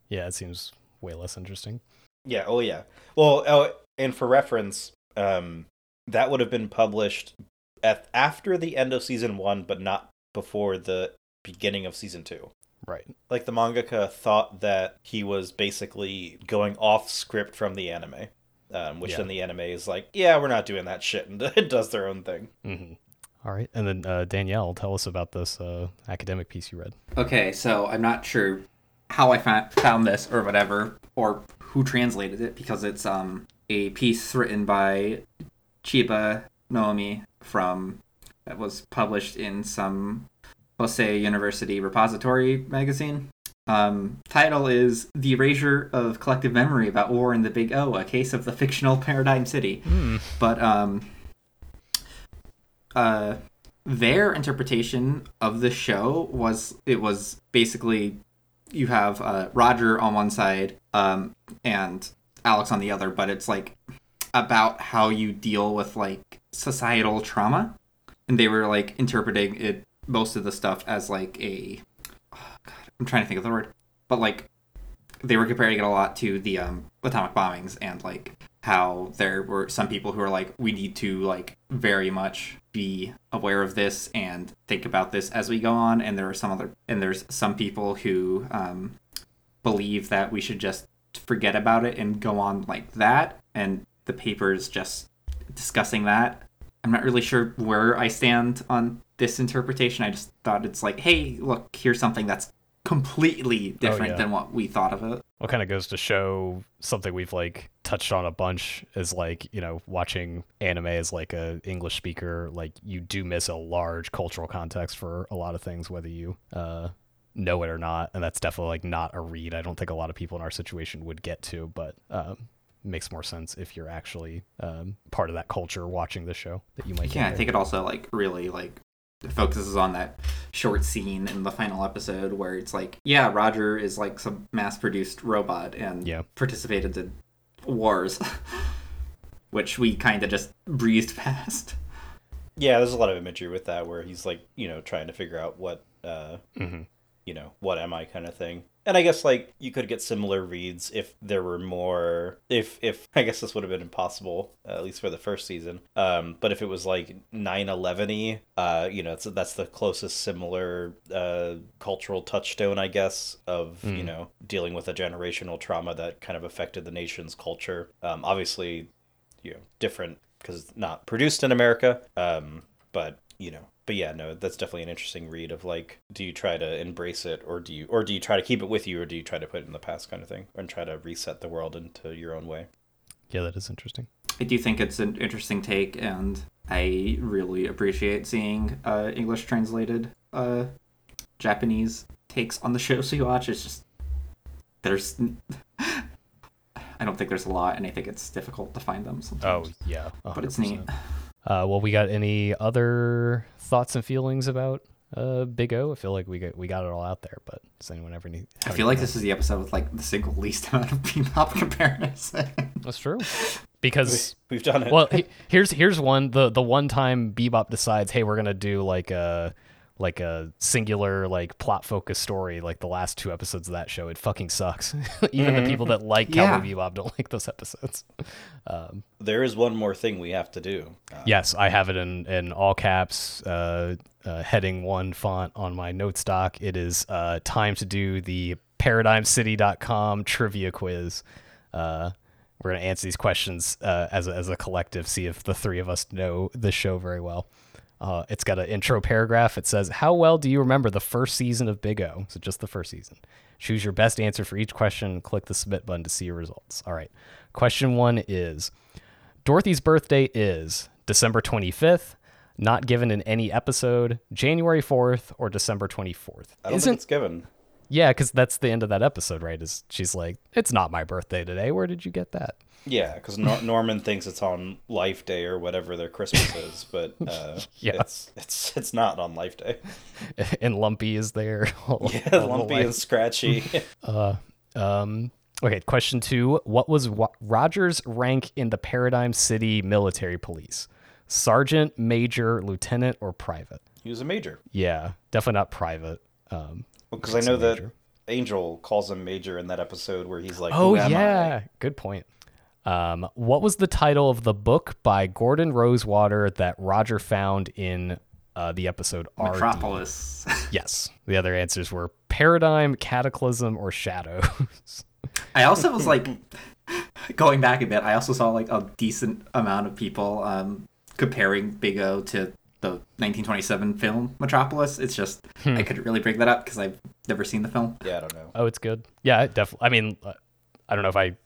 Yeah, it seems way less interesting. Yeah, oh yeah. Well, oh, and for reference, um, that would have been published at, after the end of season one, but not before the beginning of season two. Right. Like the mangaka thought that he was basically going off script from the anime. Um, which yeah. then the anime is like, yeah, we're not doing that shit, and it does their own thing. Mm-hmm. All right, and then uh, Danielle, tell us about this uh, academic piece you read. Okay, so I'm not sure how I fa- found this or whatever, or who translated it, because it's um, a piece written by Chiba Naomi from that was published in some Hosei University repository magazine. Um, title is The Erasure of Collective Memory About War in the Big O, A Case of the Fictional Paradigm City. Mm. But, um, uh, their interpretation of the show was, it was basically, you have, uh, Roger on one side, um, and Alex on the other, but it's, like, about how you deal with, like, societal trauma. And they were, like, interpreting it, most of the stuff as, like, a... I'm trying to think of the word, but like they were comparing it a lot to the um, atomic bombings, and like how there were some people who are like, we need to like very much be aware of this and think about this as we go on. And there are some other, and there's some people who um, believe that we should just forget about it and go on like that. And the paper is just discussing that. I'm not really sure where I stand on this interpretation. I just thought it's like, hey, look, here's something that's completely different oh, yeah. than what we thought of it. What kind of goes to show something we've like touched on a bunch is like, you know, watching anime as like a English speaker, like you do miss a large cultural context for a lot of things, whether you uh know it or not. And that's definitely like not a read I don't think a lot of people in our situation would get to, but um makes more sense if you're actually um part of that culture watching the show that you might yeah I think it also like really like focuses on that short scene in the final episode where it's like, yeah, Roger is like some mass-produced robot and yeah. participated in wars, which we kind of just breezed past. Yeah, there's a lot of imagery with that where he's like, you know, trying to figure out what, uh, mm-hmm. you know, what am I kind of thing. And I guess, like, you could get similar reads if there were more, if, if I guess this would have been impossible, uh, at least for the first season. Um, but if it was, like, nine eleven-y, uh, you know, it's, that's the closest similar uh, cultural touchstone, I guess, of, mm. you know, dealing with a generational trauma that kind of affected the nation's culture. Um, obviously, you know, different because it's not produced in America, um, but, you know. But yeah, no, that's definitely an interesting read of, like, do you try to embrace it, or do you or do you try to keep it with you, or do you try to put it in the past kind of thing, and try to reset the world into your own way? Yeah, that is interesting. I do think it's an interesting take, and I really appreciate seeing uh, English translated uh, Japanese takes on the shows you watch. It's just, there's, I don't think there's a lot, and I think it's difficult to find them sometimes. Oh, yeah. one hundred percent. But it's neat. Uh, well, we got any other thoughts and feelings about uh, Big O? I feel like we got we got it all out there, but does anyone ever need... I feel like this is the episode with, like, the single least amount of Bebop comparison. That's true. Because... We, we've done it. Well, he, here's here's one. The, the one time Bebop decides, hey, we're going to do, like, a... like a singular, like, plot focused story, like the last two episodes of that show, it fucking sucks. Even mm-hmm. the people that like Cowboy yeah. Bebop don't like those episodes. Um, there is one more thing we have to do. Uh, yes, I have it in, in all caps, uh, uh, heading one font on my notes doc. It is uh, time to do the paradigm city dot com trivia quiz. Uh, we're going to answer these questions uh, as a, as a collective, see if the three of us know the show very well. Uh, it's got an intro paragraph. It says, how well do you remember the first season of Big O? So just the first season. Choose your best answer for each question. Click the submit button to see your results. All right. Question one is, Dorothy's birthday is December twenty-fifth, not given in any episode, January fourth, or December twenty-fourth. I don't Isn't... think it's given. Yeah, because that's the end of that episode, right? Is she's like, it's not my birthday today. Where did you get that? Yeah, because Nor- Norman thinks it's on Life Day or whatever their Christmas is, but uh, yeah. it's it's it's not on Life Day. And Lumpy is there. All, yeah, all Lumpy and Scratchy. uh, um, okay, question two. What was Wa- Roger's rank in the Paradigm City military police? Sergeant, major, lieutenant, or private? He was a major. Yeah, definitely not private. Um, well, because I know that Angel calls him major in that episode where he's like, oh, yeah, I? Good point. Um, what was the title of the book by Gordon Rosewater that Roger found in uh, the episode R D? Metropolis. Yes. The other answers were Paradigm, Cataclysm, or Shadows. I also was like, going back a bit, I also saw like a decent amount of people um, comparing Big O to the nineteen twenty-seven film Metropolis. It's just, hmm. I couldn't really break that up because I've never seen the film. Yeah, I don't know. Oh, it's good. Yeah, it definitely. I mean, I don't know if I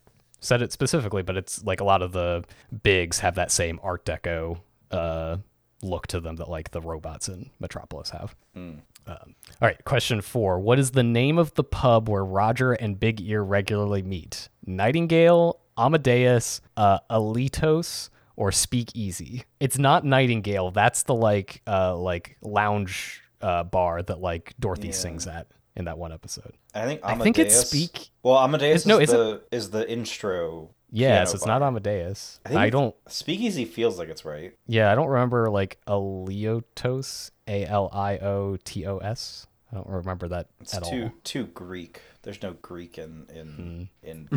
said it specifically, but it's like a lot of the bigs have that same Art Deco uh, look to them that like the robots in Metropolis have. Mm. Um, all right, question four. What is the name of the pub where Roger and Big Ear regularly meet? Nightingale, Amadeus, uh, Alitos, or Speakeasy? It's not Nightingale. That's the like uh, like lounge uh, bar that like Dorothy yeah. sings at in that one episode. I think Amadeus, I think it's Speak. Well, Amadeus is, no, is, the, it... is the intro. Yeah, so it's bar. Not Amadeus. I, think I don't. Speakeasy feels like it's right. Yeah, I don't remember like Aliotos, A L I O T O S. I don't remember that it's at too, all. It's too Greek. There's no Greek in in, mm.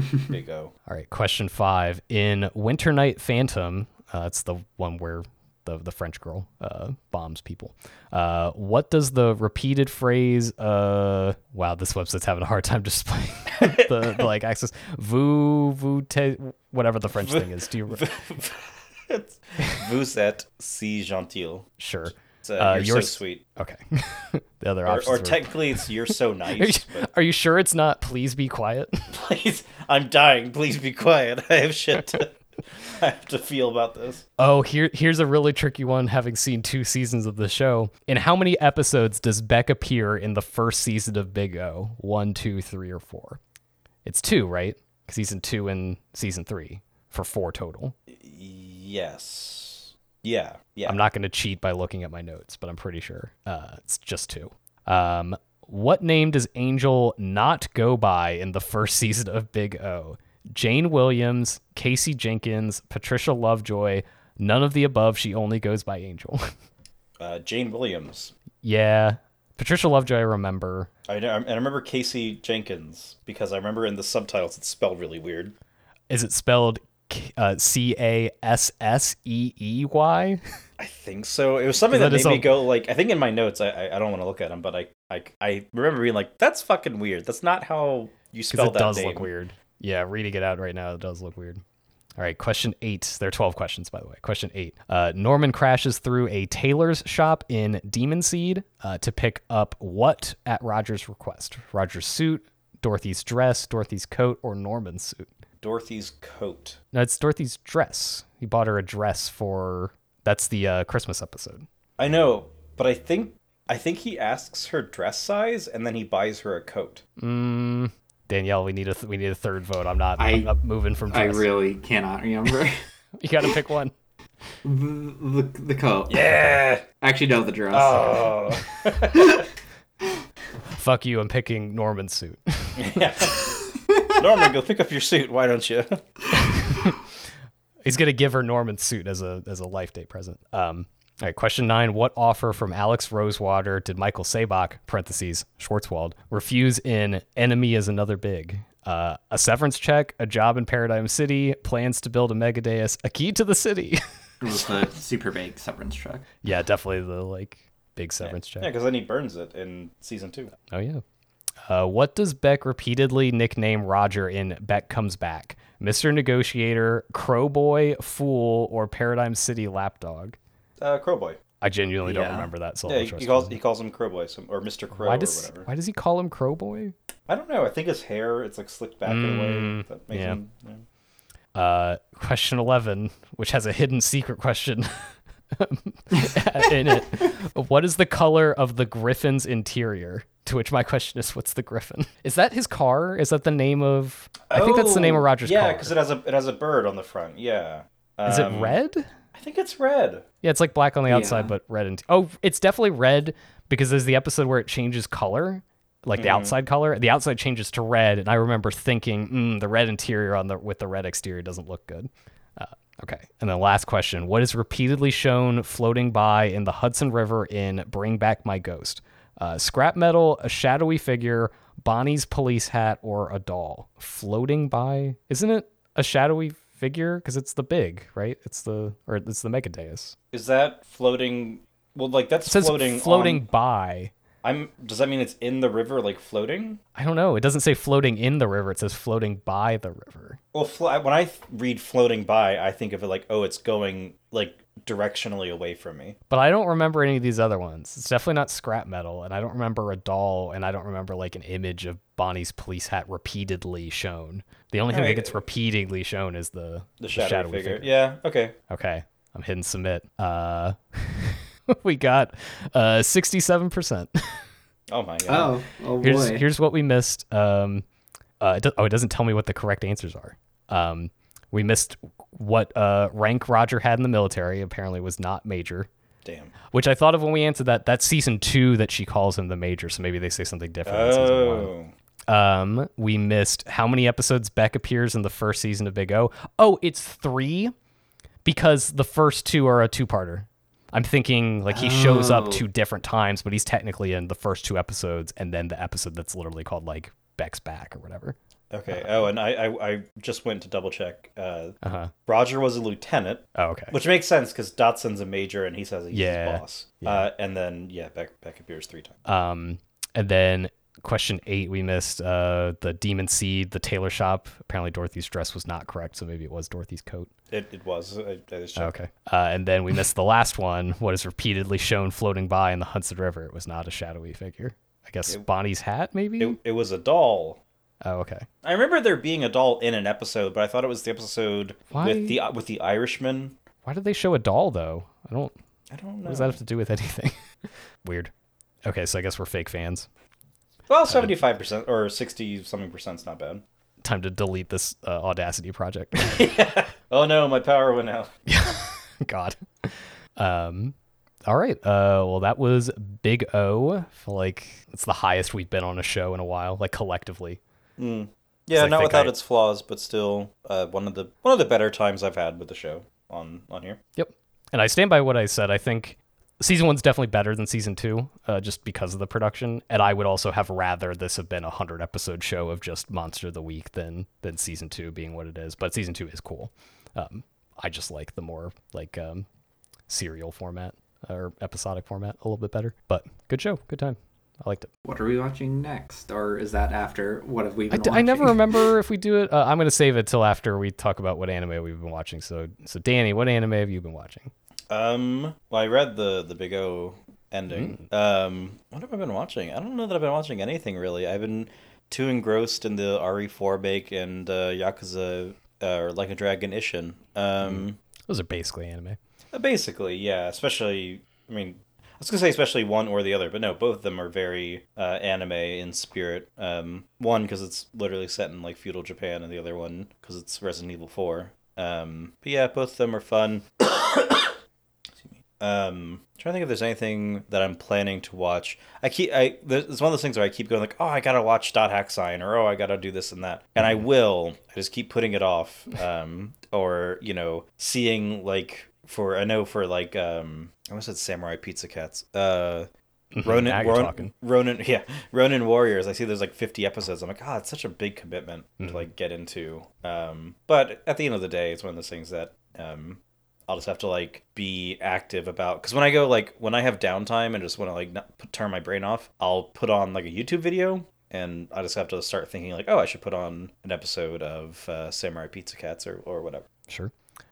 in Big O. All right, question five. In Winter Night Phantom, uh, it's the one where the, the French girl uh, bombs people. Uh, what does the repeated phrase, uh, wow, this website's having a hard time displaying the, the like access, vous, vous, te, whatever the French v- thing is. Do you remember? Vous êtes si gentil. Sure. Uh, uh, you're, you're so sweet. Okay. The other option. Or, or technically, it's you're so nice. Are, you, but... are you sure it's not? Please be quiet. Please, I'm dying. Please be quiet. I have shit to, I have to feel about this. Oh, here, here's a really tricky one. Having seen two seasons of the show, in how many episodes does Beck appear in the first season of Big O? One, two, three, or four? It's two, right? Because he's in two and season three for four total. Yes. Yeah, yeah. I'm not going to cheat by looking at my notes, but I'm pretty sure uh, it's just two. Um, what name does Angel not go by in the first season of Big O? Jane Williams, Casey Jenkins, Patricia Lovejoy. None of the above. She only goes by Angel. uh, Jane Williams. Yeah, Patricia Lovejoy, I remember. I know, and I remember Casey Jenkins, because I remember in the subtitles it's spelled really weird. Is it spelled uh, C A S S E E Y? I think so. It was something that, that made all... me go, like, I think in my notes, I I, I don't want to look at them, but I, I I remember being like, that's fucking weird. That's not how you spell that name. Because it does look weird. Yeah, reading it out right now, it does look weird. All right, question eight. There are twelve questions, by the way. Question eight. Uh, Norman crashes through a tailor's shop in Demon Seed uh, to pick up what at Roger's request? Roger's suit, Dorothy's dress, Dorothy's coat, or Norman's suit? Dorothy's coat. No, it's Dorothy's dress. He bought her a dress for... That's the uh, Christmas episode. I know, but I think I think he asks her dress size, and then he buys her a coat. Mm, Danielle, we need a th- we need a third vote. I'm not. I, I'm not moving from dress. I really cannot remember. You got to pick one. The, the, the coat. Yeah. I actually know the dress. Oh. Fuck you! I'm picking Norman's suit. Yeah. Norman, go pick up your suit. Why don't you? He's going to give her Norman's suit as a as a life day present. Um, all right, question nine. What offer from Alex Rosewater did Michael Sabach, parentheses, Schwarzwald, refuse in Enemy Is Another Big? Uh, a severance check, a job in Paradigm City, plans to build a Megadeus, a key to the city. It was the super big severance check. Yeah, definitely the like big severance yeah. check. Yeah, because then he burns it in season two. Oh, yeah. Uh, what does Beck repeatedly nickname Roger in Beck Comes Back? Mister Negotiator, Crowboy, Fool, or Paradigm City Lapdog? Uh, Crowboy. I genuinely yeah. don't remember that. So yeah, he calls, he calls him Crowboy some, or Mister Crow why does, or whatever. Why does he call him Crowboy? I don't know. I think his hair, it's like slicked back mm, in a way. That makes yeah. him, yeah. Uh, question eleven, which has a hidden secret question in it. What is the color of the Griffin's interior? To which my question is, what's the Griffin? Is that his car? Is that the name of... I oh, think that's the name of Roger's yeah, car. Yeah, because it has a it has a bird on the front, yeah. Um, is it red? I think it's red. Yeah, it's like black on the outside, yeah. but red... In- oh, it's definitely red, because there's the episode where it changes color, like mm-hmm. the outside color. The outside changes to red, and I remember thinking, mm, the red interior on the with the red exterior doesn't look good. Uh, okay, and then last question. What is repeatedly shown floating by in the Hudson River in Bring Back My Ghost? Uh, scrap metal, a shadowy figure, Bonnie's police hat, or a doll floating by. Isn't it a shadowy figure? Because it's the big, right? It's the or it's the Megadeus. Is that floating? Well, like that's it says floating. Floating on... by. I'm. Does that mean it's in the river, like floating? I don't know. It doesn't say floating in the river. It says floating by the river. Well, fl- when I th- read floating by, I think of it like, oh, it's going like. Directionally away from me, but I don't remember any of these other ones. It's definitely not scrap metal, and I don't remember a doll, and I don't remember like an image of Bonnie's police hat repeatedly shown. The only All thing right. that gets repeatedly shown is the the, the shadowy, shadowy figure. figure. Yeah. Okay. Okay. I'm hitting submit. Uh, we got uh sixty-seven percent. Oh my god. Oh, oh boy. Here's here's what we missed. Um, uh, it do- oh, it doesn't tell me what the correct answers are. Um, we missed. What uh, rank Roger had in the military apparently was not major. Damn. Which I thought of when we answered that. That's season two that she calls him the major, so maybe they say something different. Oh. Um, we missed how many episodes Beck appears in the first season of Big O. Oh, it's three, because the first two are a two-parter. I'm thinking like he oh. shows up two different times, but he's technically in the first two episodes and then the episode that's literally called like Beck's Back or whatever. Okay. Uh-huh. Oh, and I, I, I just went to double check. Uh, uh-huh. Roger was a lieutenant. Oh, okay. Which makes sense because Dotson's a major and he says he's yeah. his boss. Yeah. Uh, and then yeah, Beck Beck appears three times. Um, and then question eight, we missed uh the Demon Seed, the tailor shop. Apparently Dorothy's dress was not correct, so maybe it was Dorothy's coat. It it was. I, I just checked. Okay. Uh, and then we missed the last one. What is repeatedly shown floating by in the Hudson River? It was not a shadowy figure. I guess it, Bonnie's hat, maybe. It, it was a doll. Oh, okay. I remember there being a doll in an episode, but I thought it was the episode Why? with the with the Irishman. Why did they show a doll though? I don't. I don't know. What does that have to do with anything? Weird. Okay, so I guess we're fake fans. Well, seventy-five percent or sixty something percent's not bad. Time to delete this uh, Audacity project. Yeah. Oh no, my power went out. God. Um. All right. Uh, well, that was Big O. For like, it's the highest we've been on a show in a while, like collectively. Mm. Yeah, not without I... its flaws, but still uh, one of the one of the better times I've had with the show on, on here. Yep. And I stand by what I said. I think season one's definitely better than season two, uh, just because of the production. And I would also have rather this have been a hundred episode show of just Monster of the Week than than season two being what it is. But season two is cool. Um, I just like the more like um, serial format or episodic format a little bit better. But good show, good time. I liked it. What are we watching next? Or is that after? What have we been I, watching? I never remember if we do it. Uh, I'm going to save it till after we talk about what anime we've been watching. So, so Danny, what anime have you been watching? Um, well, I read the, the Big O ending. Mm. Um, what have I been watching? I don't know that I've been watching anything, really. I've been too engrossed in the R E four bake and uh, Yakuza, uh, or Like a Dragon Ishin. Um, mm. Those are basically anime. Uh, basically, yeah. Especially, I mean... I was going to say especially one or the other, but no, both of them are very uh, anime in spirit. Um, one, because it's literally set in, like, feudal Japan, and the other one, because it's Resident Evil four. Um, but yeah, both of them are fun. Excuse me. Um, trying to think if there's anything that I'm planning to watch. I keep, I it's one of those things where I keep going, like, oh, I got to watch Dot Hack Sign, or oh, I got to do this and that. And I will. I just keep putting it off. Um, or, you know, seeing, like... For I know for like um I almost said Samurai Pizza Cats. Uh Ronin Ronin, Ronin yeah. Ronin Warriors. I see there's like fifty episodes. I'm like, ah, oh, it's such a big commitment mm-hmm. to like get into. Um but at the end of the day, it's one of those things that um I'll just have to like be active about, because when I go like when I have downtime and just want to like not put, turn my brain off, I'll put on like a YouTube video. And I just have to start thinking like, oh, I should put on an episode of uh, Samurai Pizza Cats or, or whatever. Sure.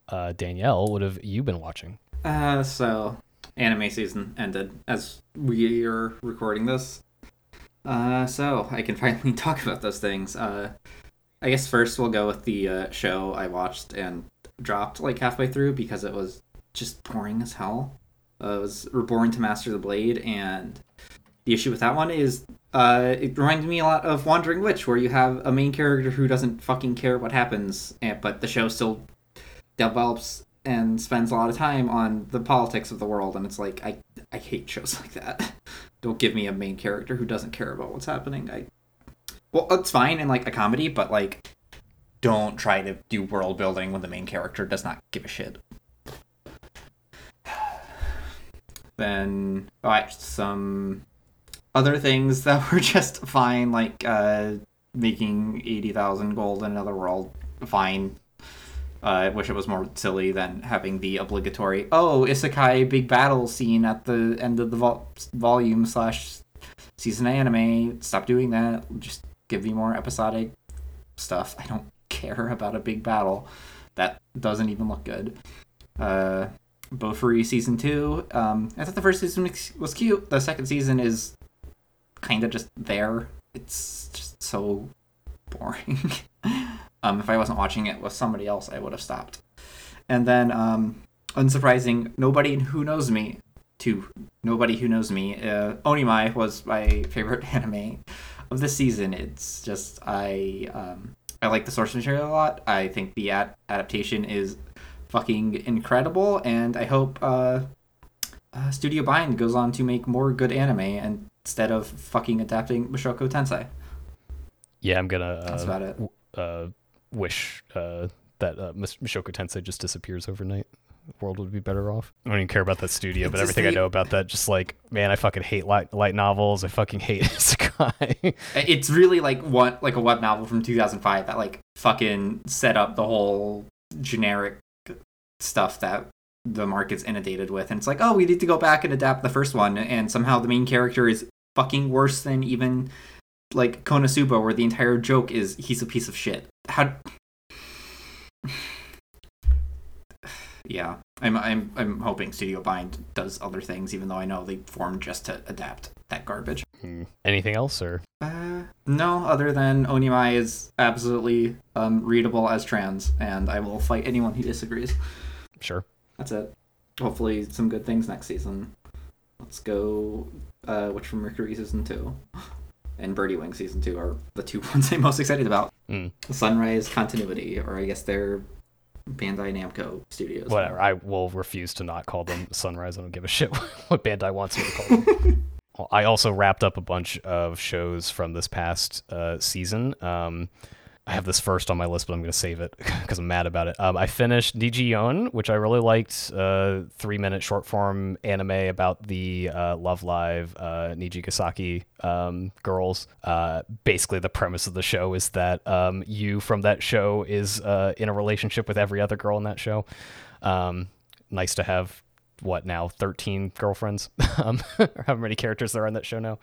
Uh, Danielle, what have you been watching? Uh, so, anime season ended as we are recording this. Uh, so, I can finally talk about those things. Uh, I guess first we'll go with the uh, show I watched and dropped like halfway through because it was just boring as hell. Uh, it was Reborn to Master the Blade, and the issue with that one is uh, it reminded me a lot of Wandering Witch, where you have a main character who doesn't fucking care what happens, and, but the show still... develops and spends a lot of time on the politics of the world, and it's like, I I hate shows like that. Don't give me a main character who doesn't care about what's happening. I Well, it's fine in, like, a comedy, but, like, don't try to do world building when the main character does not give a shit. Then I watched some other things that were just fine, like uh, making eighty thousand gold in another world fine. Uh, I wish it was more silly than having the obligatory, oh, isekai big battle scene at the end of the vol- volume slash season anime. Stop doing that. Just give me more episodic stuff. I don't care about a big battle. That doesn't even look good. Uh, Bofuri Season two. Um, I thought the first season was cute. The second season is kind of just there. It's just so boring. Um, if I wasn't watching it with somebody else, I would have stopped. And then, um, unsurprising, Nobody Who Knows Me, to Nobody Who Knows Me, uh, Onimai was my favorite anime of this season. It's just, I um, I like the source material a lot. I think the ad- adaptation is fucking incredible, and I hope uh, uh, Studio Bind goes on to make more good anime instead of fucking adapting Mushoku Tensei. Yeah, I'm gonna... Uh... That's about it. Uh, wish uh, that uh, Mushoku Tensei just disappears overnight. The world would be better off. I don't even care about that studio, but everything the... I know about that, just like, man, I fucking hate light, light novels. I fucking hate isekai. It's really like what, like a web novel from two thousand five that like fucking set up the whole generic stuff that the market's inundated with. And it's like, oh, we need to go back and adapt the first one. And somehow the main character is fucking worse than even... like Konosuba, where the entire joke is he's a piece of shit. How? Yeah, I'm I'm I'm hoping Studio Bind does other things, even though I know they formed just to adapt that garbage. Mm. Anything else, or? Uh, no, other than Onimai is absolutely um, readable as trans, and I will fight anyone who disagrees. Sure. That's it. Hopefully, some good things next season. Let's go. Uh, Witch from Mercury season two. And Birdie Wing Season two are the two ones I'm most excited about. Mm. Sunrise continuity, or I guess they're Bandai Namco Studios. Whatever, I will refuse to not call them Sunrise. I don't give a shit what Bandai wants me to call them. I also wrapped up a bunch of shows from this past uh, season. Um, I have this first on my list, but I'm going to save it because I'm mad about it. Um, I finished Digion, which I really liked. Uh, three-minute short-form anime about the uh, Love Live uh, Nijigasaki um, girls. Uh, basically, the premise of the show is that um, you from that show is uh, in a relationship with every other girl in that show. Um, nice to have, what now, thirteen girlfriends, um, or how many characters there are on that show now.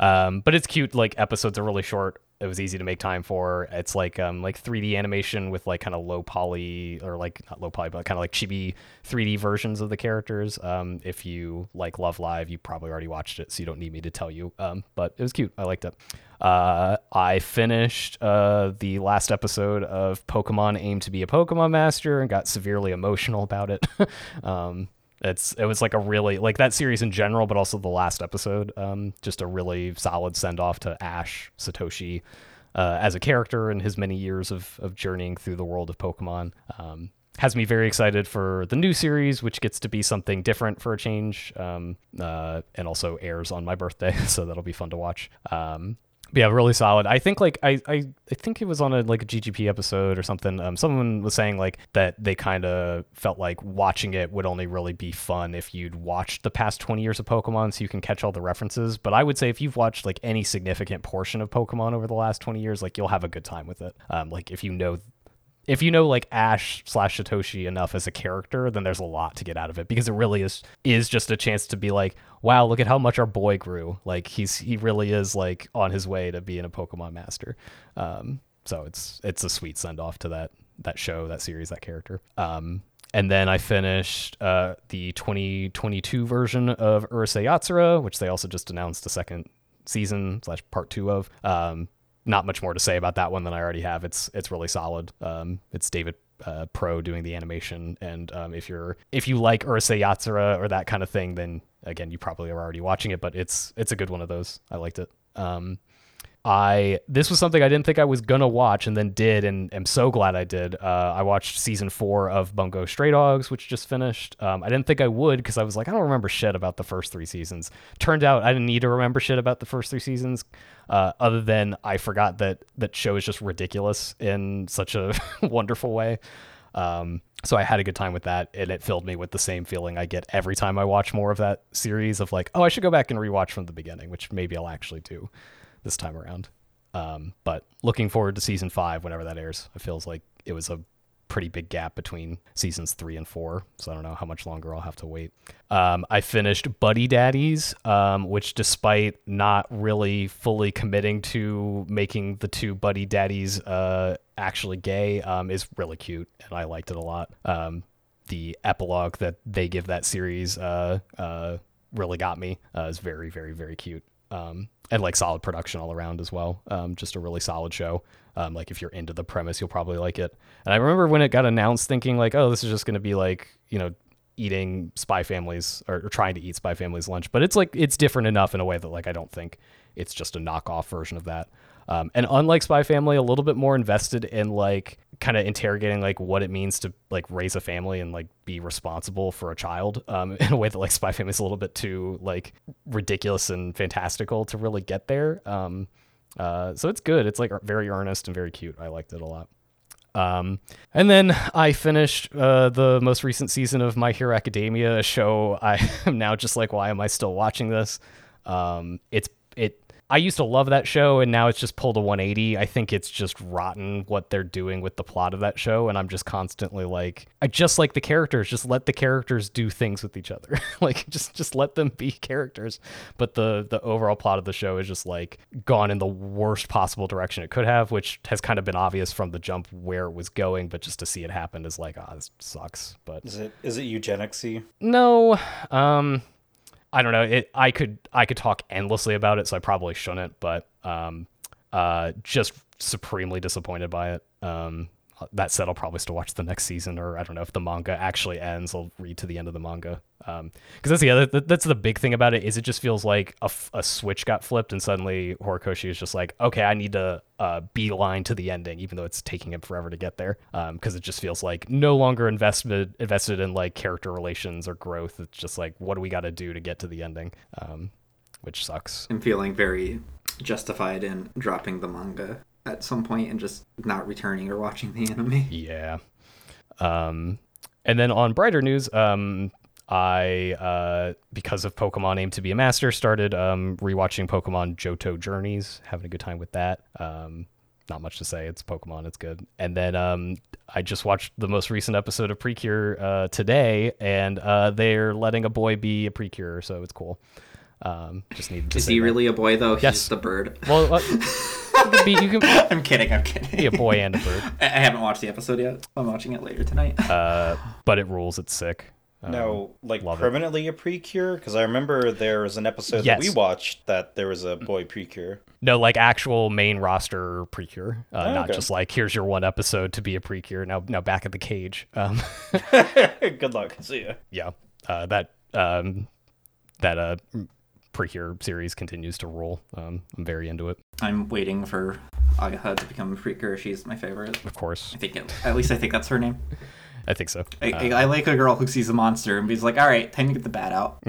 Um, but it's cute. Like, episodes are really short. It was easy to make time for. It's like um like three D animation with like kind of low poly, or like not low poly, but kind of like chibi three D versions of the characters. Um, if you like Love Live, you probably already watched it, so you don't need me to tell you. Um, but it was cute. I liked it. Uh, I finished uh the last episode of Pokemon Aim to be a Pokemon Master and got severely emotional about it. um, It's it was like a really, like that series in general, but also the last episode, um, just a really solid send off to Ash Satoshi uh, as a character and his many years of, of journeying through the world of Pokemon. Um, has me very excited for the new series, which gets to be something different for a change, um, uh, and also airs on my birthday. So that'll be fun to watch. Um, Yeah, really solid. I think like I, I, I think it was on a like a G G P episode or something. Um, someone was saying like that they kind of felt like watching it would only really be fun if you'd watched the past twenty years of Pokemon, so you can catch all the references. But I would say if you've watched like any significant portion of Pokemon over the last twenty years, like you'll have a good time with it. Um, like if you know. If you know like Ash slash Satoshi enough as a character, then there's a lot to get out of it, because it really is is just a chance to be like, wow, look at how much our boy grew. Like he's he really is like on his way to being a Pokemon master. Um, so it's it's a sweet send off to that that show, that series, that character. Um, and then I finished uh, the twenty twenty-two version of Urusei Yatsura, which they also just announced a second season slash part two of. Um, Not much more to say about that one than I already have. It's it's really solid. Um, it's David uh, Pro doing the animation, and um, if you're if you like Urusei Yatsura or that kind of thing, then again you probably are already watching it. But it's it's a good one of those. I liked it. Um, I this was something I didn't think I was gonna watch, and then did, and am so glad I did. Uh, I watched season four of Bungo Stray Dogs, which just finished. Um, I didn't think I would, because I was like, I don't remember shit about the first three seasons. Turned out I didn't need to remember shit about the first three seasons. Uh, other than I forgot that that show is just ridiculous in such a wonderful way. Um, so I had a good time with that, and it filled me with the same feeling I get every time I watch more of that series of like, oh, I should go back and rewatch from the beginning, which maybe I'll actually do this time around. Um, but looking forward to season five, whenever that airs. It feels like it was a pretty big gap between seasons three and four, so I don't know how much longer I'll have to wait. Um, I finished Buddy Daddies, um, which despite not really fully committing to making the two Buddy Daddies uh, actually gay, um, is really cute, and I liked it a lot. Um, the epilogue that they give that series uh, uh, really got me. Uh, it's very, very, very cute. Um, and like solid production all around as well. Um, just a really solid show. Um, like if you're into the premise, you'll probably like it. And I remember when it got announced thinking like, oh, this is just going to be like, you know, eating Spy Family's or, or trying to eat Spy Family's lunch, but it's like, it's different enough in a way that like, I don't think it's just a knockoff version of that. Um, and unlike Spy Family, a little bit more invested in like kind of interrogating like what it means to like raise a family and like be responsible for a child, um, in a way that like Spy Family is a little bit too like ridiculous and fantastical to really get there. Um, uh, so it's good. It's like very earnest and very cute. I liked it a lot. Um, and then I finished uh, the most recent season of My Hero Academia, a show I am now just like, why am I still watching this? Um, it's it. I used to love that show, and now it's just pulled a one eighty. I think it's just rotten what they're doing with the plot of that show, and I'm just constantly like, I just like the characters. Just let the characters do things with each other. Like, just just let them be characters. But the the overall plot of the show is just like gone in the worst possible direction it could have, which has kind of been obvious from the jump where it was going, but just to see it happen is like, ah, oh, this sucks. But is it is it eugenics-y? No. Um I don't know. It, I could I could talk endlessly about it, so I probably shouldn't. But um, uh, just supremely disappointed by it. Um, that said, I'll probably still watch the next season, or I don't know if the manga actually ends. I'll read to the end of the manga, because um, that's the other. That's the big thing about it, is it just feels like a, a switch got flipped, and suddenly Horikoshi is just like, okay, I need to uh, beeline to the ending, even though it's taking him forever to get there. Because um, it just feels like no longer invested invested in like character relations or growth. It's just like, what do we got to do to get to the ending, um, which sucks. I'm feeling very justified in dropping the manga. at some point and just not returning or watching the anime. Yeah. Um, and then on brighter news, um, I, uh, because of Pokemon Aim to be a Master, started um, rewatching Pokemon Johto Journeys, having a good time with that. Um, not much to say. It's Pokemon. It's good. And then um, I just watched the most recent episode of Precure uh, today, and uh, they're letting a boy be a Precure, so it's cool. Um, just needed to Is he that. really a boy, though? Yes. He's just a bird. Well, uh, be, you can, I'm kidding. I'm kidding. Be a boy and a bird. I haven't watched the episode yet. I'm watching it later tonight. Uh, but it rules. It's sick. No, like permanently it. a Precure? Because I remember there was an episode yes. that we watched that there was a boy Precure. No, like actual main roster Precure. Uh, oh, not okay. just like, here's your one episode to be a Precure. Now now back at the cage. Um, Good luck. See ya. Yeah. Uh, that um, that uh, Precure series continues to rule. Um, I'm very into it. I'm waiting for Agaha to become a Precure. She's my favorite. Of course. I think it, At least I think that's her name. I think so. I, uh, I like a girl who sees a monster and be like, all right, time to get the bat out.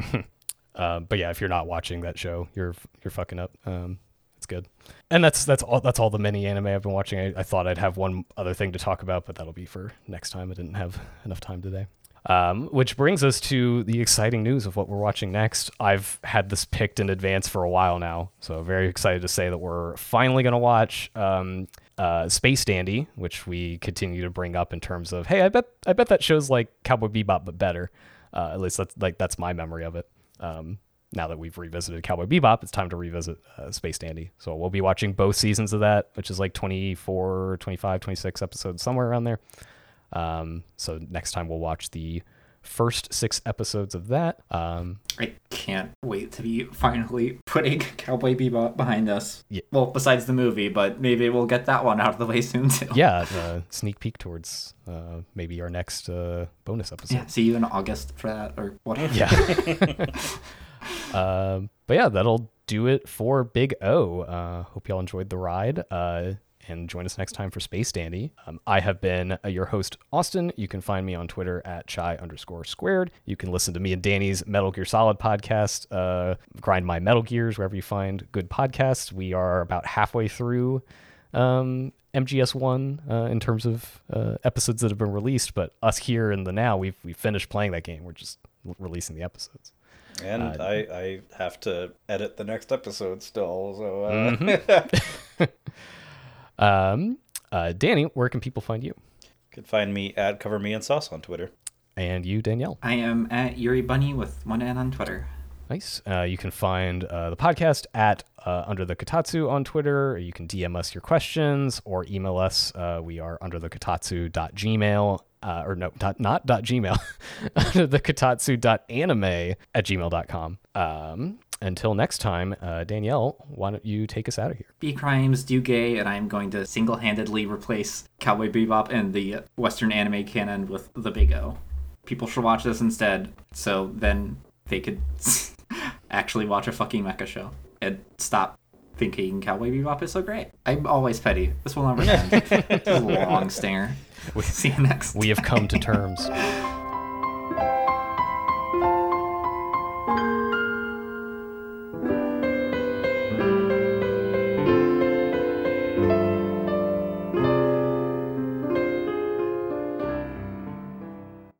uh, but yeah, if you're not watching that show, you're you're fucking up. Um, it's good. And that's that's all that's all the mini anime I've been watching. I, I thought I'd have one other thing to talk about, but that'll be for next time. I didn't have enough time today. Um, which brings us to the exciting news of what we're watching next. I've had this picked in advance for a while now, so very excited to say that we're finally going to watch... Um, Uh, Space Dandy, which we continue to bring up in terms of, hey, I bet I bet that show's like Cowboy Bebop but better. Uh, at least that's like that's my memory of it. Um, now that we've revisited Cowboy Bebop, it's time to revisit uh, Space Dandy. So we'll be watching both seasons of that, which is like twenty-four, twenty-five, twenty-six episodes, somewhere around there. Um, so next time we'll watch the first six episodes of that. Um, I can't wait to be finally putting Cowboy Bebop behind us. Yeah. Well, besides the movie, but maybe we'll get that one out of the way soon too. Yeah, uh, sneak peek towards uh, maybe our next uh, bonus episode. Yeah, see you in August for that or whatever. Yeah. uh, but yeah, that'll do it for Big O. Uh, hope y'all enjoyed the ride. Uh, and join us next time for Space Dandy. Um, I have been uh, your host, Austin. You can find me on Twitter at chai underscore squared. You can listen to me and Danny's Metal Gear Solid podcast, uh, Grind My Metal Gears, wherever you find good podcasts. We are about halfway through um, M G S one uh, in terms of uh, episodes that have been released, but us here in the now, we've, we've finished playing that game. We're just l- releasing the episodes. And uh, I, I have to edit the next episode still, so... Uh... Mm-hmm. Um, uh, Danny, where can people find you? You can find me at Cover Me and Sauce on Twitter. And you, Danielle? I am at Yuri Bunny with one N on Twitter. Nice. Uh, you can find uh, the podcast at uh, Under the Kotatsu on Twitter. You can D M us your questions or email us. Uh, we are underthekotatsu.gmail, uh, or no, dot, not dot gmail, underthekotatsu.anime at gmail dot com. Um, Until next time, uh, Danielle, why don't you take us out of here? Be crimes, do gay, and I'm going to single-handedly replace Cowboy Bebop and the Western anime canon with The Big O. People should watch this instead, so then they could actually watch a fucking mecha show and stop thinking Cowboy Bebop is so great. I'm always petty. This will never end. This is a long stinger. We, See you next time. We have come to terms.